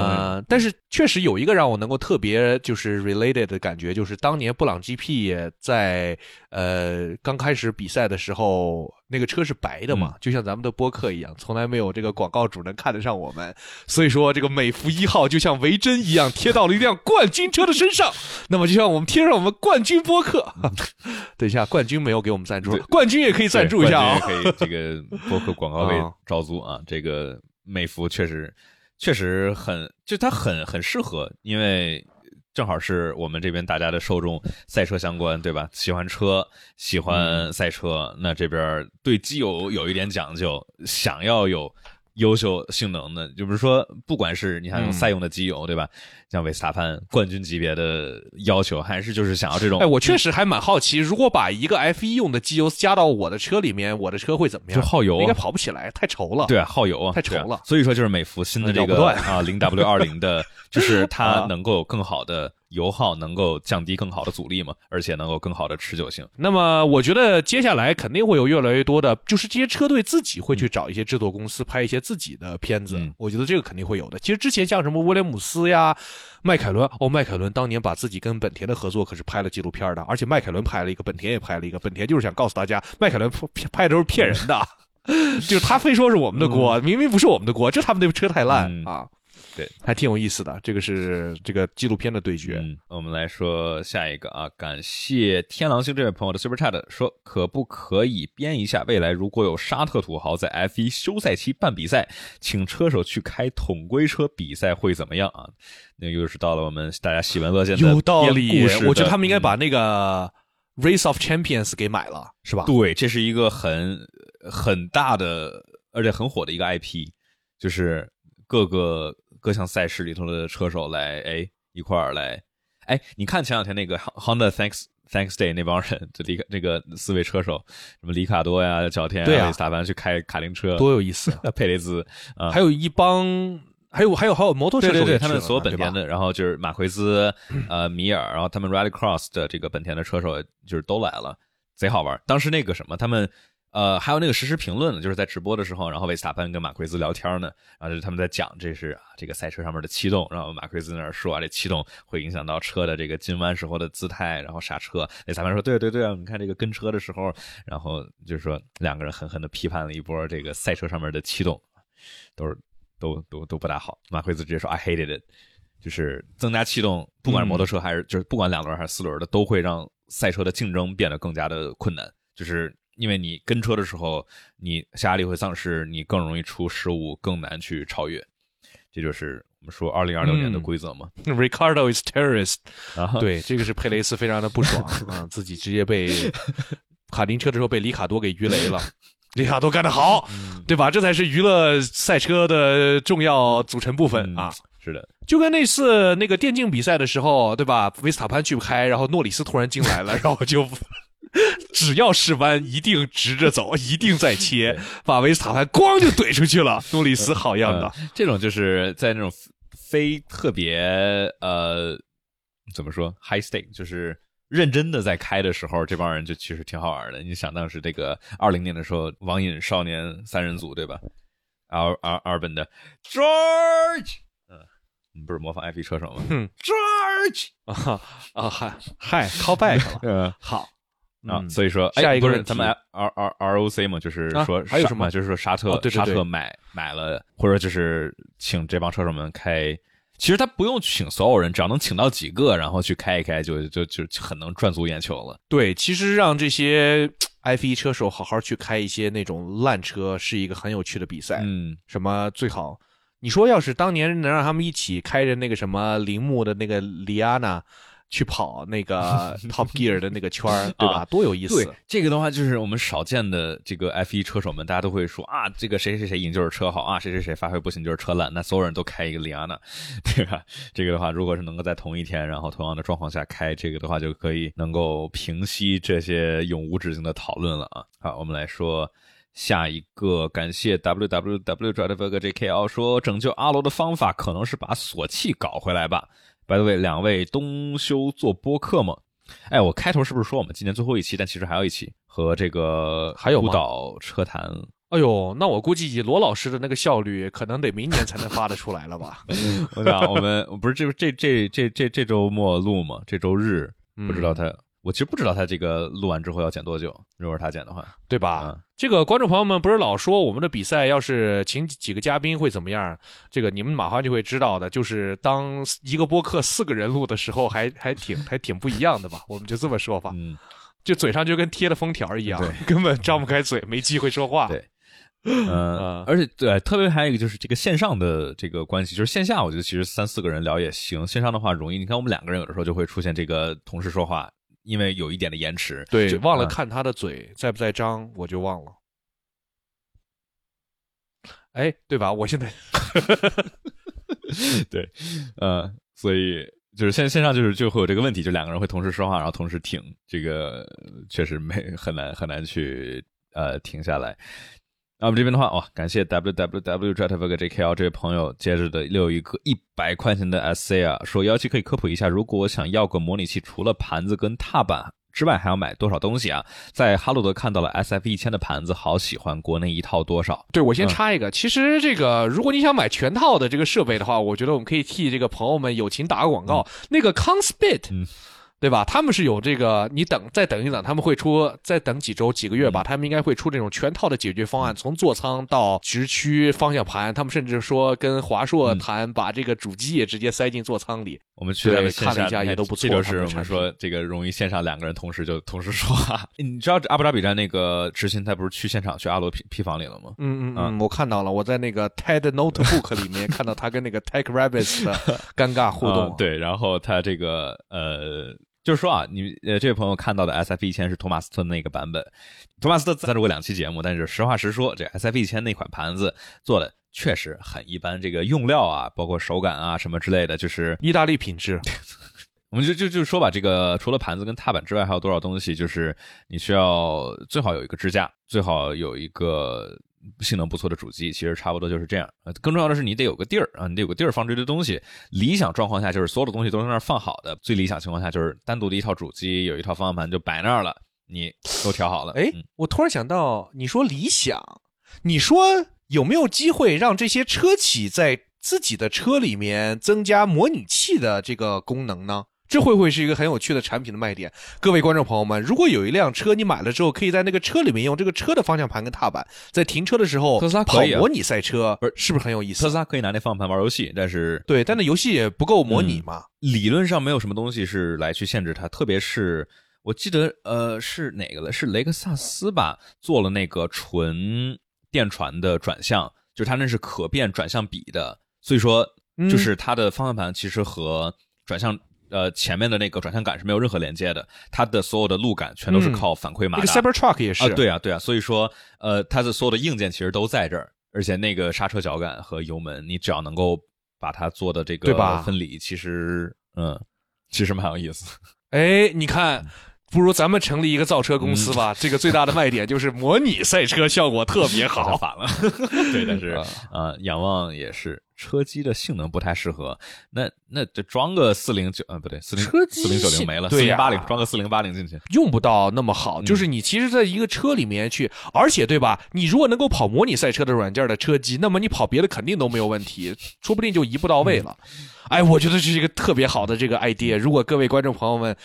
但是确实有一个让我能够特别就是 related 的感觉，就是当年布朗 GP 在刚开始比赛的时候，那个车是白的嘛，就像咱们的播客一样，从来没有这个广告主能看得上我们，所以说这个美孚1号就像维珍一样贴到了一辆冠军车的身上，那么就像我们贴上我们冠军播客。等一下，冠军没有给我们赞助，冠军也可以赞助一下啊，可以这个播客广告位招租啊。这个美孚确实很，就它很适合，因为正好是我们这边大家的受众赛车相关，对吧？喜欢车，喜欢赛车，那这边对机油有一点讲究，想要有优秀性能的，就比如说，不管是你看用赛用的机油，对吧？像维斯塔潘冠军级别的要求，还是就是想要这种。哎，我确实还蛮好奇，如果把一个 F1 用的机油加到我的车里面，我的车会怎么样？就耗油，应该跑不起来，太稠了。对啊，耗油啊，太稠了。啊、所以说，就是美孚新的这个啊 0W20 的，就是它能够有更好的油耗，能够降低更好的阻力嘛，而且能够更好的持久性。那么，我觉得接下来肯定会有越来越多的，就是这些车队自己会去找一些制作公司拍一些自己的片子，我觉得这个肯定会有的。其实之前像什么威廉姆斯呀、迈凯伦，迈凯伦当年把自己跟本田的合作可是拍了纪录片的，而且迈凯伦拍了一个，本田也拍了一个。本田就是想告诉大家，迈凯伦拍的都是骗人的，就是他非说是我们的锅，明明不是我们的锅，就他们那车太烂啊。对，还挺有意思的，这个是这个纪录片的对决。我们来说下一个啊，感谢天狼星这位朋友的 Super Chat， 说可不可以编一下未来如果有沙特土豪在 F1 休赛期办比赛，请车手去开统规车比赛会怎么样啊？那又是到了我们大家喜闻乐见的有道理，我觉得他们应该把那个 Race of Champions 给买了，是吧？对，这是一个很大的，而且很火的一个 IP， 就是各项赛事里头的车手来，一块儿来，你看前两天那个 Honda Thanks Day 那帮人，就那个四位车手，什么里卡多呀、角田啊、维斯塔潘去开卡丁车，多有意思！佩雷兹啊，还有一帮，还有摩托车手，对，他们所有本田的，然后就是马奎兹、米尔，然后他们 Rallycross 的这个本田的车手就是都来了，贼好玩。当时那个什么，他们。还有那个实时评论呢，就是在直播的时候，然后维斯塔潘跟马奎兹聊天呢，然后就是他们在讲这是啊这个赛车上面的气动，然后马奎兹那儿说啊这气动会影响到车的这个进弯时候的姿态，然后刹车。维斯塔潘说对啊，你看这个跟车的时候，然后就是说两个人狠狠的批判了一波这个赛车上面的气动，都不大好。马奎兹直接说 I hated it， 就是增加气动，不管是摩托车还是就是不管两轮还是四轮的，都会让赛车的竞争变得更加的困难，就是。因为你跟车的时候，你下压力会丧失，你更容易出失误，更难去超越。这就是我们说2026年的规则嘛。Ricardo is terrorist。对，这个是佩雷斯非常的不爽啊，自己直接被卡丁车的时候被里卡多给鱼雷了。里卡多干得好，对吧？这才是娱乐赛车的重要组成部分啊。是的，就跟那次那个电竞比赛的时候，对吧？维斯塔潘去不开，然后诺里斯突然进来了，然后就。只要是弯一定直着走，一定在切，把维斯塔潘咣就怼出去了。诺里斯好样的，这种就是在那种非特别怎么说 high stake， 就是认真的在开的时候，这帮人就其实挺好玩的。你想当时这个20年的时候，网瘾少年三人组对吧？阿尔本的 George。不是模仿 F1 车手吗？George 嗨 ，call back 了，好啊，所以说，不是咱们 ROC 嘛，就是说还有什么，就是说沙特买了，或者就是请这帮车手们开，其实他不用请所有人，只要能请到几个，然后去开一开，就很能赚足眼球了。对，其实让这些。F1 车手好好去开一些那种烂车，是一个很有趣的比赛。什么最好？你说要是当年能让他们一起开着那个什么铃木的那个里安娜去跑那个 Top Gear 的那个圈对吧？多有意思！对，这个的话就是我们少见的这个 F1 车手们，大家都会说啊，这个谁谁谁赢就是车好啊，谁谁谁发挥不行就是车烂，那所有人都开一个里安娜，对吧？这个的话，如果是能够在同一天，然后同样的状况下开，这个的话就可以能够平息这些永无止境的讨论了啊！好，我们来说。下一个，感谢 www.driverjkl 说，拯救阿罗的方法可能是把索契搞回来吧。By the way， 两位东修做播客吗？我开头是不是说我们今年最后一期，但其实还有一期和这个孤岛车谈。哎呦，那我估计以罗老师的那个效率，可能得明年才能发得出来了吧？我想我们不是这周末录吗？这周日不知道他。我其实不知道他这个录完之后要剪多久，如果是他剪的话，对吧？这个观众朋友们不是老说我们的比赛要是请几个嘉宾会怎么样？这个你们马上就会知道的，就是当一个播客四个人录的时候还挺不一样的吧？我们就这么说吧，就嘴上就跟贴了封条一样，根本张不开嘴，没机会说话。对，而且对，特别还有一个就是这个线上的这个关系，就是线下我觉得其实三四个人聊也行，线上的话容易，你看我们两个人有的时候就会出现这个同时说话因为有一点的延迟，对，忘了看他的嘴在不在张，我就忘了，哎，对吧？我现在对，所以就是线上就是就会有这个问题，就两个人会同时说话，然后同时停，这个确实很难去停下来。那我们这边的话，哇，感谢 www.jetfog.jkl 这位朋友，接着的又有一个100块钱的 essay 啊，说17可以科普一下，如果我想要个模拟器，除了盘子跟踏板之外还要买多少东西啊？在哈罗德看到了 SF1000 的盘子，好喜欢，国内一套多少？对，我先插一个，其实这个如果你想买全套的这个设备的话，我觉得我们可以替这个朋友们友情打个广告，那个 Conspit，对吧？他们是有这个，你再等一等，他们会出，再等几周几个月吧，他们应该会出这种全套的解决方案，从座舱到直驱方向盘，他们甚至说跟华硕谈把这个主机也直接塞进座舱里。我们去看了一下也都不错，这就是我们说这个容易线上两个人同时说话。你知道阿布扎比站那个执行，他不是去现场去阿罗批房里了吗？我看到了，我在那个 TED Notebook 里面看到他跟那个 TechRabbit 的尴尬互动。对，然后他这个就是说啊，你这位朋友看到的 SF1000 是托马斯特那个版本，托马斯特赞助过2期节目，但是实话实说，这 SF1000 那款盘子做的确实很一般，这个用料啊，包括手感啊什么之类的，就是意大利品质。我们就说吧，这个除了盘子跟踏板之外还有多少东西，就是你需要最好有一个支架，最好有一个性能不错的主机，其实差不多就是这样。更重要的是你得有个地儿啊，你得有个地儿放这些东西。理想状况下就是所有的东西都在那儿放好的，最理想情况下就是单独的一套主机，有一套方向盘就摆那儿了，你都调好了。哎，我突然想到，你说理想，你说有没有机会让这些车企在自己的车里面增加模拟器的这个功能呢？这会不会是一个很有趣的产品的卖点？各位观众朋友们，如果有一辆车你买了之后，可以在那个车里面用这个车的方向盘跟踏板，在停车的时候跑模拟赛车，是不是很有意思？特斯拉可以拿那方向盘玩游戏，但是对，但那游戏也不够模拟嘛。理论上没有什么东西是来去限制它，特别是我记得是哪个了？是雷克萨斯吧？做了那个纯电传的转向，就是它那是可变转向比的，所以说就是它的方向盘其实和转向。前面的那个转向杆是没有任何连接的，它的所有的路感全都是靠反馈马达。这个 Cybertruck 也是啊，对啊，所以说它的所有的硬件其实都在这儿，而且那个刹车脚感和油门，你只要能够把它做的这个分离，其实蛮有意思。哎，你看，不如咱们成立一个造车公司吧，这个最大的卖点就是模拟赛车效果特别好。反了，对，但是仰望也是。车机的性能不太适合，那就装个409，不对，4090没了，4080装个4080进去，用不到那么好。就是你其实在一个车里面去，而且对吧？你如果能够跑模拟赛车的软件的车机，那么你跑别的肯定都没有问题，说不定就一步到位了。哎，我觉得这是一个特别好的这个 idea。如果各位观众朋友们，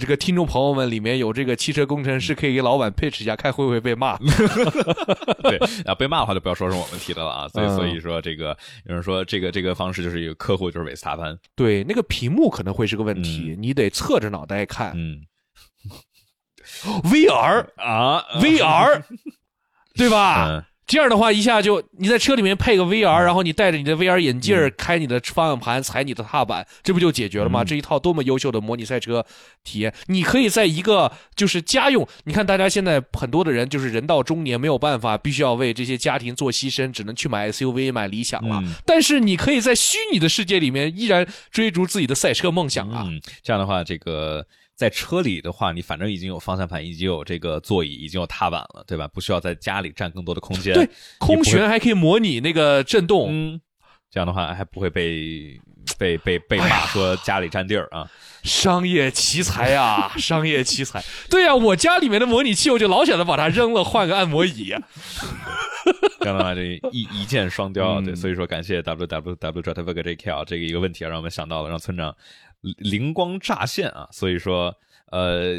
这个听众朋友们里面有这个汽车工程师，可以给老板 pitch 一下，看会不会被骂。对啊，被骂的话就不要说是我们提的了啊。所以说这个有人说这个方式就是一个客户就是韦斯塔潘，对，那个屏幕可能会是个问题，你得侧着脑袋看。VR 啊 ，VR， 对吧？这样的话，一下就你在车里面配个 VR， 然后你戴着你的 VR 眼镜，开你的方向盘，踩你的踏板，这不就解决了吗？这一套多么优秀的模拟赛车体验！你可以在一个就是家用，你看大家现在很多的人就是人到中年没有办法，必须要为这些家庭做牺牲，只能去买 SUV 买理想了。但是你可以在虚拟的世界里面依然追逐自己的赛车梦想啊！这样的话，这个。在车里的话，你反正已经有方向盘，已经有这个座椅，已经有踏板了，对吧？不需要在家里占更多的空间。对，空悬还可以模拟那个震动。这样的话还不会被骂说家里占地儿啊。商业奇才啊，商业奇才。对啊，我家里面的模拟器，我就老想着把它扔了，换个按摩椅。刚刚这一箭双雕，对，所以说感谢 www.jetfog.jkl 这个一个问题让我们想到了，让村长灵光乍现啊，所以说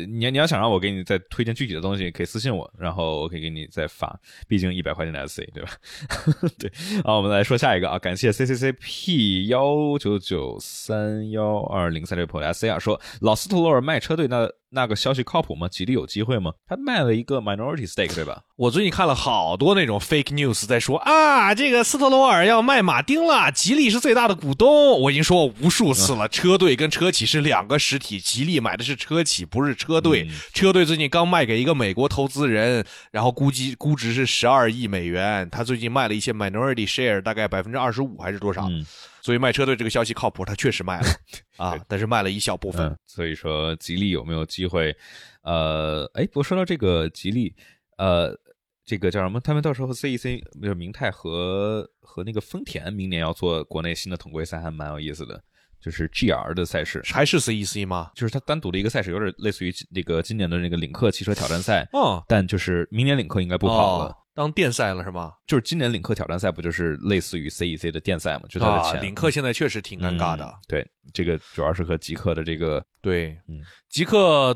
你要想让我给你再推荐具体的东西，可以私信我，然后我可以给你再发，毕竟100块钱的 SC 对吧？对，好，我们来说下一个啊，感谢 CCCP19931203 这位朋友 SC 啊，说老斯图罗尔卖车队那那个消息靠谱吗？吉利有机会吗？他卖了一个 minority stake 对吧？我最近看了好多那种 fake news 在说啊，这个斯特罗尔要卖马丁了，吉利是最大的股东。我已经说过无数次了，车队跟车企是两个实体，吉利买的是车企，不是车队。车队最近刚卖给一个美国投资人，然后估值是12亿美元，他最近卖了一些 minority share， 大概 25% 还是多少。所以卖车队这个消息靠谱，他确实卖了啊，但是卖了一小部分。所以说吉利有没有机会？不过说到这个吉利，这个叫什么？他们到时候 CEC 就是明泰和那个丰田明年要做国内新的统规赛，还蛮有意思的。就是 GR 的赛事，还是 CEC 吗？就是它单独的一个赛事，有点类似于那个今年的那个领克汽车挑战赛。哦，但就是明年领克应该不跑了。哦，当电赛了是吗？就是今年领克挑战赛不就是类似于 CEC 的电赛吗？就它的钱。啊，领克现在确实挺尴尬的。对，这个主要是和极客的这个。对，极客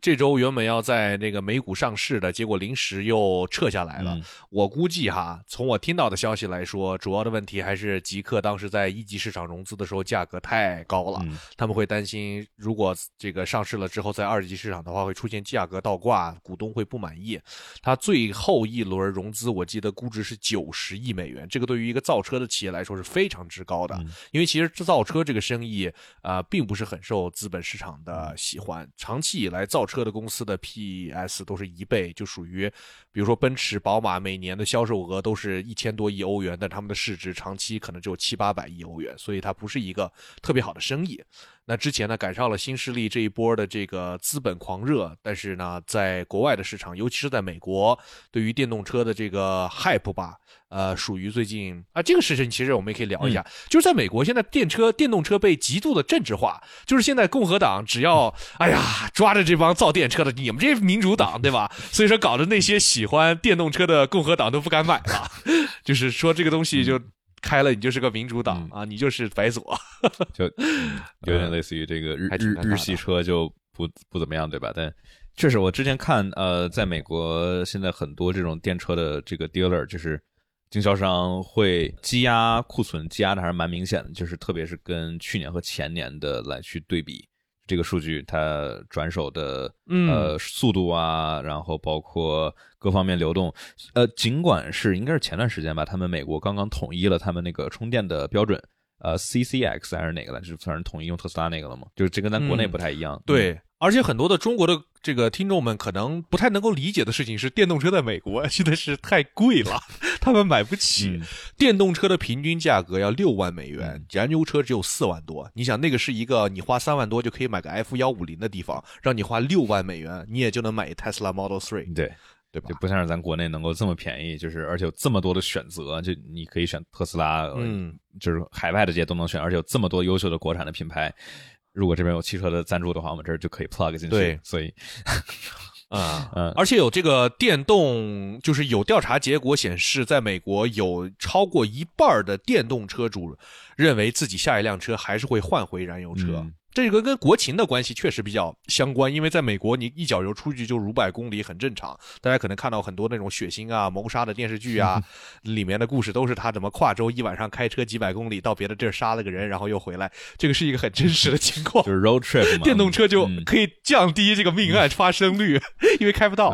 这周原本要在那个美股上市的，结果临时又撤下来了。我估计哈，从我听到的消息来说，主要的问题还是极客当时在一级市场融资的时候价格太高了，他们会担心如果这个上市了之后在二级市场的话会出现价格倒挂，股东会不满意。他最后一轮融资我记得估值是90亿美元，这个对于一个造车的企业来说是非常之高的，因为其实造车这个生意并不是很受资本市场的喜欢，长期以来造车的公司的 PES 都是1倍，就属于比如说奔驰宝马每年的销售额都是1000多亿欧元，但他们的市值长期可能只有700-800亿欧元，所以它不是一个特别好的生意。那之前呢赶上了新势力这一波的这个资本狂热，但是呢在国外的市场尤其是在美国对于电动车的这个 hype 吧，属于最近啊，这个事情其实我们也可以聊一下。就是在美国现在电动车被极度的政治化，就是现在共和党只要哎呀抓着这帮造电车的，你们这些民主党对吧，所以说搞得那些喜欢电动车的共和党都不敢买了，就是说这个东西就开了你就是个民主党啊，你就是白左，就有点类似于这个日系车就不怎么样对吧？但确实我之前看在美国现在很多这种电车的这个 dealer 就是经销商会积压库存，积压的还是蛮明显的，就是特别是跟去年和前年的来去对比，这个数据它转手的速度啊，然后包括各方面流动，尽管是应该是前段时间吧，他们美国刚刚统一了他们那个充电的标准，CCX 还是哪个来着，反正统一用特斯拉那个了嘛，就是这跟咱国内不太一样。对，而且很多的中国的这个听众们可能不太能够理解的事情是，电动车在美国现在是太贵了，他们买不起。电动车的平均价格要6万美元，燃油车只有4万多。你想那个是一个你花3万多就可以买个 F150 的地方，让你花6万美元，你也就能买 Tesla Model 3。对吧？就不像是咱国内能够这么便宜，就是而且有这么多的选择，就你可以选特斯拉，就是海外的这些都能选，而且有这么多优秀的国产的品牌。如果这边有汽车的赞助的话，我们这儿就可以 plug 进去。对，所以而且有这个电动，就是有调查结果显示，在美国有超过1半的电动车主认为自己下一辆车还是会换回燃油车。这个跟国情的关系确实比较相关，因为在美国你一脚油出去就500公里很正常，大家可能看到很多那种血腥啊谋杀的电视剧啊，里面的故事都是他怎么跨州一晚上开车几百公里到别的地儿杀了个人然后又回来，这个是一个很真实的情况，就是 road trip 嘛。电动车就可以降低这个命案发生率，因为开不到。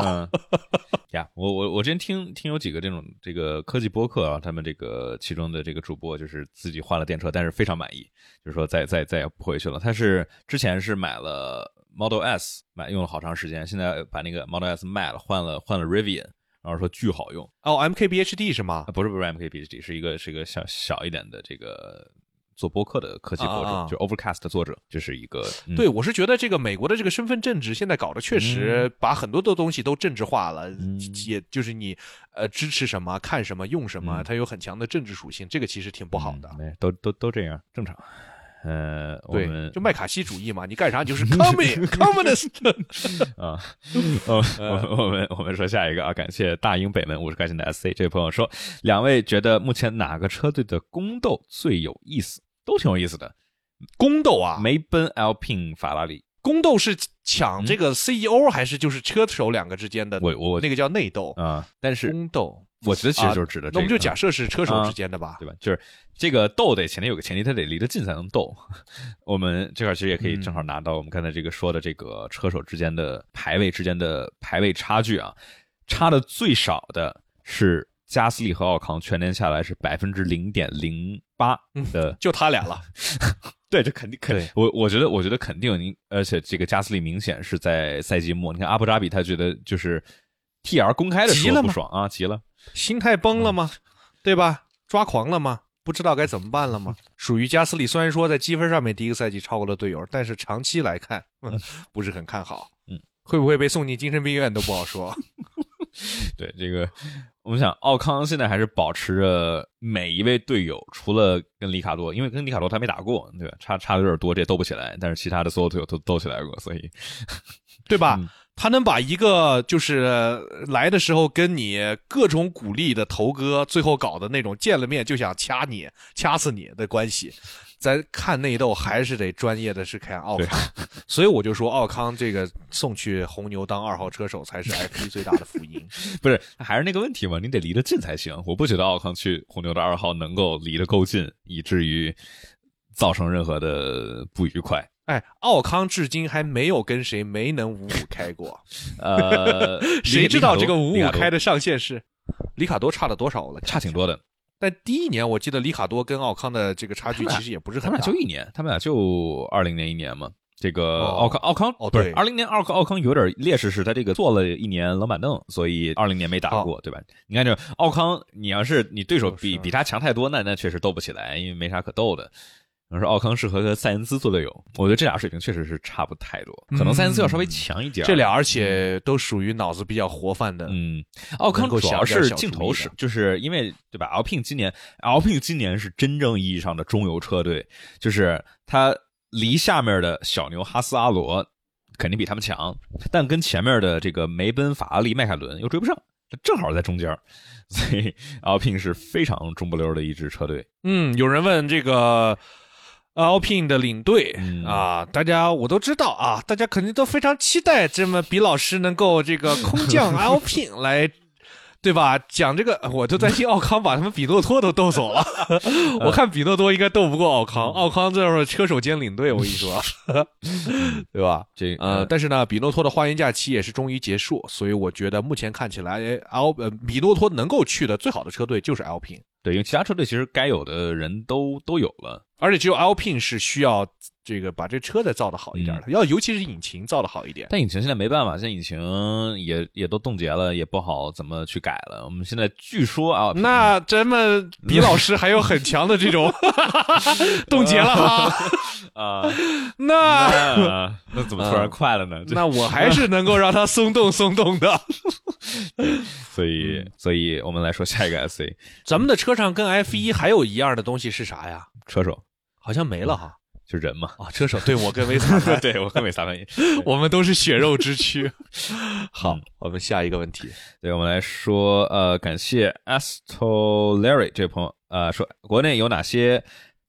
我之前听有几个这种这个科技播客啊，他们这个其中的这个主播就是自己换了电车但是非常满意，就是说再也不回去了。他是之前是买了 Model S， 用了好长时间，现在把那个 Model S 卖了，换了 Rivian， 然后说巨好用。MKBHD 是吗？不是 MKBHD， 是一个小一点的这个做播客的科技博主，就 Overcast 的作者，这是一个。对，我是觉得这个美国的这个身份政治现在搞得确实把很多的东西都政治化了，也就是你支持什么、看什么、用什么，它有很强的政治属性，这个其实挺不好的。都这样，正常。对，就麦卡锡主义嘛，你干啥你就是 communist 啊。我们说下一个啊，感谢大英北门50块钱的 SC 这位朋友说，两位觉得目前哪个车队的宫斗最有意思？都挺有意思的。宫斗啊，梅奔、Alpine、法拉利。宫斗是抢这个 CEO 还是就是车手两个之间的？那个叫内斗啊，但是宫斗。我觉得其实就是指的这个。那我们就假设是车手之间的吧，对吧？就是这个斗得前面有个前提，它得离得近才能斗。我们这块其实也可以正好拿到我们刚才这个说的这个车手之间的排位之间的排位差距啊，差的最少的是加斯利和奥康，全年下来是 0.08% 的，就他俩了。对，这肯定，我觉得肯定你，而且这个加斯利明显是在赛季末，你看阿布扎比他觉得就是。TR 公开的说不爽啊，急了，心态崩了吗？对吧？抓狂了吗？不知道该怎么办了吗？属于加斯利，虽然说在积分上面第一个赛季超过了队友，但是长期来看，不是很看好。会不会被送进精神病院都不好说。对，这个我们想，奥康现在还是保持着每一位队友，除了跟里卡多，因为跟里卡多他没打过，对吧？差的有点多，这也斗不起来。但是其他的所有队友都斗起来过，所以，对吧？他能把一个就是来的时候跟你各种鼓励的头哥，最后搞的那种见了面就想掐你、掐死你的关系，咱看内斗还是得专业的是看奥康，所以我就说奥康这个送去红牛当2号车手才是 F1 最大的福音。不是，还是那个问题嘛，你得离得近才行。我不觉得奥康去红牛的2号能够离得够近，以至于造成任何的不愉快。哎，奥康至今还没有跟谁没能五五开过，谁知道这个五五开的上限是？里卡多差了多少了？差挺多的。但第一年我记得里卡多跟奥康的这个差距其实也不是很大，他们俩就一年，他们俩就20年一年嘛。这个奥康哦，对，20年奥康有点劣势，是他这个坐了一年冷板凳，所以20年没打过，对吧？你看这奥康，你要是你对手比他强太多，那确实斗不起来，因为没啥可斗的。我说奥康是和塞恩斯做队友，我觉得这俩水平确实是差不太多，可能塞恩斯要稍微强一点。这俩而且都属于脑子比较活泛的。奥康主要是镜头使，就是因为对吧 ？Alpine 今年是真正意义上的中游车队，就是他离下面的小牛哈斯阿罗肯定比他们强，但跟前面的这个梅奔、法拉利、迈凯伦又追不上。正好在中间，所以 Alpine 是非常中不溜的一支车队。有人问这个。Alpine 的领队啊，大家我都知道啊，大家肯定都非常期待这么比老师能够这个空降 Alpine 来，对吧？讲这个我就在听奥康把他们比诺托都斗走了，我看比诺托应该斗不过奥康，奥康这会儿车手兼领队，我跟你说，对吧？这但是呢，比诺托的花园假期也是终于结束，所以我觉得目前看起来，比诺托能够去的最好的车队就是 Alpine。对，因为其他车队其实该有的人都有了，而且只有 Alpine 是需要这个把这车再造的好一点的，尤其是引擎造的好一点。但引擎现在没办法，现在引擎也都冻结了，也不好怎么去改了。我们现在据说啊，那咱们比老师还有很强的这种冻结了哈啊那怎么突然快了呢？那我还是能够让它松动松动的。所以我们来说下一个 SC。咱们的车上跟 F1 还有一样的东西是啥呀？车手好像没了哈，就人嘛。啊，车手，对，我跟维萨潘，对，我跟维萨潘，我们都是血肉之躯。好，我们下一个问题。对，我们来说，感谢 Astoleri 这位朋友，说国内有哪些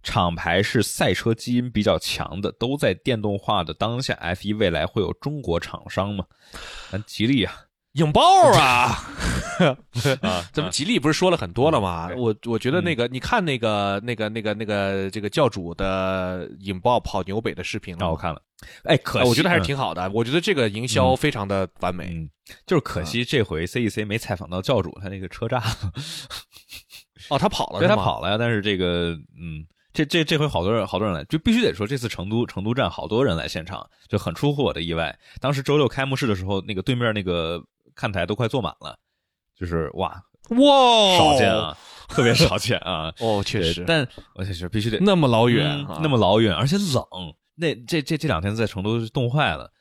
厂牌是赛车基因比较强的，都在电动化的当下 ，F1 未来会有中国厂商吗？咱吉利啊。引爆啊！咱们吉利不是说了很多了吗？我觉得那个，你看那个这个教主的引爆跑纽北的视频了，我看了。哎，可惜，我觉得还是挺好的。我觉得这个营销非常的完美，就是可惜这回 CEC 没采访到教主他那个车炸了。哦，他跑了，对，他跑了呀。但是这个，这回好多人来，就必须得说这次成都站好多人来现场，就很出乎我的意外。当时周六开幕式的时候，那个对面那个。看台都快坐满了，就是哇，少见啊，特别少见啊。哦，确实，但我确实必须得那么老远，那么老远，而且冷。那这两天在成都冻坏了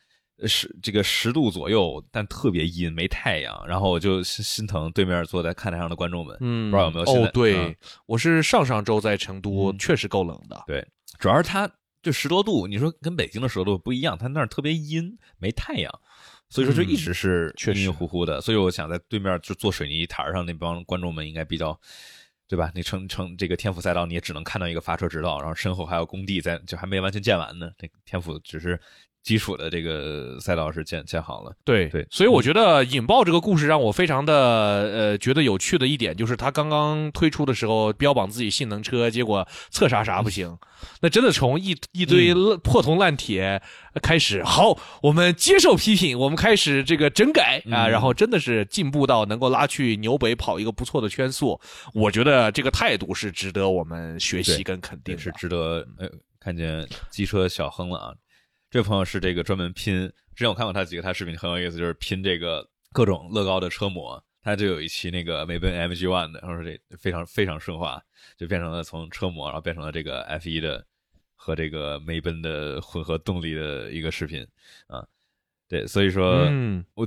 ，10度左右，但特别阴，没太阳。然后我就心疼对面坐在看台上的观众们，不知道有没有现在。哦，对，我是上周在成都，确实够冷的。对，主要是它就10多度，你说跟北京的10多度不一样，它那儿特别阴，没太阳。所以说就一直是晕晕乎乎的，所以我想在对面就坐水泥台上那帮观众们应该比较，对吧？你乘这个天府赛道，你也只能看到一个发车直道，然后身后还有工地在，就还没完全建完呢。这个天府只是基础的这个赛道是建好了。对对，所以我觉得引爆这个故事让我非常的觉得有趣的一点就是他刚刚推出的时候标榜自己性能车，结果测啥不行。那真的从一堆破铜烂铁开始，好，我们接受批评，我们开始这个整改啊，然后真的是进步到能够拉去纽北跑一个不错的圈速。我觉得这个态度是值得我们学习跟肯定的，是值得看见机车小亨了啊。这朋友是这个专门拼，之前我看过他几个他视频很有意思，就是拼这个各种乐高的车模，他就有一期那个梅奔 MG1 的，然后说这非常非常顺滑，就变成了从车模，然后变成了这个 F1 的和这个梅奔的混合动力的一个视频啊。对，所以说，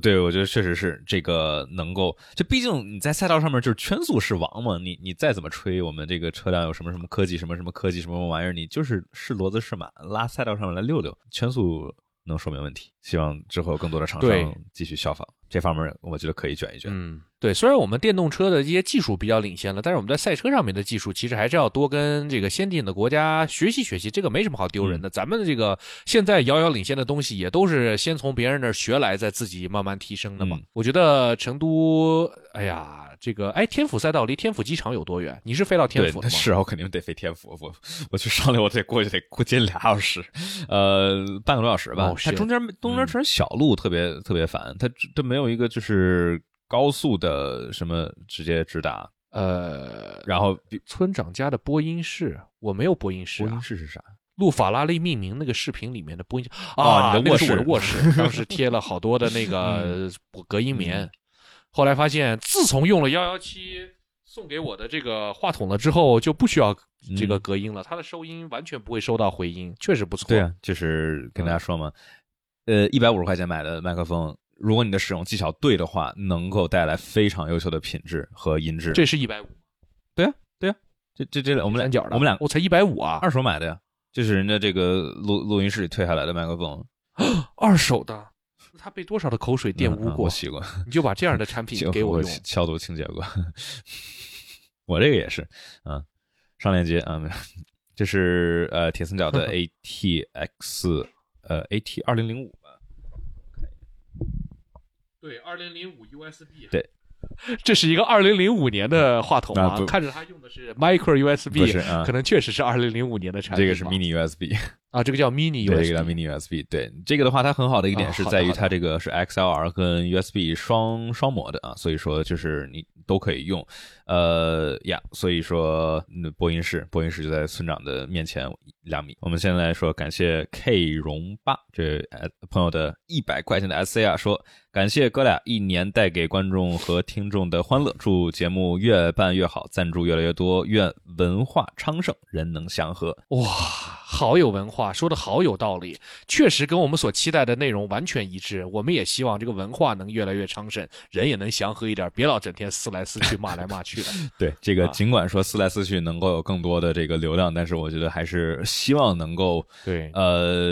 对，我觉得确实是这个能够，就毕竟你在赛道上面就是圈速是王嘛，你再怎么吹我们这个车辆有什么什么科技，什么什么科技，什么玩意儿，你就是骡子是马，拉赛道上面来溜溜，圈速能说明问题。希望之后有更多的厂商继续效仿这方面，我觉得可以卷一卷。对，虽然我们电动车的一些技术比较领先了，但是我们在赛车上面的技术其实还是要多跟这个先进的国家学习学习，这个没什么好丢人的。咱们这个现在遥遥领先的东西也都是先从别人那儿学来，再自己慢慢提升的嘛。我觉得成都，哎呀，这个天府赛道离天府机场有多远？你是飞到天府的吗？是啊，我肯定得飞天府，我去上来我得过去得接2小时，半个多小时吧。它中间全是小路，特别特别烦，它没有一个就是高速的什么直接直达，然后村长家的播音室，我没有播音室啊。播音室是啥？录法拉利命名那个视频里面的播音室啊，你的卧室，那个是我的卧室，当时贴了好多的那个隔音棉，后来发现，自从用了117送给我的这个话筒了之后，就不需要这个隔音了，它的收音完全不会收到回音，确实不错。对啊，就是跟大家说嘛，150块钱买的麦克风。如果你的使用技巧对的话，能够带来非常优秀的品质和音质。这是150，对啊对啊，这我们俩我才150啊，二手买的呀，这是人家这个录音室里退下来的麦克风，二手的，他被多少的口水玷污过？我洗过，你就把这样的产品给我用，我消毒清洁过。我这个也是啊，上链接啊，这是铁三角的 ATX AT2005吧。对， 2005USB， 对，这是一个2005年的话筒啊，看着它用的是 microUSB， 是可能确实是2005年的产品。这个是 miniUSB 啊，这个叫 miniUSB， 对，这个叫 miniUSB。 对，这个的话它很好的一点是在于它这个是 XLR 跟 USB 双模的啊，所以说就是你都可以用，所以说播音室就在村长的面前2米。我们先来说感谢 K 荣八这朋友的100块钱的 SC 啊，说感谢哥俩1年带给观众和听众的欢乐，祝节目越办越好，赞助越来越多，愿文化昌盛，人能祥和。哇，好有文化，说的好有道理，确实跟我们所期待的内容完全一致。我们也希望这个文化能越来越昌盛，人也能祥和一点，别老整天撕来撕去骂来骂去的。对，这个尽管说撕来撕去能够有更多的这个流量，但是我觉得还是希望能够对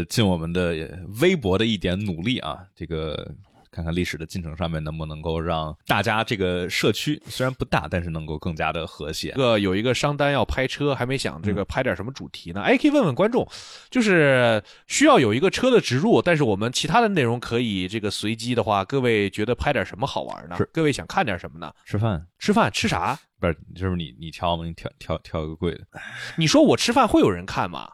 尽我们的微薄的一点努力啊，这个看看历史的进程上面能不能够让大家这个社区虽然不大，但是能够更加的和谐。有一个商单要拍车，还没想这个拍点什么主题呢？可以问问观众，就是需要有一个车的植入，但是我们其他的内容可以这个随机的话，各位觉得拍点什么好玩呢？各位想看点什么呢？吃饭吃啥？不是，就是你挑吗？你挑一个贵的。你说我吃饭会有人看吗？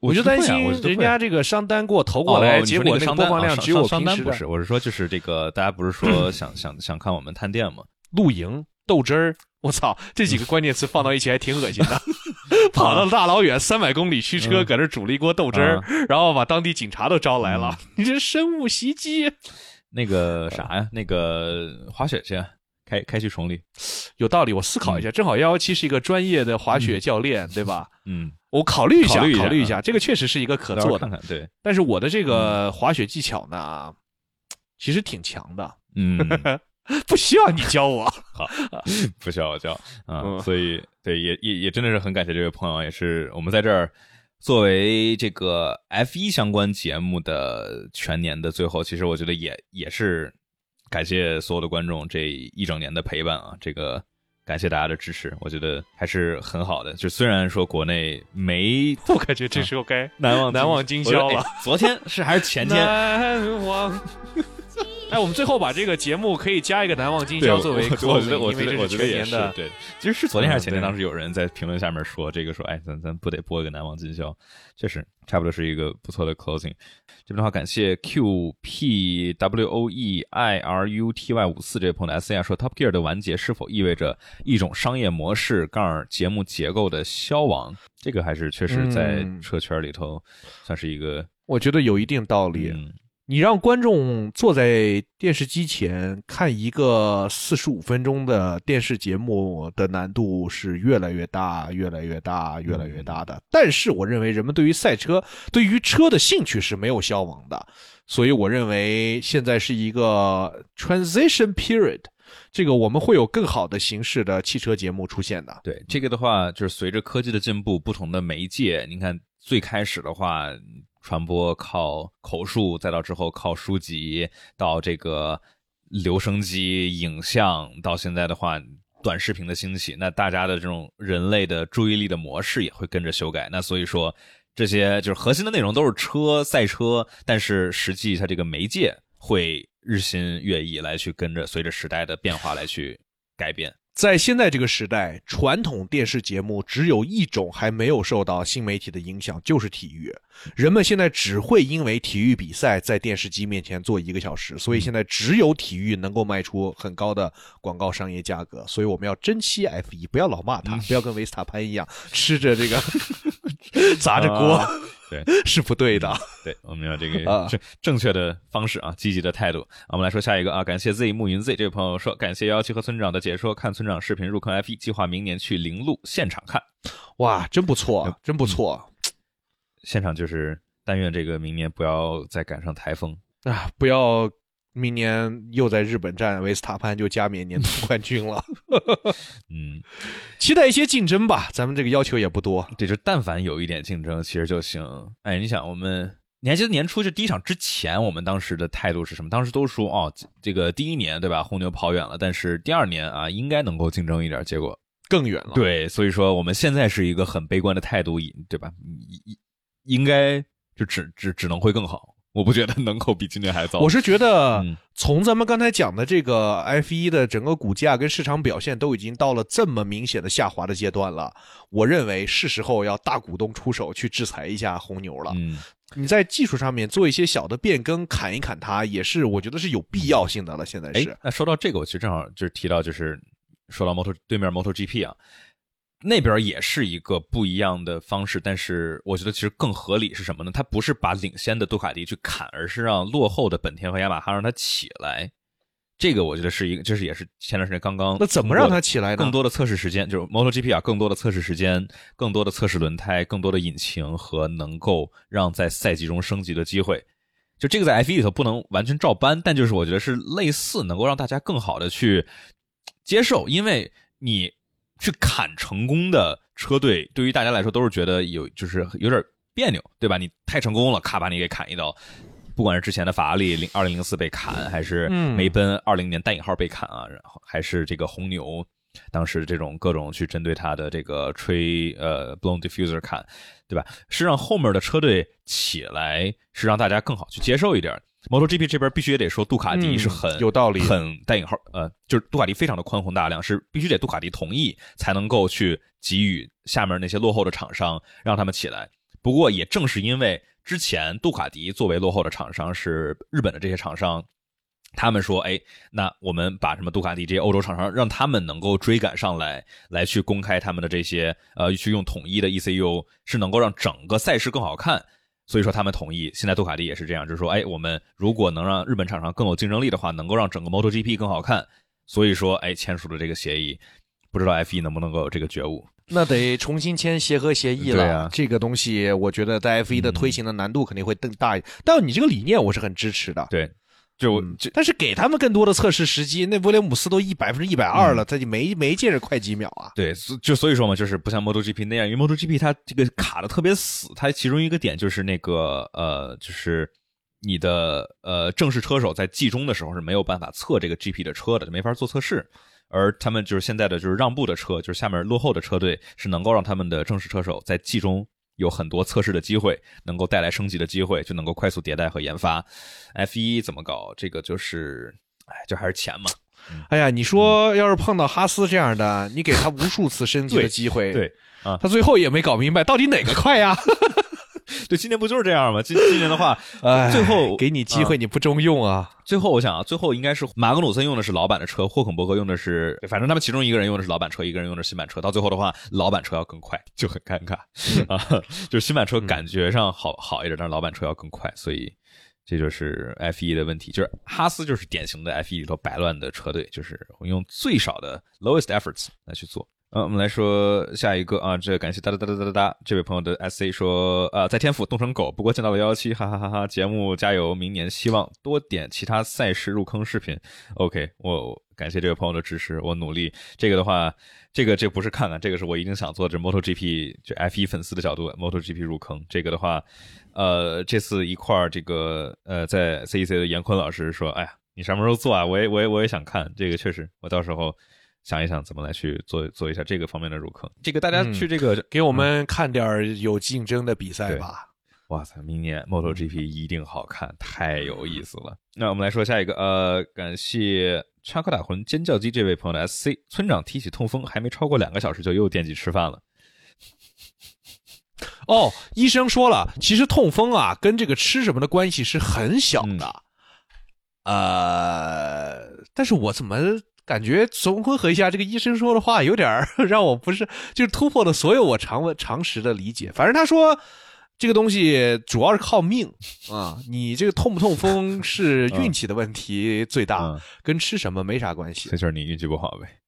我就担心人家这个商单给我投过来，结果那个播放量只有我平时的。不是，我是说就是这个大家不是说想看我们探店吗？露营、豆汁儿，我操，这几个关键词放到一起还挺恶心的。跑到大老远300公里驱车，搁这煮了一锅豆汁儿，然后把当地警察都招来了。你这生物袭击！那个啥呀？那个滑雪去。开去崇礼，有道理。我思考一下，正好117是一个专业的滑雪教练，对吧？我考虑一下，这个确实是一个可做的。看看，对。但是我的这个滑雪技巧呢，其实挺强的。不需要你教我。好，不需要我教啊。所以，对，也真的是很感谢这位朋友，也是我们在这儿。作为这个 F1 相关节目的全年的最后，其实我觉得也是。感谢所有的观众这一整年的陪伴啊，这个感谢大家的支持，我觉得还是很好的。就虽然说国内没，我感觉这时候该难忘今宵了。昨天是还是前天？难忘。哎，我们最后把这个节目可以加一个难忘今宵作为扣子，我觉得也是对。其实是昨天还是前天，当时有人在评论下面说这个说，哎，咱不得播一个难忘今宵，确实差不多是一个不错的 closing。这边的话，感谢 QPWOEIRUTY54 这位朋友的 SCI 说 ，Top Gear 的完结是否意味着一种商业模式杠节目结构的消亡？这个还是确实在车圈里头算是一个，我觉得有一定道理。你让观众坐在电视机前看一个45分钟的电视节目的难度是越来越大越来越大越来越大的，但是我认为人们对于赛车对于车的兴趣是没有消亡的，所以我认为现在是一个 transition period，这个我们会有更好的形式的汽车节目出现的。对，这个的话就是随着科技的进步，不同的媒介，你看最开始的话传播靠口述，再到之后靠书籍，到这个留声机影像，到现在的话短视频的兴起，那大家的这种人类的注意力的模式也会跟着修改。那所以说这些就是核心的内容都是车赛车，但是实际它这个媒介会日新月异来去跟着随着时代的变化来去改变。在现在这个时代，传统电视节目只有一种还没有受到新媒体的影响，就是体育。人们现在只会因为体育比赛在电视机面前坐一个小时，所以现在只有体育能够卖出很高的广告商业价格，所以我们要珍惜 F1， 不要老骂他，不要跟维斯塔潘一样吃着这个砸着锅。对，是不对的。对，我们要这个正确的方式啊，积极的态度。我们来说下一个啊，感谢 Z 木云 Z 这位朋友说，感谢117和村长的解说，看村长视频入坑 F1， 计划明年去零路现场看。哇，真不错，真不错。现场就是但愿这个明年不要再赶上台风啊，不要明年又在日本站维斯塔潘就加冕年度冠军了。嗯，期待一些竞争吧，咱们这个要求也不多，对，就但凡有一点竞争其实就行。哎，你想我们，你还记得年初就第一场之前我们当时的态度是什么？当时都说哦，这个第一年对吧，红牛跑远了，但是第二年啊应该能够竞争一点，结果更远了。对，所以说我们现在是一个很悲观的态度，对吧？应该就只能会更好。我不觉得能够比今年还糟。我是觉得从咱们刚才讲的这个 F1 的整个股价跟市场表现都已经到了这么明显的下滑的阶段了，我认为是时候要大股东出手去制裁一下红牛了。你在技术上面做一些小的变更，砍一砍它，也是我觉得是有必要性的了。现在是。那说到这个，我其实正好就是提到，就是说到对面 MotoGP 啊，那边也是一个不一样的方式，但是我觉得其实更合理是什么呢？他不是把领先的杜卡迪去砍，而是让落后的本田和雅马哈让他起来。这个我觉得是一个，就是也是前段时间刚那怎么让他起来呢？更多的测试时间，就是 MotoGP 啊，更多的测试时间，更多的测试轮胎，更多的引擎和能够让在赛季中升级的机会。就这个在 F1 里头不能完全照搬，但就是我觉得是类似能够让大家更好的去接受，因为你去砍成功的车队，对于大家来说都是觉得就是有点别扭，对吧？你太成功了，咔把你给砍一刀。不管是之前的法拉利2004被砍，还是梅奔20年（被砍啊，然后还是这个红牛当时这种各种去针对他的这个吹blown diffuser 砍，对吧？是让后面的车队起来，是让大家更好去接受一点。MotoGP 这边必须也得说，杜卡迪是很有道理，很（就是杜卡迪非常的宽宏大量，是必须得杜卡迪同意才能够去给予下面那些落后的厂商让他们起来。不过也正是因为之前杜卡迪作为落后的厂商，是日本的这些厂商，他们说，哎，那我们把什么杜卡迪这些欧洲厂商让他们能够追赶上来，来去公开他们的这些去用统一的 ECU， 是能够让整个赛事更好看。所以说他们同意，现在杜卡迪也是这样，就是说，哎，我们如果能让日本厂商更有竞争力的话，能够让整个 MotoGP 更好看。所以说，哎，签署了这个协议，不知道 F1 能不能够有这个觉悟？那得重新签协和协议了。对啊，这个东西我觉得在 F1 的推行的难度肯定会更大一点。但你这个理念我是很支持的。对，但是给他们更多的测试时机，那威廉姆斯都 120% 了，他就没见着快几秒啊。对，就所以说嘛，就是不像 MotoGP 那样，因为 MotoGP 它这个卡的特别死，它其中一个点就是那个就是你的正式车手在季中的时候是没有办法测这个 GP 的车的，没法做测试。而他们就是现在的就是让步的车，就是下面落后的车队是能够让他们的正式车手在季中有很多测试的机会，能够带来升级的机会，就能够快速迭代和研发。F1 怎么搞？这个就是，哎，就还是钱嘛。哎呀，你说要是碰到哈斯这样的，你给他无数次升级的机会，对啊，他最后也没搞明白到底哪个快呀。对，今年不就是这样吗？今年的话，最后给你机会你不中用啊。最后我想啊，最后应该是马格努森用的是老板的车，霍肯伯格用的是，反正他们其中一个人用的是老板车，一个人用的是新版车。到最后的话，老板车要更快，就很尴尬啊。就是新版车感觉上好一点，但是老板车要更快，所以这就是 F1 的问题。就是哈斯就是典型的 F1 里头白乱的车队，就是用最少的 lowest efforts 来去做。我们来说下一个啊，这感谢哒哒哒，这位朋友的 SC 说，在天府冻成狗，不过见到了117，哈哈，节目加油，明年希望多点其他赛事入坑视频。OK， 我感谢这位朋友的支持，我努力。这个的话，这不是看看，这个是我一定想做，这 MotoGP 就 F1 粉丝的角度 ，MotoGP 入坑。这个的话，这次一块儿这个在 CEC 的严坤老师说，哎呀，你什么时候做啊？我也想看，这个确实，我到时候想一想怎么来去做一下这个方面的入坑。这个大家去这个给我们看点有竞争的比赛吧。哇塞，明年 MotoGP 一定好看，太有意思了。那我们来说下一个，感谢插科打诨尖叫鸡这位朋友的 SC， 村长提起痛风还没超过2个小时就又惦记吃饭了。哦，医生说了，其实痛风啊跟这个吃什么的关系是很小的。但是我怎么感觉总混合一下这个医生说的话有点让我不是就是突破了所有我常识的理解。反正他说这个东西主要是靠命啊，你这个痛不痛风是运气的问题最大，跟吃什么没啥关系。这就是你运气不好呗。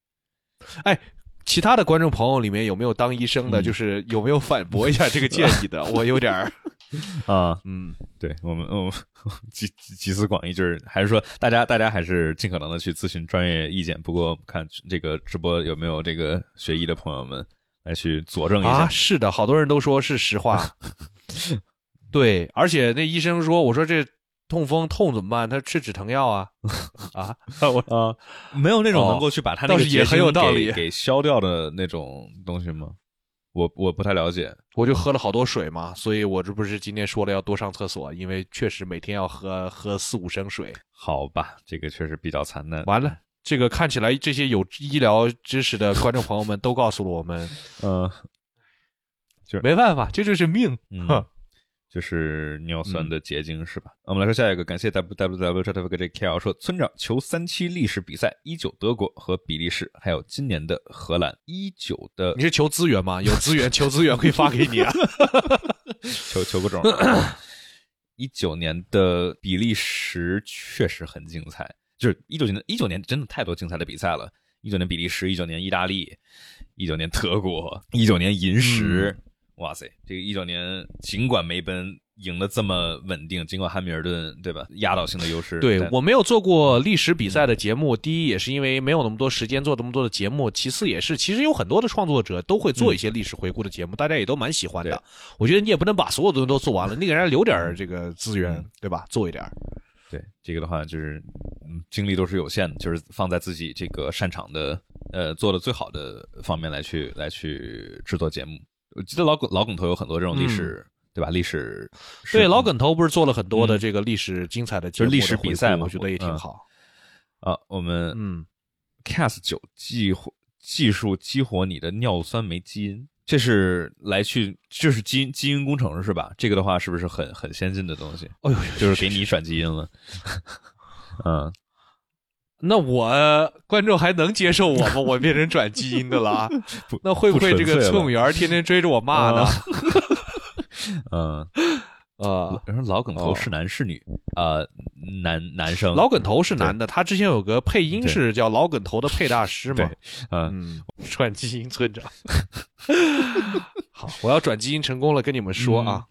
哎，其他的观众朋友里面有没有当医生的，就是有没有反驳一下这个建议的？我有点啊，对，我们集思广益，就是还是说大家还是尽可能的去咨询专业意见。不过看这个直播有没有这个学医的朋友们来去佐证一下。啊，是的，好多人都说是实话。对，而且那医生说，我说这痛风痛怎么办？他吃止疼药啊。我没有那种能够去把他那个结晶给消掉的那种东西吗？我不太了解。我就喝了好多水嘛，所以我这不是今天说了要多上厕所，因为确实每天要喝4-5升水。好吧，这个确实比较残忍。完了，这个看起来这些有医疗知识的观众朋友们都告诉了我们，就是没办法，这就是命。就是尿酸的结晶是吧？我们来说下一个，感谢 www.jkl 说，村长求37历史比赛，19德国和比利时，还有今年的荷兰。19的你是求资源吗？有资源求资源可以发给你啊。求个种。19年的比利时确实很精彩，就是19年真的太多精彩的比赛了。19年比利时，19年意大利，19年德国，19年银石。哇塞，这个19年尽管梅奔赢得这么稳定，尽管汉密尔顿对吧压倒性的优势。对，我没有做过历史比赛的节目，第一也是因为没有那么多时间做那么多的节目，其次也是其实有很多的创作者都会做一些历史回顾的节目，大家也都蛮喜欢的。我觉得你也不能把所有东西都做完了，你给人家留点这个资源，对吧，做一点。对，这个的话就是精力都是有限的，就是放在自己这个擅长的做的最好的方面来去制作节目。我记得老梗头有很多这种历史，对吧？历史对老梗头不是做了很多的这个历史精彩的节目的，就是历史比赛嘛，我觉得也挺好。我们CAS9 技术激活你的尿酸酶基因，这是来去就是基因工程是吧？这个的话是不是很先进的东西？哎呦，就是给你转基因了。那我观众还能接受我吗？我变成转基因的了，那会不会这个崔永元天天追着我骂呢？老梗头是男是女？男生。老梗头是男的，他之前有个配音是叫老梗头的配大师嘛？转基因村长。好，我要转基因成功了，跟你们说啊。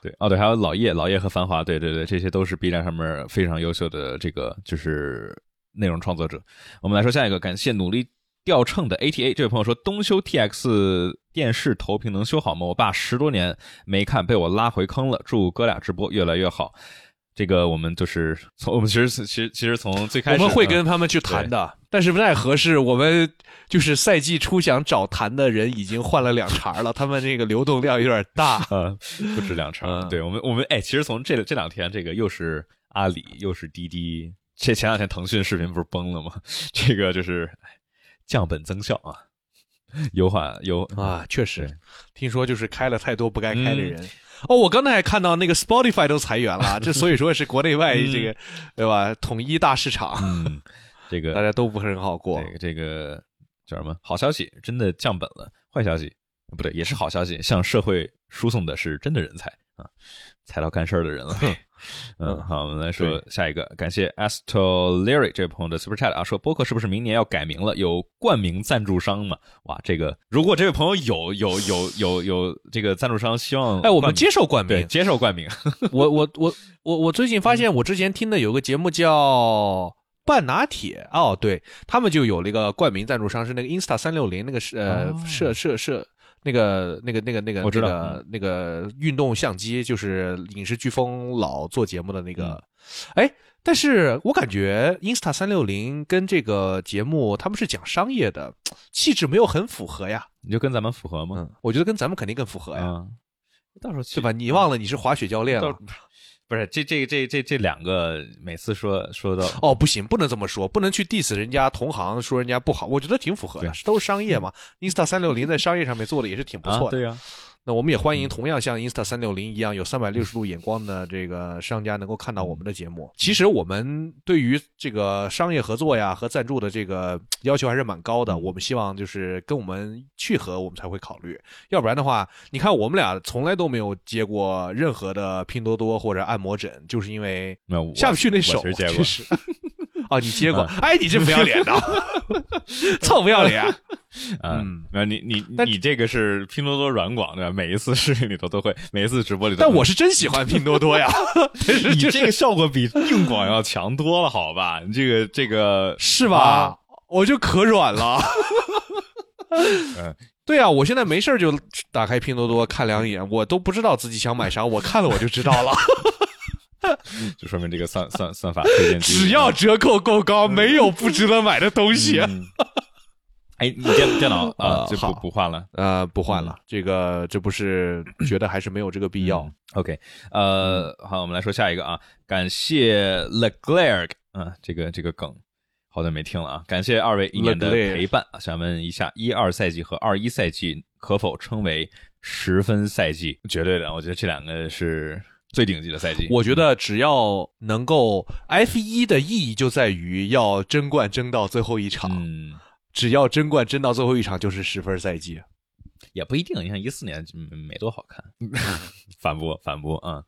对，对，还有老叶和繁华，对，这些都是 B 站上面非常优秀的这个就是内容创作者。我们来说下一个，感谢努力掉秤的 ATA 这位朋友说，东修 TX 电视投屏能修好吗？我爸10多年没看，被我拉回坑了。祝哥俩直播越来越好。这个我们就是从我们其实从最开始我们会跟他们去谈的。但是不太合适，我们就是赛季初想找谈的人已经换了两茬了，他们这个流动量有点大，不止两茬。对，我们哎，其实从这两天，这个又是阿里，又是滴滴，这前两天腾讯视频不是崩了吗？这个就是降本增效啊，有啊，确实，听说就是开了太多不该开的人。哦，我刚才还看到那个 Spotify 都裁员了，这所以说也是国内外这个对吧？统一大市场。这个大家都不很好过。这个叫什么？好消息真的降本了，坏消息不对，也是好消息，向社会输送的是真的人才啊，才到干事儿的人了。好，我们来说下一个，感谢 Astoleri 这位朋友的 Super Chat 啊，说播客是不是明年要改名了？有冠名赞助商吗？哇，这个如果这位朋友有这个赞助商，希望哎，我们接受冠名，对，接受冠名。我最近发现，我之前听的有个节目叫。半拿铁哦，对他们就有了一个冠名赞助商，是那个 Insta360 那个那个我知道那个运动相机，就是影视飓风老做节目的那个。哎，但是我感觉 Insta360 跟这个节目他们是讲商业的，气质没有很符合呀。你就跟咱们符合吗？我觉得跟咱们肯定更符合呀。到时候去吧，你忘了你是滑雪教练了。不是这两个每次说到哦不行，不能这么说，不能去 diss 人家同行，说人家不好，我觉得挺符合的，都是商业嘛。Insta360 在商业上面做的也是挺不错的。对呀，那我们也欢迎同样像 Insta360 一样有360度眼光的这个商家能够看到我们的节目。其实我们对于这个商业合作呀和赞助的这个要求还是蛮高的，我们希望就是跟我们契合，我们才会考虑。要不然的话，你看我们俩从来都没有接过任何的拼多多或者按摩枕，就是因为下不去那手。就是哦，你接过？哎，你这不要脸的，臭不要脸！你这个是拼多多软广的，每一次视频里头都会，每一次直播里头。但我是真喜欢拼多多呀，你这个效果比硬广要强多了，好吧？你这个是吧？我就可软了。对啊，我现在没事就打开拼多多看两眼，我都不知道自己想买啥，我看了我就知道了。就说明这个算法推荐机只要折扣够高，没有不值得买的东西。哎，你电脑啊，就不换了，不换了。这不是觉得还是没有这个必要。OK， 好，我们来说下一个啊，感谢 Leclerc 啊，这个梗好久没听了啊，感谢二位一年的陪伴啊，想问一下，12赛季和21赛季可否称为十分赛季？绝对的，我觉得这两个是。最顶级的赛季，我觉得只要能够 F1 的意义就在于要争冠争到最后一场，只要争冠争到最后一场就是十分赛季，也不一定。你看14年没多好看，反驳啊，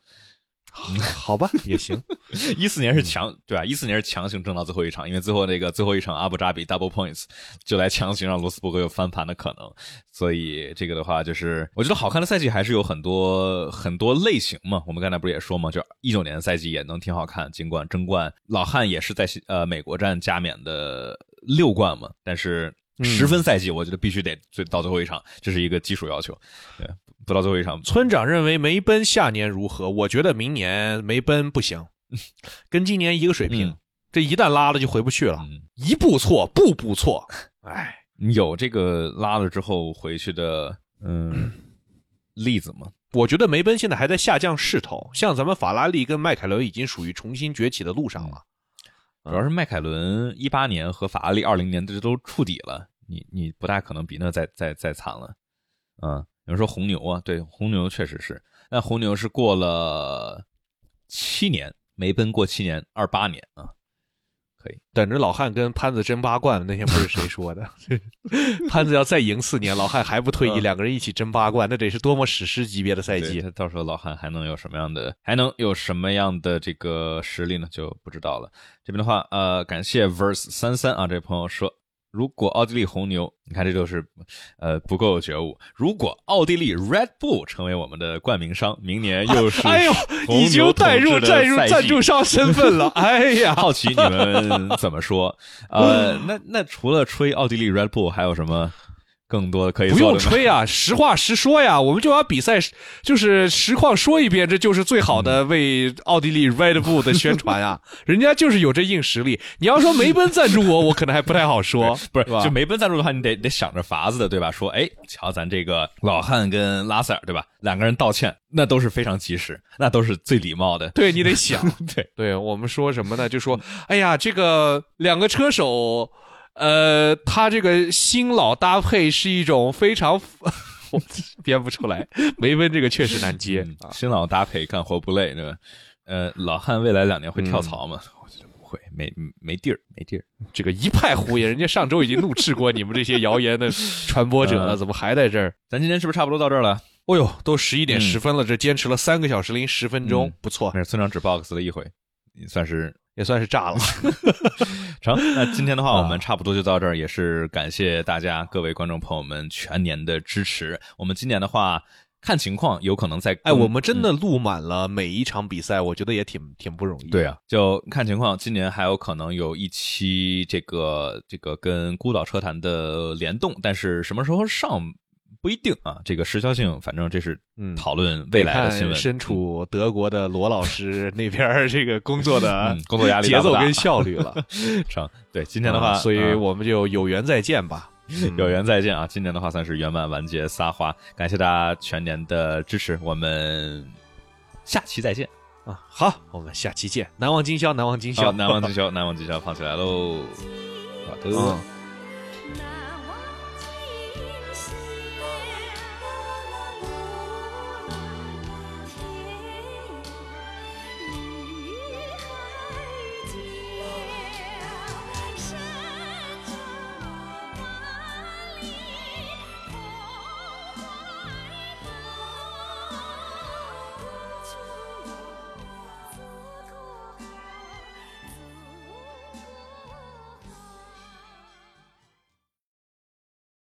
好吧也行。14年是对吧？ 14年是强行争到最后一场，因为最后一场阿布扎比 double points 就来强行让罗斯伯格有翻盘的可能，所以这个的话就是我觉得好看的赛季还是有很多很多类型嘛。我们刚才不是也说嘛，就19年的赛季也能挺好看，尽管争冠老汉也是在美国站加冕的六冠嘛，但是十分赛季我觉得必须得到最后一场，这是一个基础要求。对，不到最后一场。村长认为梅奔下年如何？我觉得明年梅奔不行，跟今年一个水平，这一旦拉了就回不去了，一步错步步错。哎，你有这个拉了之后回去的例子吗？我觉得梅奔现在还在下降势头，像咱们法拉利跟迈凯伦已经属于重新崛起的路上了。主要是迈凯伦18年和法拉利20年这都触底了，你不大可能比那再惨了。有人说红牛啊，对，红牛确实是，但红牛是过了7年，梅奔过7年，28年啊，可以等着老汉跟潘子争八冠。那天不是谁说的？潘子要再赢4年，老汉还不退役，两个人一起争八冠，那得是多么史诗级别的赛季！到时候老汉还能有什么样的这个实力呢？就不知道了。这边的话，感谢 Verse33 啊，这位朋友说。如果奥地利红牛，你看这就是不够觉悟。如果奥地利 Red Bull 成为我们的冠名商，明年又是已经带入赞助商身份了。哎呀，好奇你们怎么说？那除了吹奥地利 Red Bull 还有什么更多的可以做的不用吹啊，实话实说呀，我们就把比赛就是实况说一遍，这就是最好的为奥地利 Red Bull 的宣传啊。人家就是有这硬实力。你要说梅奔赞助我，我可能还不太好说，不是就梅奔赞助的话，你得想着法子的，对吧？说哎，瞧咱这个老汉跟拉塞尔，对吧？两个人道歉，那都是非常及时，那都是最礼貌的。对，你得想，对对，我们说什么呢？就说哎呀，这个两个车手。他这个新老搭配是一种非常我编不出来，梅奔这个确实难接、新老搭配干活不累，对吧？老汉未来2年会跳槽吗？我觉得不会，没地儿。这个一派胡言，人家上周已经怒斥过你们这些谣言的传播者了，怎么还在这儿？咱今天是不是差不多到这儿了？哦呦，都11:10了，这坚持了3个小时零10分钟，不错。那是村长只 box 了一回，也算是炸了成，那今天的话我们差不多就到这儿，也是感谢大家各位观众朋友们全年的支持。我们今年的话看情况有可能在我们真的录满了每一场比赛，我觉得也挺不容易。对啊，就看情况，今年还有可能有一期这个跟孤岛车坛的联动，但是什么时候上不一定啊，这个时效性，反正这是讨论未来的新闻。身处德国的罗老师那边这个工作的工作压力节奏跟效率了成对，今天的话所以我们就有缘再见吧。有缘再见啊，今年的话算是圆满完结撒花，感谢大家全年的支持，我们下期再见啊。好，我们下期见，难忘今宵，难忘今宵，难忘今宵，难忘今宵，放起来喽。好的。